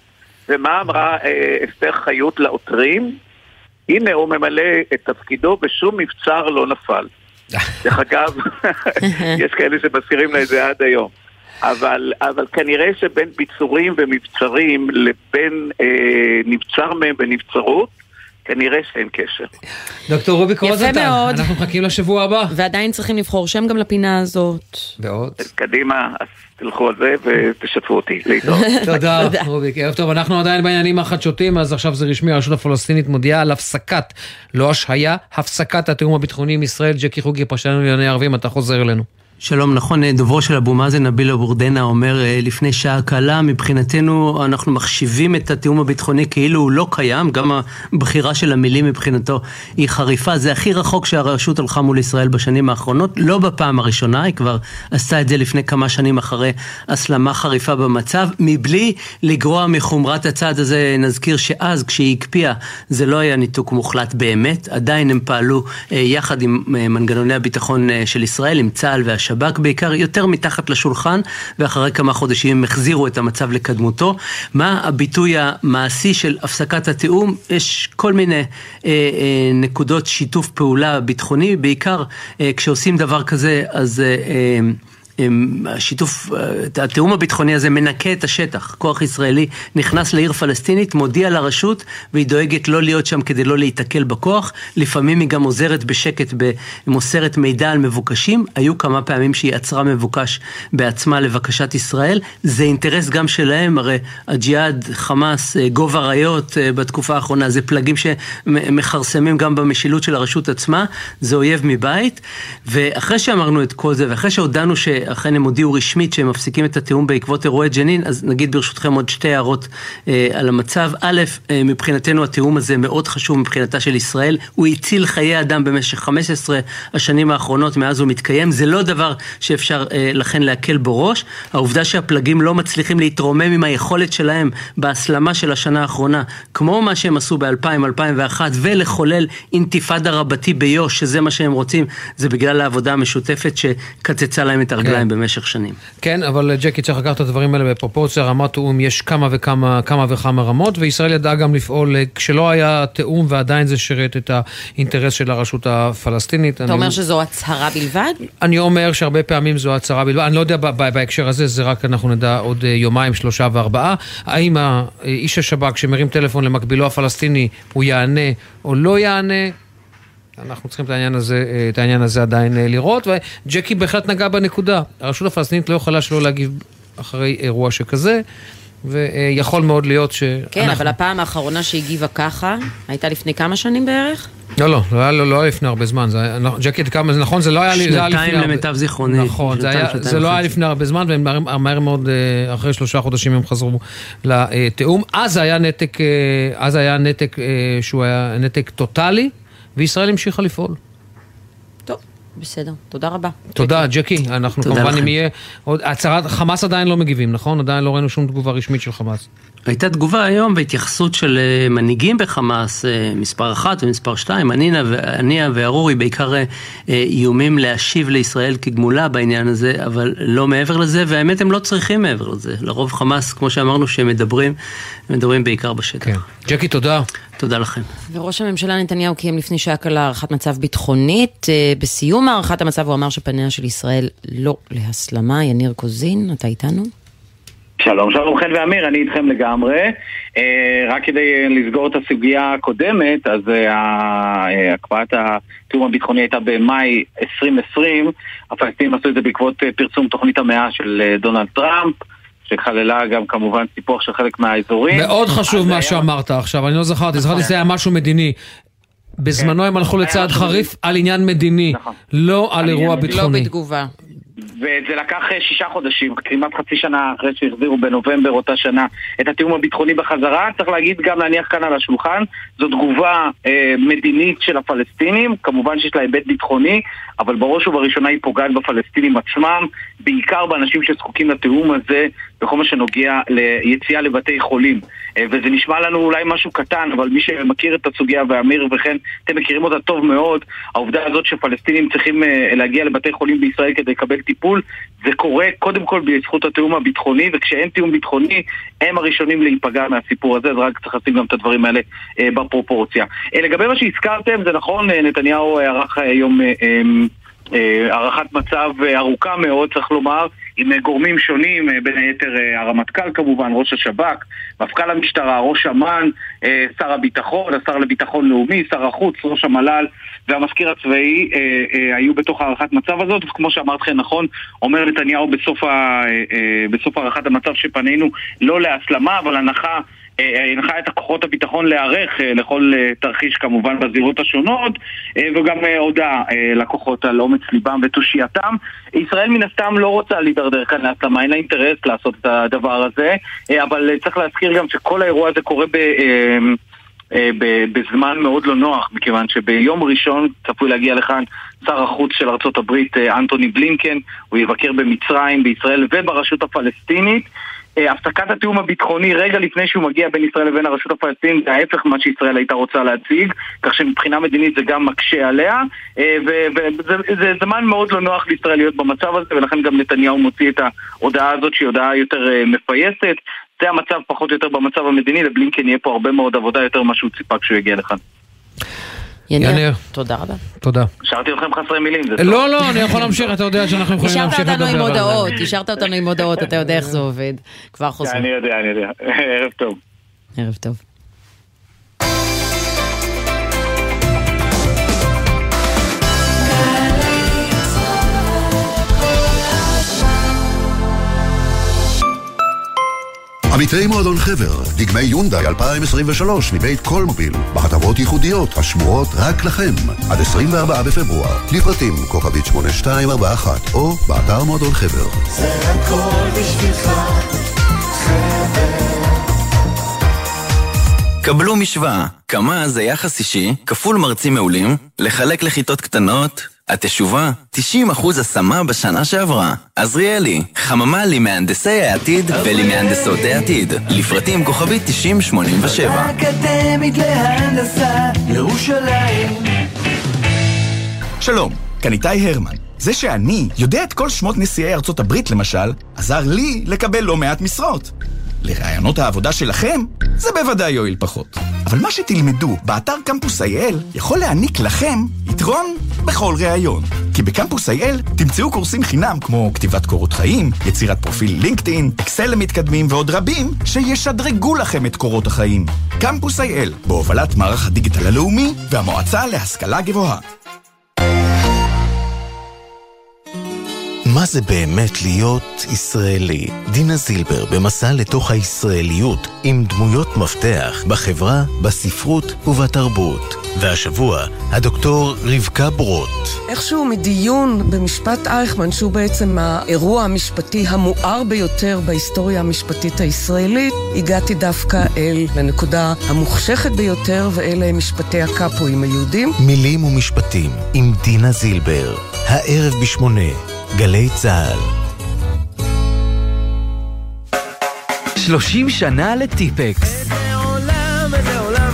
ומה אמרה אסתר חיות לעותרים? הנה הוא ממלא את תפקידו בשום מבצר לא נפל. דרך אגב, יש כאלה שמזכירים לה את זה עד היום. אבל כנראה שבין ביצורים ומבצרים לבין נבצר מהם ונבצרות, כנראה שאין קשר. דוקטור רובי קרוזנטל, אנחנו מחכים לשבוע הבא. ועדיין צריכים לבחור שם גם לפינה הזאת. ועוד. קדימה, אז תלכו על זה ותשתפו אותי. תודה, רובי. ערב טוב, אנחנו עדיין בעניינים החדשותיים, אז עכשיו זה רשמי, הרשות הפלסטינית מודיעה על הפסקת, לא השהיה, הפסקת התיאום הביטחוני עם ישראל. ג'קי חוגי, פרשן לענייני ערבים, אתה חוזר אלינו. שלום, נכון, דוברו של אבו מאזן, נביל אבורדנה, אומר לפני שעה קלה, מבחינתנו אנחנו מחשיבים את התיאום הביטחוני כאילו הוא לא קיים, גם הבחירה של המילים מבחינתו היא חריפה, זה הכי רחוק שהרשות הלכה מול ישראל בשנים האחרונות, לא בפעם הראשונה, היא כבר עשתה את זה לפני כמה שנים אחרי הסלמה חריפה במצב, מבלי לגרוע מחומרת הצעד הזה, נזכיר שאז כשהיא הקפיאה זה לא היה ניתוק מוחלט באמת, עדיין הם פעלו יחד עם מנגנוני הביטחון של ישראל, עם צה"ל והשב"כ, בעיקר יותר מתחת לשולחן, ואחרי כמה חודשים החזירו את המצב לקדמותו. מה הביטוי המעשי של הפסקת התיאום? יש כל מיני נקודות שיתוף פעולה ביטחוני, בעיקר כשעושים דבר כזה, אז השיתוף, התיאום הביטחוני הזה מנקה את השטח, כוח ישראלי נכנס לעיר פלסטינית, מודיע לרשות והיא דואגת לא להיות שם כדי לא להתעכל בכוח, לפעמים היא גם עוזרת בשקט, מוסרת מידע על מבוקשים, היו כמה פעמים שהיא עצרה מבוקש בעצמה לבקשת ישראל, זה אינטרס גם שלהם, הרי הג'יהאד, חמאס, גוב עריות בתקופה האחרונה, זה פלגים שמחרסמים גם במשילות של הרשות עצמה, זה אויב מבית, ואחרי שאמרנו את כל זה, ואחרי שהודענו ש אכן הם הודיעו רשמית שהם מפסיקים את התיאום בעקבות אירועי ג'נין, אז נגיד ברשותכם עוד שתי הערות על המצב. א', מבחינתנו התיאום הזה מאוד חשוב מבחינתה של ישראל, הוא הציל חיי אדם במשך 15 השנים האחרונות, מאז הוא מתקיים, זה לא דבר שאפשר לכן להקל בו ראש, העובדה שהפלגים לא מצליחים להתרומם עם היכולת שלהם בהסלמה של השנה האחרונה, כמו מה שהם עשו ב-2000-2001, ולחולל אינתיפאדה רבתי ביוש, שזה מה שהם רוצים, זה בגלל העבודה המשותפת שקצצה להם את רגליים במשך שנים. כן, אבל ג'קי צריך לקחת את הדברים האלה בפרופורציה, רמת תאום יש כמה וכמה רמות, וישראל ידעה גם לפעול כשלא היה תאום, ועדיין זה שרת את האינטרס של הרשות הפלסטינית. אתה אומר שזו הצהרה בלבד? אני אומר שהרבה פעמים זו הצהרה בלבד, אני לא יודע בהקשר הזה, זה רק אנחנו נדע עוד יומיים, 3 ו4, האם האיש השב"כ שמרים טלפון למקבילו הפלסטיני, הוא יענה או לא יענה, אנחנו צריכים את העניין הזה עדיין לראות, וג'קי בהחלט נגע בנקודה. הרשות הפלסטינית לא יכולה שלא להגיב אחרי אירוע שכזה, ויכול מאוד להיות שאנחנו... כן, אבל הפעם האחרונה שהגיבה ככה, הייתה לפני כמה שנים בערך? לא היה לפני הרבה זמן. ג'קי, נכון, זה לא היה לפני... שנתיים למיטב זיכרוני. נכון, זה לא היה לפני הרבה זמן, והם מהר מאוד, אחרי 3 חודשים הם חזרו לתאום. אז היה נתק שהוא היה נתק טוטלי, וישראל המשיכה לפעול. טוב, בסדר. תודה רבה. תודה, ג'קי. אנחנו כמובן אם יהיה... חמאס עדיין לא מגיבים, נכון? עדיין לא ראינו שום תגובה רשמית של חמאס. הייתה תגובה היום בהתייחסות של מנהיגים בחמאס, מספר 1 ומספר 2, עניה וארורי, בעיקר איומים להשיב לישראל כגמולה בעניין הזה, אבל לא מעבר לזה, והאמת הם לא צריכים מעבר לזה. לרוב חמאס, כמו שאמרנו, שמדברים בעיקר בשטח. כן. ג'קי, תודה. תודה לכם. וראש הממשלה נתניהו קיים לפני שעה קלה הערכת מצב ביטחונית. בסיום הערכת המצב הוא אמר שפניה של ישראל לא להסלמה. יניר קוזין, אתה איתנו? שלום חן ואמיר, אני איתכם לגמרי. רק כדי לסגור את הסוגיה הקודמת, אז הקפאת התיאום הביטחוני הייתה במאי 2020, הפלסטינים עשו את זה בעקבות פרסום תוכנית המאה של דונלד טראמפ, שכללה גם כמובן סיפוח של חלק מהאזורים. מאוד חשוב מה שאמרת עכשיו, אני לא זכרתי שזה היה משהו מדיני. בזמנו הם הלכו לצעד חריף על עניין מדיני, לא על אירוע ביטחוני. לא בתגובה. וזה לקח 6 חודשים, כמעט חצי שנה אחרי שהחזירו בנובמבר אותה שנה את התיאום הביטחוני בחזרה, צריך להגיד גם להניח כאן על השולחן, זו תגובה מדינית של הפלסטינים, כמובן שיש לה היבט ביטחוני, אבל בראש ובראשונה היא פוגעת בפלסטינים עצמם, בעיקר באנשים שזקוקים לתיאום הזה, בכל מה שנוגע ליציאה לבתי חולים, וזה נשמע לנו אולי משהו קטן, אבל מי שמכיר את הסוגיה ואמיר וכן, אתם מכירים אותה טוב מאוד, העובדה הזאת שפלסטינים צריכים להגיע לבתי חולים בישראל כדי לקבל טיפול, זה קורה קודם כל בזכות התיאום הביטחוני, וכשאין תיאום ביטחוני, הם הראשונים להיפגע מהסיפור הזה, אז רק צריך לשים גם את הדברים האלה בפרופורציה. לגבי מה שהזכרתם, זה נכון, נתניהו ערך היום הערכת מצב ארוכה מאוד, צריך לומר, עם גורמים שונים, בין היתר הרמטכ"ל כמובן, ראש השב"כ, מפכ"ל המשטרה, ראש אמ"ן, שר הביטחון, השר לביטחון לאומי, שר החוץ, ראש המל"ל והמזכיר הצבאי היו בתוך הערכת מצב הזאת, וכמו שאמרתכם נכון, אומר נתניהו בסוף הערכת המצב שפנינו לא להסלמה, אבל הנחה את הכוחות הביטחון להיערך לכל תרחיש כמובן בזירות השונות, וגם הודעה לכוחות על אומץ ליבם ותושייתם. ישראל מן הסתם לא רוצה להידרדר כאן להסלמה, אין לה אינטרס לעשות את הדבר הזה, אבל צריך להזכיר גם שכל האירוע הזה קורה בזמן מאוד לא נוח, מכיוון שביום ראשון צפוי להגיע לכאן שר החוץ של ארצות הברית אנטוני בלינקן, הוא יבקר במצרים, בישראל וברשות הפלסטינית. הפסקת התיאום הביטחוני רגע לפני שהוא מגיע בין ישראל לבין הרשות הפלסטינית זה ההפך מה שישראל הייתה רוצה להציג, כך שמבחינה מדינית זה גם מקשה עליה, וזה זמן מאוד לא נוח לישראל להיות במצב הזה, ולכן גם נתניהו מוציא את ההודעה הזאת שהיא הודעה יותר מפייסת. זה המצב פחות או יותר במצב המדיני, לבלינקן יהיה פה הרבה מאוד עבודה יותר מה שהוא ציפה כשהוא יגיע לכאן. יניר, תודה רבה. תודה. השארתי אתכם חסרי מילים. לא, אני יכול להמשיך, אתה יודע שאנחנו יכולים להמשיך. השארת אותנו עם הודעות, אתה יודע איך זה עובד. כבר חוזר. אני יודע. ערב טוב. ערב טוב. עמיתי מועדון חבר, דגמי יונדאי 2023 מבית קולמוביל, בהטבות ייחודיות השמורות רק לכם, עד 24 בפברואר, לפרטים כוכבית 8241 או באתר מועדון חבר. זה הכל בשבילך, חבר. קבלו משוואה, כמה זה יחס אישי, כפול מרצים מעולים, לחלק לכיתות קטנות, התשובה, 90% השמה בשנה שעברה. עזריאלי, חממה למהנדסי העתיד ולמהנדסות העתיד. לפרטים כוכבית 9087. אקדמית להנדסה, ירושלים. שלום, כאן איתי הרמן. זה שאני יודע את כל שמות נשיאי ארצות הברית למשל, עזר לי לקבל לא מעט משרות. לרעיונות העבודה שלכם, זה בוודאי יועיל פחות. אבל מה שתלמדו באתר קמפוס אייל יכול להעניק לכם יתרון בכל רעיון. כי בקמפוס אייל תמצאו קורסים חינם כמו כתיבת קורות חיים, יצירת פרופיל לינקדאין, אקסל למתקדמים ועוד רבים שישדרגו לכם את קורות החיים. קמפוס אייל, בהובלת מערך הדיגיטל הלאומי והמועצה להשכלה גבוהה. מה זה באמת להיות ישראלי? דינה זילבר במסע לתוך הישראליות עם דמויות מפתח בחברה, בספרות ובתרבות. והשבוע, הדוקטור רבקה ברוט. איכשהו מדיון במשפט אייכמן, שהוא בעצם האירוע המשפטי המואר ביותר בהיסטוריה המשפטית הישראלית, הגעתי דווקא אל הנקודה המוחשכת ביותר, ואלה משפטי הקאפואים היהודים. מילים ומשפטים עם דינה זילבר, הערב ב8:00. גלי צהל. 30 שנה לטיפקס.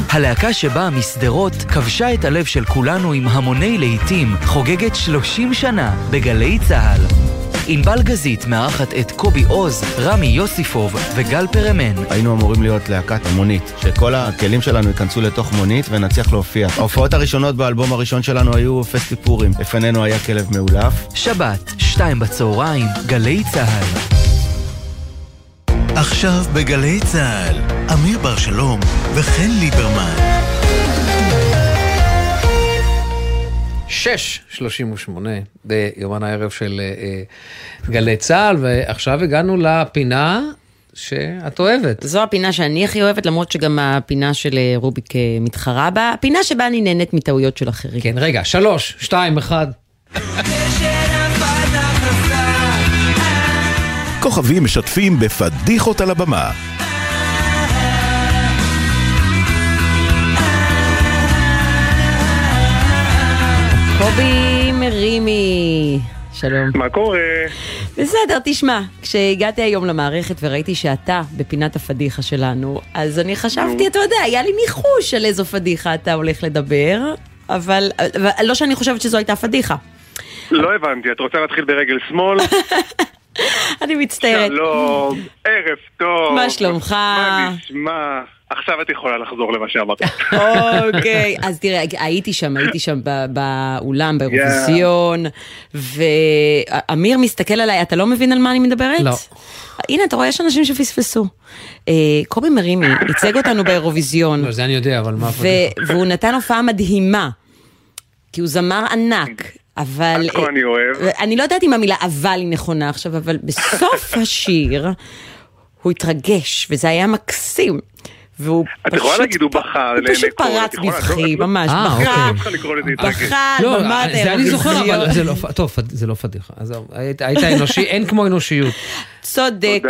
הלהקה שבאה מסדרות כבשה את הלב של כולנו עם המוני להיטים, חוגגת 30 שנה בגלי צהל. ענבל גזית מארחת את קובי עוז, רמי יוסיפוב וגל פרמן. היינו אמורים להיות להקת המונית, שכל הכלים שלנו ייכנסו לתוך מונית ונצליח להופיע. ההופעות הראשונות באלבום הראשון שלנו היו פסטיפורים. לפנינו היה כלב מאולף. שבת, 14:00, גלי צהל. עכשיו בגלי צהל, אמיר ברשלום וחן ליברמן. 6:38 ביומן הערב של גלי צהל, ועכשיו הגענו לפינה שאת אוהבת. זו הפינה שאני הכי אוהבת, למרות שגם הפינה של רוביק מתחרה בה, הפינה שבה אני נהנית מטעויות של אחרים. כן, רגע, 3, 2, 1. כוכבים משתפים בפדיחות על הבמה. קובי מרימי שלום. מה קורה? בסדר, תשמע, כשהגעתי היום למערכת וראיתי שאתה בפינת הפדיחה שלנו, אז אני חשבתי, אתה יודע, היה לי ניחוש על איזו פדיחה אתה הולך לדבר, אבל לא שאני חושבת שזו הייתה פדיחה. לא הבנתי, את רוצה להתחיל ברגל שמאל? אני מצטערת. שלום, ערב טוב. מה שלומך? מה נשמע? עכשיו את יכולה לחזור למה שאמרת. אוקיי, אז תראה, הייתי שם באולם, באירוויזיון, ואמיר מסתכל עליי, אתה לא מבין על מה אני מדברת? לא. הנה, אתה רואה, יש אנשים שפספסו. קובי מרימי ייצג אותנו באירוויזיון. לא, זה אני יודע, אבל מה... והוא נתן הופעה מדהימה, כי הוא זמר ענק. אבל... עד כה אני אוהב. אני לא יודעת אם המילה אבל היא נכונה עכשיו, אבל בסוף השיר הוא התרגש, וזה היה מקסים. את יכולה להגיד, הוא בחר. הוא פשוט פרץ בבכי, ממש. בחר, ממש. זה אני זוכר, אבל זה לא... טוב, זה לא פדיחה. היית אנושי, אין כמו אנושיות. צודק.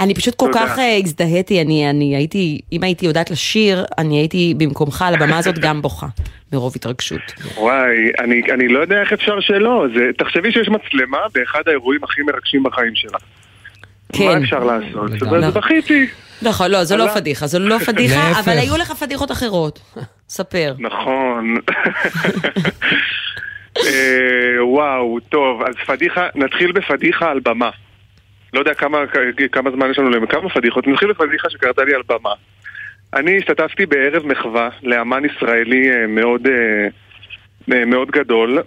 אני פשוט כל כך הזדהיתי, אני הייתי, אם הייתי יודעת לשיר, אני הייתי במקומך על הבמה הזאת גם בוכה, מרוב התרגשות. וואי, אני לא יודע איך אפשר שלא, תחשבי שיש מצלמה באחד האירועים הכי מרגשים בחיים שלה. מה אפשר לעשות? זה בכיתי. נכון, לא, זה לא פדיחה, זה לא פדיחה, אבל היו לך פדיחות אחרות. ספר. נכון. וואו, טוב, אז פדיחה, נתחיל בפדיחה על במה. לא יודע כמה זמן יש לנו להם, כמה פדיחות. נתחיל בפדיחה שקרתה לי על במה. אני השתתפתי בערב מחווה לאמן ישראלי מאוד גדול,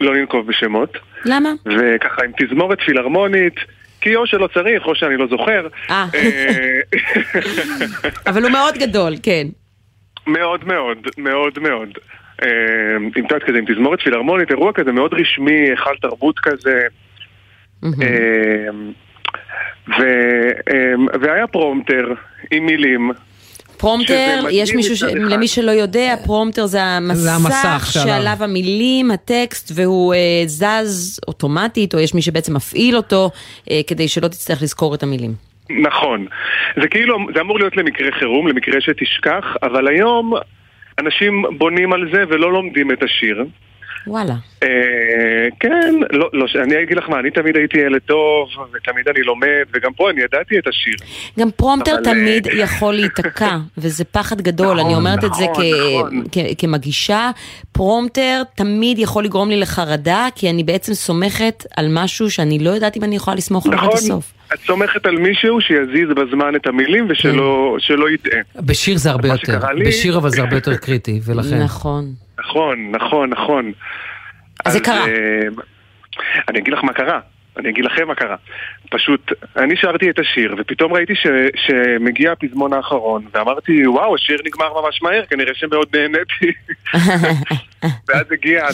לא ננקוב בשמות. למה? וככה, אם תזמורת פילהרמונית, כי או שלא צריך, או שאני לא זוכר. אבל הוא מאוד גדול, כן. מאוד מאוד, מאוד מאוד. אם תזמורת פילהרמונית, אירוע כזה מאוד רשמי, היכל תרבות כזה, והיה פרומטר עם מילים. פרומטר, יש מישהו, למי שלא יודע, פרומטר זה המסך שעליו המילים, הטקסט, והוא זז אוטומטית, או יש מי שבעצם מפעיל אותו כדי שלא תצטרך לזכור את המילים. נכון, זה כאילו, זה אמור להיות למקרה חירום, למקרה שתשכח, אבל היום אנשים בונים על זה ולא לומדים את השיר. וואלה. כן, לא, אני אגיד לך מה, אני תמיד הייתי ילד טוב, ותמיד אני לומד, וגם פה אני ידעתי את השיר. גם פרומטר תמיד יכול להיתקע, וזה פחד גדול, אני אומרת את זה כמגישה, פרומטר תמיד יכול לגרום לי לחרדה, כי אני בעצם סומכת על משהו שאני לא יודעת אם אני יכולה לסמוך עליו עד הסוף. את סומכת על מישהו שיזיז בזמן את המילים ושלא יטעה. בשיר זה הרבה יותר, בשיר אבל זה הרבה יותר קריטי, ולכן. נכון. נכון. אז זה קרה. אני אגיד לך מה קרה. אני אגיד לכם מה קרה. פשוט, אני שרתי את השיר, ופתאום ראיתי שמגיע הפזמון האחרון, ואמרתי, וואו, השיר נגמר ממש מהר, כנראה שמאוד נהניתי. ואז הגיע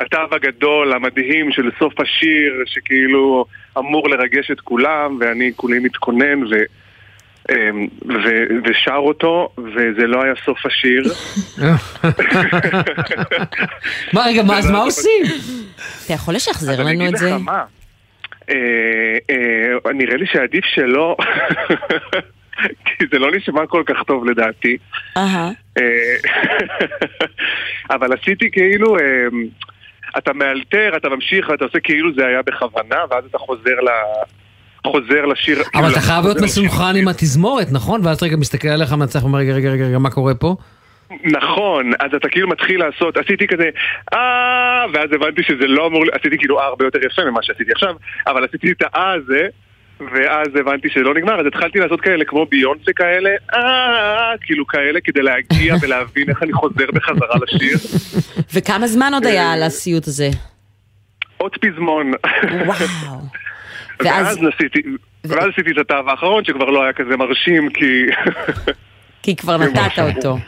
התו הגדול, המדהים של סוף השיר, שכאילו אמור לרגש את כולם, ואני כולי מתכונן ושר אותו, וזה לא היה סוף השיר. מה, רגע, אז מה עושים? אתה יכול לשחזר לנו את זה? נראה לי שעדיף שלא, כי זה לא נשמע כל כך טוב לדעתי. אבל עשיתי כאילו, אתה מאלתר, אתה ממשיך, אתה עושה כאילו זה היה בכוונה, ואז אתה חוזר לשיר. אבל אתה חייב להיות מסונכרן עם התזמורת, נכון? ואז רגע מסתכל עליך מצליח ואומר, רגע, מה קורה פה? נכון, אז אתה כאילו מתחיל לעשות, עשיתי כזה, ואז הבנתי שזה לא אמור, עשיתי כאילו הרבה יותר יפה ממה שעשיתי עכשיו, אבל עשיתי את הזה, ואז הבנתי שלא נגמר, אז התחלתי לעשות כאלה כמו ביונסה כאלה, כאילו כאלה, כדי להגיע ולהבין איך אני חוזר בחזרה לשיר. וכמה זמן עוד היה על הסיוט הזה? עוד פזמון. וואו. ואז עשיתי את התו האחרון שכבר לא היה כזה מרשים, כי כבר נתת אותו.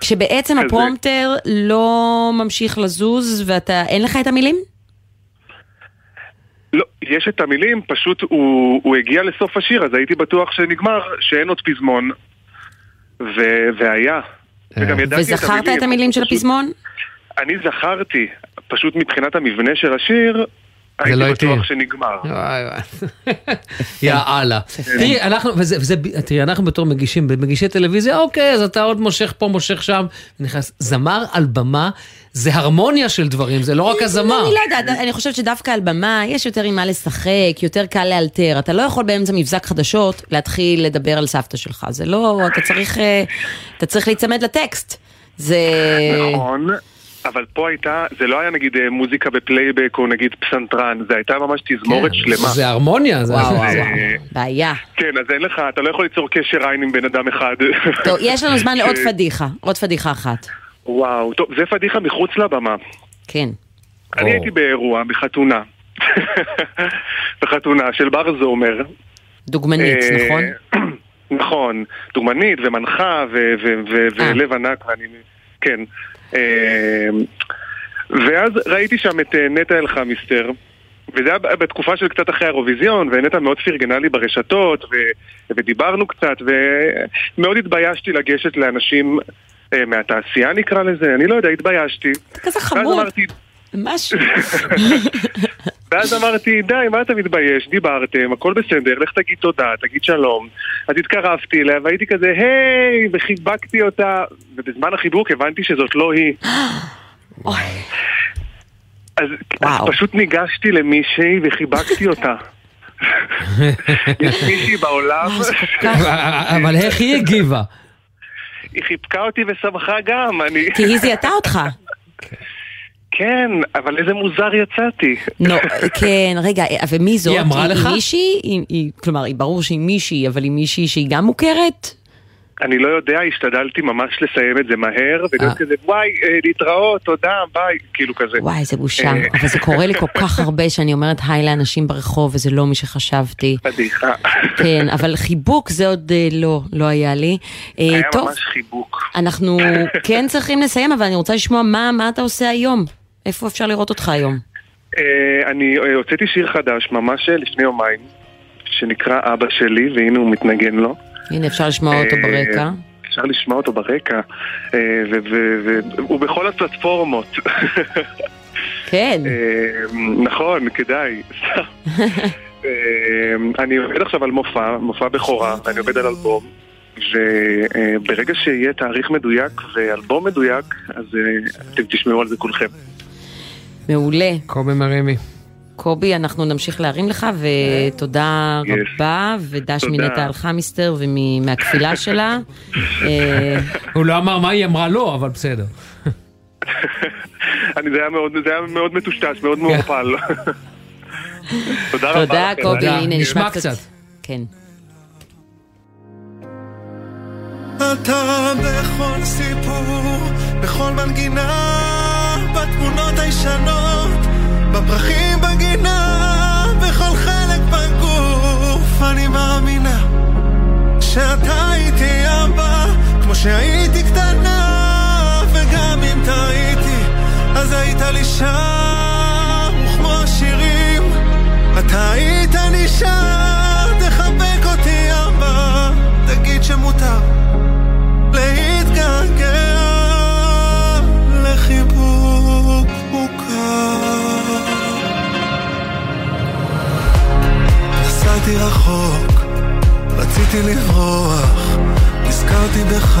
כשבעצם הפרומטר לא ממשיך לזוז ואין לך את המילים? לא, יש את המילים, פשוט הוא הגיע לסוף השיר, אז הייתי בטוח שנגמר, שאין עוד פזמון, והיה. וזכרת את המילים של הפזמון? אני זכרתי, פשוט מבחינת המבנה של השיר, הייתי בטוח שנגמר. יאללה. תראי, אנחנו בתור מגישי טלוויזיה, אוקיי, אז אתה עוד מושך פה, מושך שם, נכנס, זמר על במה, זה הרמוניה של דברים, זה לא רק הזמה. אני לא יודעת, אני חושבת שדווקא על במה יש יותר עם מה לשחק, יותר קל לאלתר. אתה לא יכול באמצע מבזק חדשות להתחיל לדבר על סבתא שלך. זה לא, אתה צריך להיצמד לטקסט. זה... נכון. אבל פה הייתה, זה לא היה נגיד מוזיקה בפלייבק או נגיד פסנטרן, זה הייתה ממש תזמורת שלמה. זה הרמוניה, זה בעיה. כן, אז אין לך, אתה לא יכול ליצור קשר עין עם בן אדם אחד. טוב, יש לנו זמן לעוד פדיחה, עוד פדיחה אחת. וואו, טוב, זה פדיחה מחוץ לבמה. כן. אני הייתי באירוע, בחתונה. בחתונה של בר זומר. דוגמנית, נכון? נכון, דוגמנית ומנחה ולב ענק ואני... כן. ואז ראיתי שם את נטע אל חמיסטר, וזה היה בתקופה של קצת אחרי האירוויזיון, ונטע מאוד פרגנה לי ברשתות ודיברנו קצת, ומאוד התביישתי לגשת לאנשים מהתעשייה נקרא לזה, אני לא יודע, התביישתי כזה חמור משהו. ואז אמרתי, די, מה אתה מתבייש? דיברתם, הכל בסדר, לך תגיד תודה, תגיד שלום. אז התקרבתי אליה, והייתי כזה, היי, וחיבקתי אותה, ובזמן החיבוק הבנתי שזאת לא היא. אז פשוט ניגשתי למישהי וחיבקתי אותה. יש מישהי בעולם. אבל איך היא הגיבה? היא חיבקה אותי ושמחה גם. כי היא זיהתה אותך. כן, אבל איזה מוזר יצאתי. כן, רגע, ומי זאת? היא אמרה לך? כלומר, היא ברור שהיא מישהי, אבל היא מישהי שהיא גם מוכרת? אני לא יודע, השתדלתי ממש לסיים את זה מהר, ולהיות כזה, וואי, להתראות, תודה, ביי, כאילו כזה. וואי, זה בושה, אבל זה קורה לי כל כך הרבה, שאני אומרת היי לאנשים ברחוב, וזה לא מי שחשבתי. פדיחה. כן, אבל חיבוק זה עוד לא היה לי. היה ממש חיבוק. אנחנו כן צריכים לסיים, אבל אני רוצה לשמוע מה אתה עושה היום. איפה אפשר לראות אותך היום? אני הוצאתי שיר חדש, ממש לפני יומיים, שנקרא אבא שלי, והנה הוא מתנגן לו. הנה, אפשר לשמוע אותו ברקע. אפשר לשמוע אותו ברקע, ובכל הפלטפורמות. כן. נכון, כדאי. אני עובד עכשיו על מופע בכורה, אני עובד על אלבום, וברגע שיהיה תאריך מדויק ואלבום מדויק, אז אתם תשמעו על זה כולכם. מעולה. קובי מרימי. קובי, אנחנו נמשיך להרים לך, ותודה רבה, ודש מנטע על חמיסטר, ומהכפילה שלה. הוא לא אמר מה היא אמרה לו, אבל בסדר. זה היה מאוד מטושטש, מאוד מאורפל. תודה רבה. תודה קובי, הנה נשמע קצת. כן. אתה בכל סיפור, בכל מנגינה, בתמונות הישנות, בפרחים בגינה, בכל חלק בגוף, אני מאמינה שאתה הייתי אבא, כמו שהייתי קטנה, וגם אם תהייתי, אז היית לי שם, וכמו השירים, אתה היית נשאר, תחבק אותי אבא, תגיד שמותר, להתגעגע לחיבוק מוכר. נסעתי רחוק, רציתי לברוח, נזכרתי בך,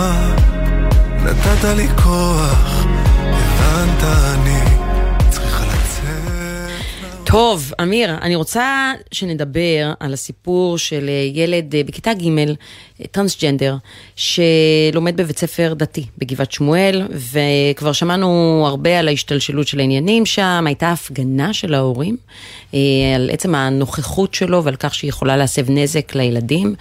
נתת לי כוח, הבנת אני צריכה לצאת. טוב, אמיר, אני רוצה שנדבר על הסיפור של ילד בכיתה ג' טרנסג'נדר, שלומד בבית ספר דתי בגבעת שמואל, וכבר שמענו הרבה על ההשתלשלות של העניינים שם, הייתה הפגנה של ההורים, על עצם הנוכחות שלו, ועל כך שהיא יכולה להסב נזק לילדים,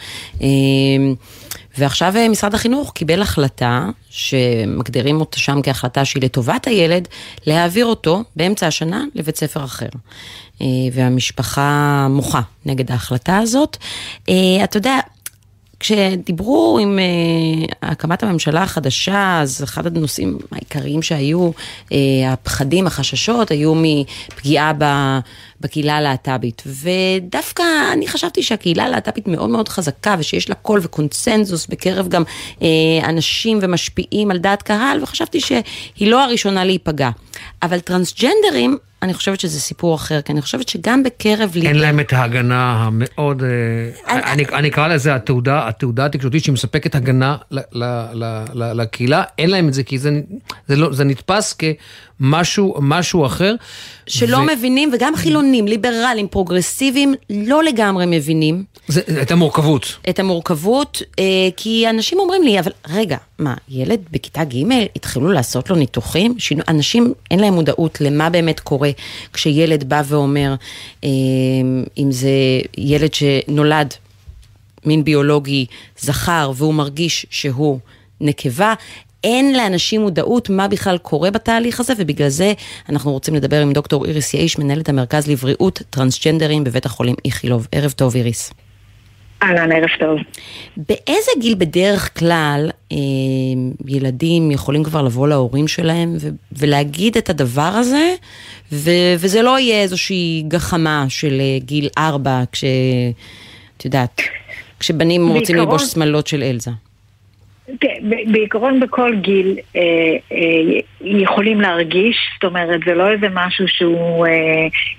ועכשיו משרד החינוך קיבל החלטה, שמגדירים אותה שם כהחלטה שהיא לטובת הילד, להעביר אותו באמצע השנה לבית ספר אחר. והמשפחה מוחה נגד ההחלטה הזאת. אתה יודע, כשדיברו עם הקמת הממשלה החדשה, אז אחד הנושאים העיקריים שהיו, הפחדים, החששות, היו מפגיעה בקהילה הלהט"בית. ודווקא אני חשבתי שהקהילה הלהט"בית מאוד מאוד חזקה, ושיש לה קול וקונצנזוס בקרב גם אנשים ומשפיעים על דעת קהל, וחשבתי שהיא לא הראשונה להיפגע. אבל טרנסג'נדרים אני חושבת שזה סיפור אחר, כי אני חושבת שגם בקרב ליבי... אין להם את ההגנה המאוד... אני אקרא לזה התעודה התקשורתית שמספקת הגנה לקהילה, אין להם את זה, כי זה נתפס כמשהו אחר. שלא מבינים, וגם חילונים, ליברלים, פרוגרסיביים, לא לגמרי מבינים. את המורכבות. את המורכבות, כי אנשים אומרים לי, אבל רגע, מה, ילד בכיתה ג' התחילו לעשות לו ניתוחים? אנשים אין להם מודעות למה באמת קורה כשילד בא ואומר, אם זה ילד שנולד מין ביולוגי זכר והוא מרגיש שהוא נקבה, אין לאנשים מודעות מה בכלל קורה בתהליך הזה, ובגלל זה אנחנו רוצים לדבר עם דוקטור איריס יאיש, מנהלת המרכז לבריאות טרנסג'נדרים בבית החולים איכילוב. ערב טוב איריס. אהלן, ערב טוב. באיזה גיל בדרך כלל ילדים יכולים כבר לבוא להורים שלהם ולהגיד את הדבר הזה, וזה לא יהיה איזושהי גחמה של גיל 4, את יודעת, כשבנים רוצים ללבוש שמלות של אלזה? בעיקרון בכל גיל יכולים להרגיש, זאת אומרת זה לא איזה משהו שהוא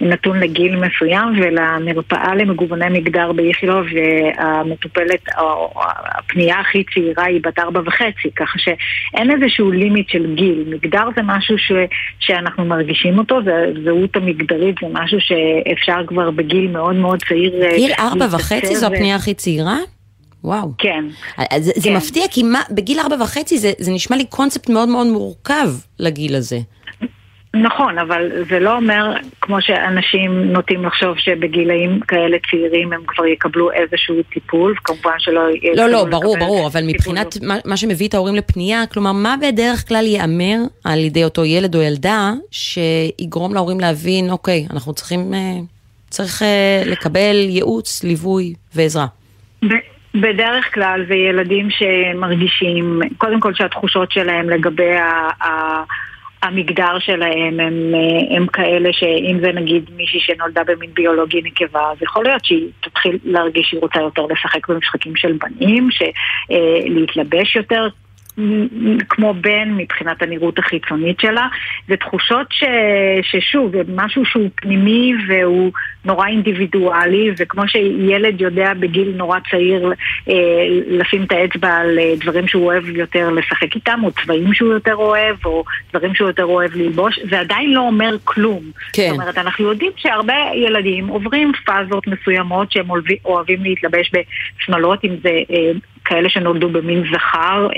נתון לגיל מסוים, ולמרפאה למגווני מגדר ביחילו והמטופלת, הפנייה הכי צעירה היא בת 4.5, ככה שאין איזשהו לימיט של גיל. מגדר זה משהו שאנחנו מרגישים אותו, זהות המגדרית זה משהו שאפשר כבר בגיל מאוד מאוד צעיר. גיל 4.5 זו הפנייה הכי צעירה? וואו. כן. זה מפתיע, כי בגיל 4.5 זה נשמע לי קונספט מאוד מאוד מורכב לגיל הזה. נכון, אבל זה לא אומר, כמו שאנשים נוטים לחשוב, שבגילאים כאלה צעירים הם כבר יקבלו איזשהו טיפול, כמובן שלא... לא, ברור, אבל מבחינת מה שמביא את ההורים לפנייה, כלומר, מה בדרך כלל יאמר על ידי אותו ילד או ילדה, שיגרום להורים להבין, אוקיי, אנחנו צריך לקבל ייעוץ, ליווי ועזרה? בדרך כלל זה ילדים שמרגישים, קודם כל שהתחושות שלהם לגבי המגדר שלהם הם כאלה שאם זה נגיד מישהי שנולדה במין ביולוגי נקבה, אז יכול להיות שהיא תתחיל להרגיש שהיא רוצה יותר לשחק במשחקים של בנים, להתלבש יותר כמו בן מבחינת הנראות החיצונית שלה. זה תחושות ששוב, זה משהו שהוא פנימי והוא נורא אינדיבידואלי, וכמו שילד יודע בגיל נורא צעיר לשים את האצבע על דברים שהוא אוהב יותר לשחק איתם, או צבעים שהוא יותר אוהב, או דברים שהוא יותר אוהב ללבוש, זה עדיין לא אומר כלום. כן. זאת אומרת, אנחנו יודעים שהרבה ילדים עוברים פאזות מסוימות שהם אוהבים להתלבש בשמלות, אם זה... כאלה שנולדו במין זכר,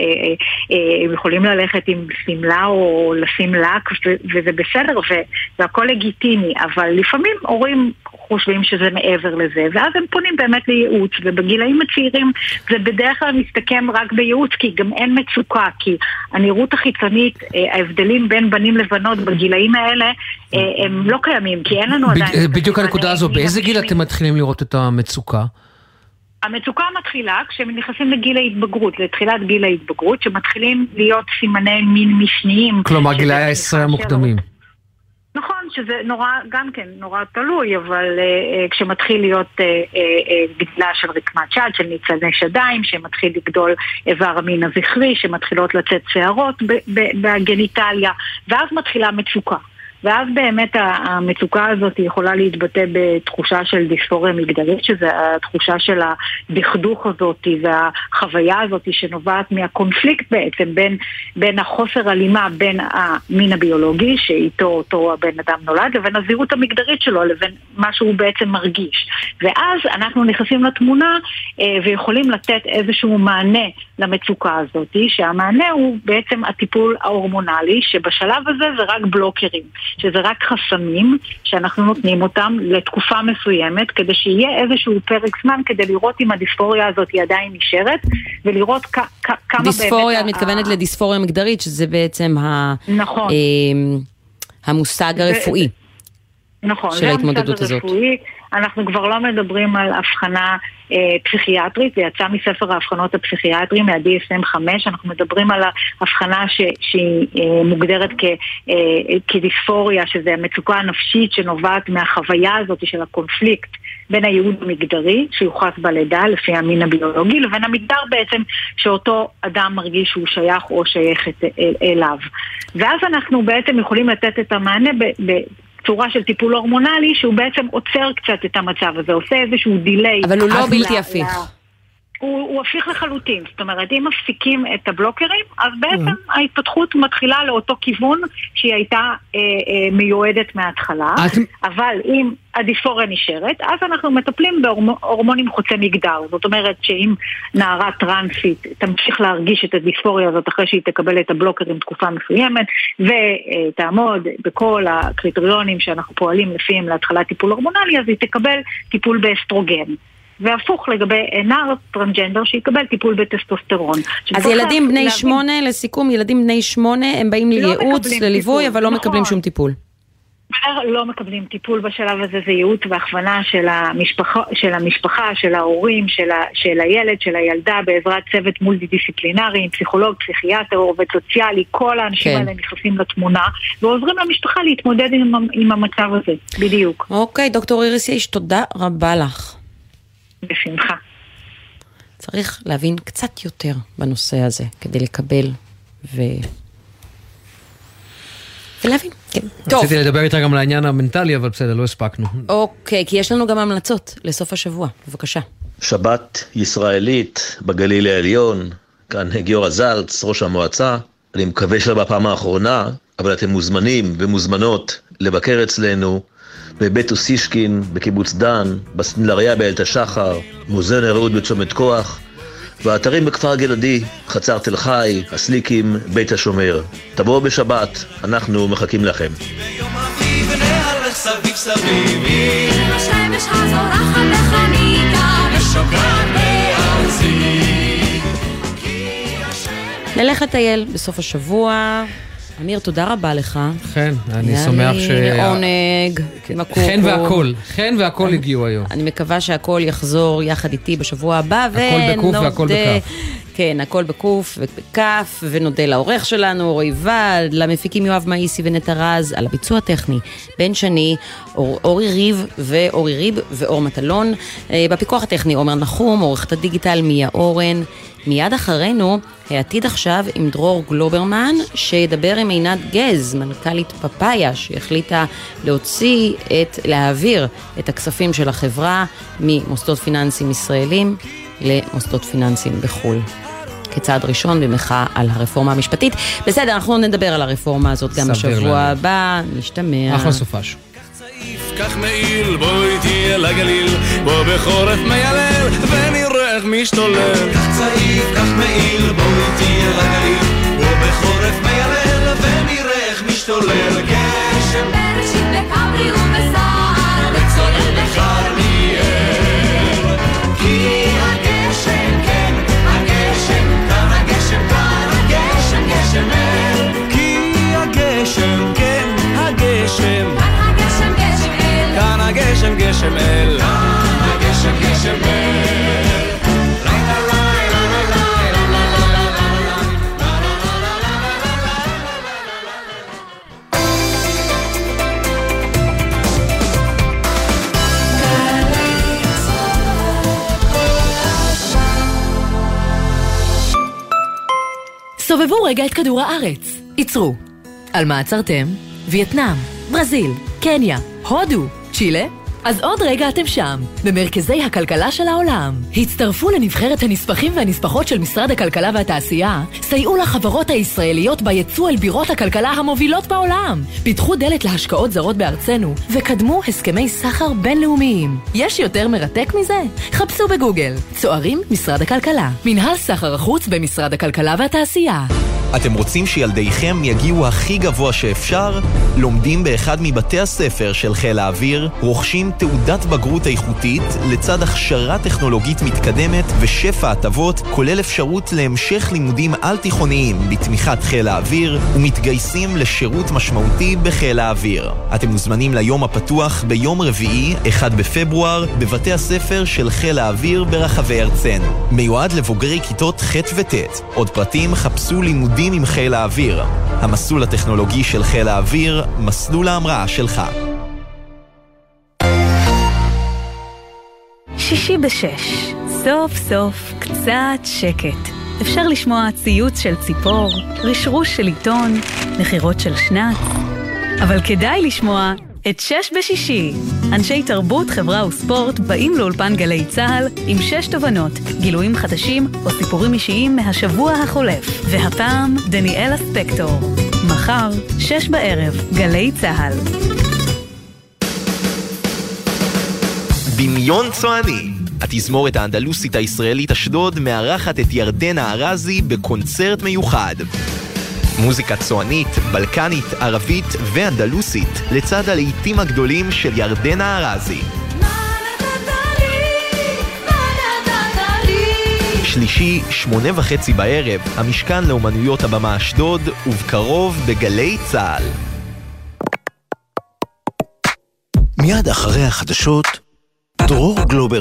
הם יכולים ללכת עם סמלה או לשים לק, וזה בסדר, והכל לגיטימי, אבל לפעמים הורים חושבים שזה מעבר לזה, ואז הם פונים באמת לייעוץ, ובגילאים הצעירים זה בדרך כלל מסתכם רק בייעוץ, כי גם אין מצוקה, כי הנראות החיצונית, ההבדלים בין בנים לבנות בגילאים האלה, הם לא קיימים, כי אין לנו עדיין... בדיוק הנקודה הזו, באיזה גיל אתם מתחילים לראות את המצוקה? המצוקה מתחילה כשמנכנסים לגיל ההתבגרות, לתחילת גיל ההתבגרות, שמתחילים להיות סימני מין משניים. כלומר, גילאי ה-10 המוקדמים. נכון, שזה נורא, גם כן, נורא תלוי, אבל כשמתחיל להיות גדלה של רקמת שד, של ניצני שדיים, שמתחיל לגדול איבר המין הזכרי, שמתחילות לצאת שערות בגניטליה, ואז מתחילה מצוקה. ואז באמת המצוקה הזאת יכולה להתבטא בתחושה של דיספוריה מגדרית, שזה התחושה של הדכדוך הזאת והחוויה הזאת שנובעת מהקונפליקט בעצם בין החוסר הלימה בין המין הביולוגי שאיתו אותו הבן אדם נולד לבין הזהירות המגדרית שלו, לבין מה שהוא בעצם מרגיש. ואז אנחנו נכנסים לתמונה ויכולים לתת איזשהו מענה למצוקה הזאת, שהמענה הוא בעצם הטיפול ההורמונלי, שבשלב הזה זה רק בלוקרים, שזה רק חסמים שאנחנו נותנים אותם לתקופה מסוימת, כדי שיהיה איזשהו פרק זמן, כדי לראות אם הדיספוריה הזאת היא עדיין נשארת, ולראות כמה באמת... דיספוריה, את מתכוונת לדיספוריה מגדרית, שזה בעצם המושג הרפואי. נכון, זה המושג הרפואי. אנחנו כבר לא מדברים על הבחנה פסיכיאטרית, זה יצא מספר ההבחנות הפסיכיאטריים, מה-DSM-5, אנחנו מדברים על ההבחנה שהיא מוגדרת כדיספוריה, שזה המצוקה הנפשית שנובעת מהחוויה הזאת של הקונפליקט בין הייעוד המגדרי, שיוחס בלידה לפי המין הביולוגי, לבין המגדר בעצם שאותו אדם מרגיש שהוא שייך או שייכת אליו. ואז אנחנו בעצם יכולים לתת את המענה צורה של טיפול הורמונלי, שהוא בעצם עוצר קצת את המצב הזה, עושה איזשהו דילי. אבל הוא לא בלתי הפיך. הוא הפיך לחלוטין, זאת אומרת, אם מפסיקים את הבלוקרים, אז בעצם ההתפתחות מתחילה לאותו כיוון שהיא הייתה מיועדת מההתחלה, אבל אם הדיספוריה נשארת, אז אנחנו מטפלים בהורמונים חוצי מגדר, זאת אומרת שאם נערה טרנסית תמשיך להרגיש את הדיספוריה הזאת אחרי שהיא תקבל את הבלוקרים תקופה מסוימת, ותעמוד בכל הקריטריונים שאנחנו פועלים לפיהם להתחלת טיפול הורמונלי, אז היא תקבל טיפול באסטרוגן. והפוך לגבי נער טרנסג'נדר שיקבל טיפול בטסטוסטרון. אז ילדים בני 8, לסיכום, ילדים בני 8 הם באים לייעוץ, לליווי, אבל לא מקבלים שום טיפול. לא מקבלים טיפול בשלב הזה, זה ייעוץ והכוונה של המשפחה, של ההורים, של הילד, של הילדה, בעזרת צוות מולטי-דיסציפלינרי, פסיכולוג, פסיכיאטר, עובד סוציאלי, כל האנשים האלה נכנסים לתמונה, ועוזרים למשפחה להתמודד עם המצב הזה, בדיוק. אוקיי, דוקטור איריס יאיש, תודה רבה לך. בשמחה. צריך להבין קצת יותר בנושא הזה, כדי לקבל ולהבין. רציתי לדבר איתה גם לעניין המנטלי, אבל בסדר, לא הספקנו. אוקיי, כי יש לנו גם המלצות לסוף השבוע. בבקשה. שבת ישראלית בגליל העליון, כאן גיורא זלץ, ראש המועצה. אני מקווה שלה בפעם האחרונה, אבל אתם מוזמנים ומוזמנות לבקר אצלנו, בבית אוסישקין, בקיבוץ דן, בסנלריה באלת השחר, מוזיאון הרעות בצומת כוח, והאתרים בכפר גלעדי, חצר תל חי, הסליקים, בית השומר. תבואו בשבת, אנחנו מחכים לכם. נלך לטייל בסוף השבוע. אמיר, תודה רבה לך. כן, אני שמח ש... לעונג, מקוקו. חן והכל, חן והכל הגיעו היום. אני מקווה שהכל יחזור יחד איתי בשבוע הבא. הכל בקוף והכל בקף. כן, הכל בקוף ובקף, ונודה לעורך שלנו, אורי ריב, למפיקים יואב מייסי ונטע אל חמיסטר, על הביצוע הטכני, בן שני, אורי ריב ואורי ריב ואור מטלון, בפיקוח הטכני עומר נחום, עורכת הדיגיטל מיה אורן, מיד אחרינו, העתיד עכשיו עם דרור גלוברמן, שידבר עם עינת גז, מנכ"לית פפאיה, שהחליטה להעביר את הכספים של החברה ממוסדות פיננסיים ישראלים למוסדות פיננסיים בחול. כצעד ראשון במחאה על הרפורמה המשפטית. בסדר, אנחנו נדבר על הרפורמה הזאת גם בשבוע הבא. נשתמע. אחלה סופש. כך מעיל, בואי תהיה לגליל, בוא בחורף מיילל, ונראה איך משתולל. כך צעיף, כך מעיל, בואי תהיה לגליל, בוא בחורף מיילל, ונראה איך משתולל. גשם בראשית בקברי ובסער, וצולל בכרמיאל. כי הגשם, כן, הגשם, כאן הגשם, כאן הגשם, גשם אל. כי הגשם, כן, הגשם. כאן הגשם גשם אל, כאן הגשם גשם אל. סובבו רגע את כדור הארץ, יצרו. על מה עצרתם? וייטנאם, ברזיל, קניה, הודו, צ'ילה? אז עוד רגע אתם שם, במרכזי הכלכלה של העולם. הצטרפו לנבחרת הנספחים והנספחות של משרד הכלכלה והתעשייה, סייעו לחברות הישראליות ביצוא אל בירות הכלכלה המובילות בעולם. פיתחו דלת להשקעות זרות בארצנו, וקדמו הסכמי סחר בינלאומיים. יש יותר מרתק מזה? חפשו בגוגל. צוערים משרד הכלכלה. מנהל סחר החוץ במשרד הכלכלה והתעשייה. אתם רוצים שילדיכם יגיעו הכי גבוה שאפשר? לומדים באחד מבתי הספר של חיל האוויר, רוכשים תעודת בגרות איכותית לצד הכשרה טכנולוגית מתקדמת ושפע הטבות, כולל אפשרות להמשך לימודים על-תיכוניים בתמיכת חיל האוויר, ומתגייסים לשירות משמעותי בחיל האוויר. אתם מוזמנים ליום הפתוח ביום רביעי, 1 בפברואר, בבתי הספר של חיל האוויר ברחבי ארצנו. מיועד לבוגרי כיתות ח' וט'. עוד פרטים חפשו לימודים עם חיל האוויר. המסלול הטכנולוגי של חיל האוויר, מסלול ההמראה שלך. 6:06. סוף סוף קצת שקט. אפשר לשמוע ציוץ של ציפור, רשרוש של עיתון, נחירות של שנץ. אבל כדאי לשמוע את 6 בשישי. אנשי תרבות, חברה וספורט באים לאולפן גלי צהל עם 6 תובנות, גילויים חדשים או סיפורים אישיים מהשבוע החולף. והפעם דניאל אספקטור. מחר, 18:00, גלי צהל. דמיון צועני. התזמורת האנדלוסית הישראלית אשדוד מארחת את ירדן הארזי בקונצרט מיוחד. מוזיקה צוענית, בלקנית, ערבית ואנדלוסית לצד הלעיתים הגדולים של ירדן הארזי. שלישי, 20:30, המשכן לאומנויות הבמה אשדוד, ובקרוב בגלי צהל. מיד אחרי החדשות, דרור גלובר.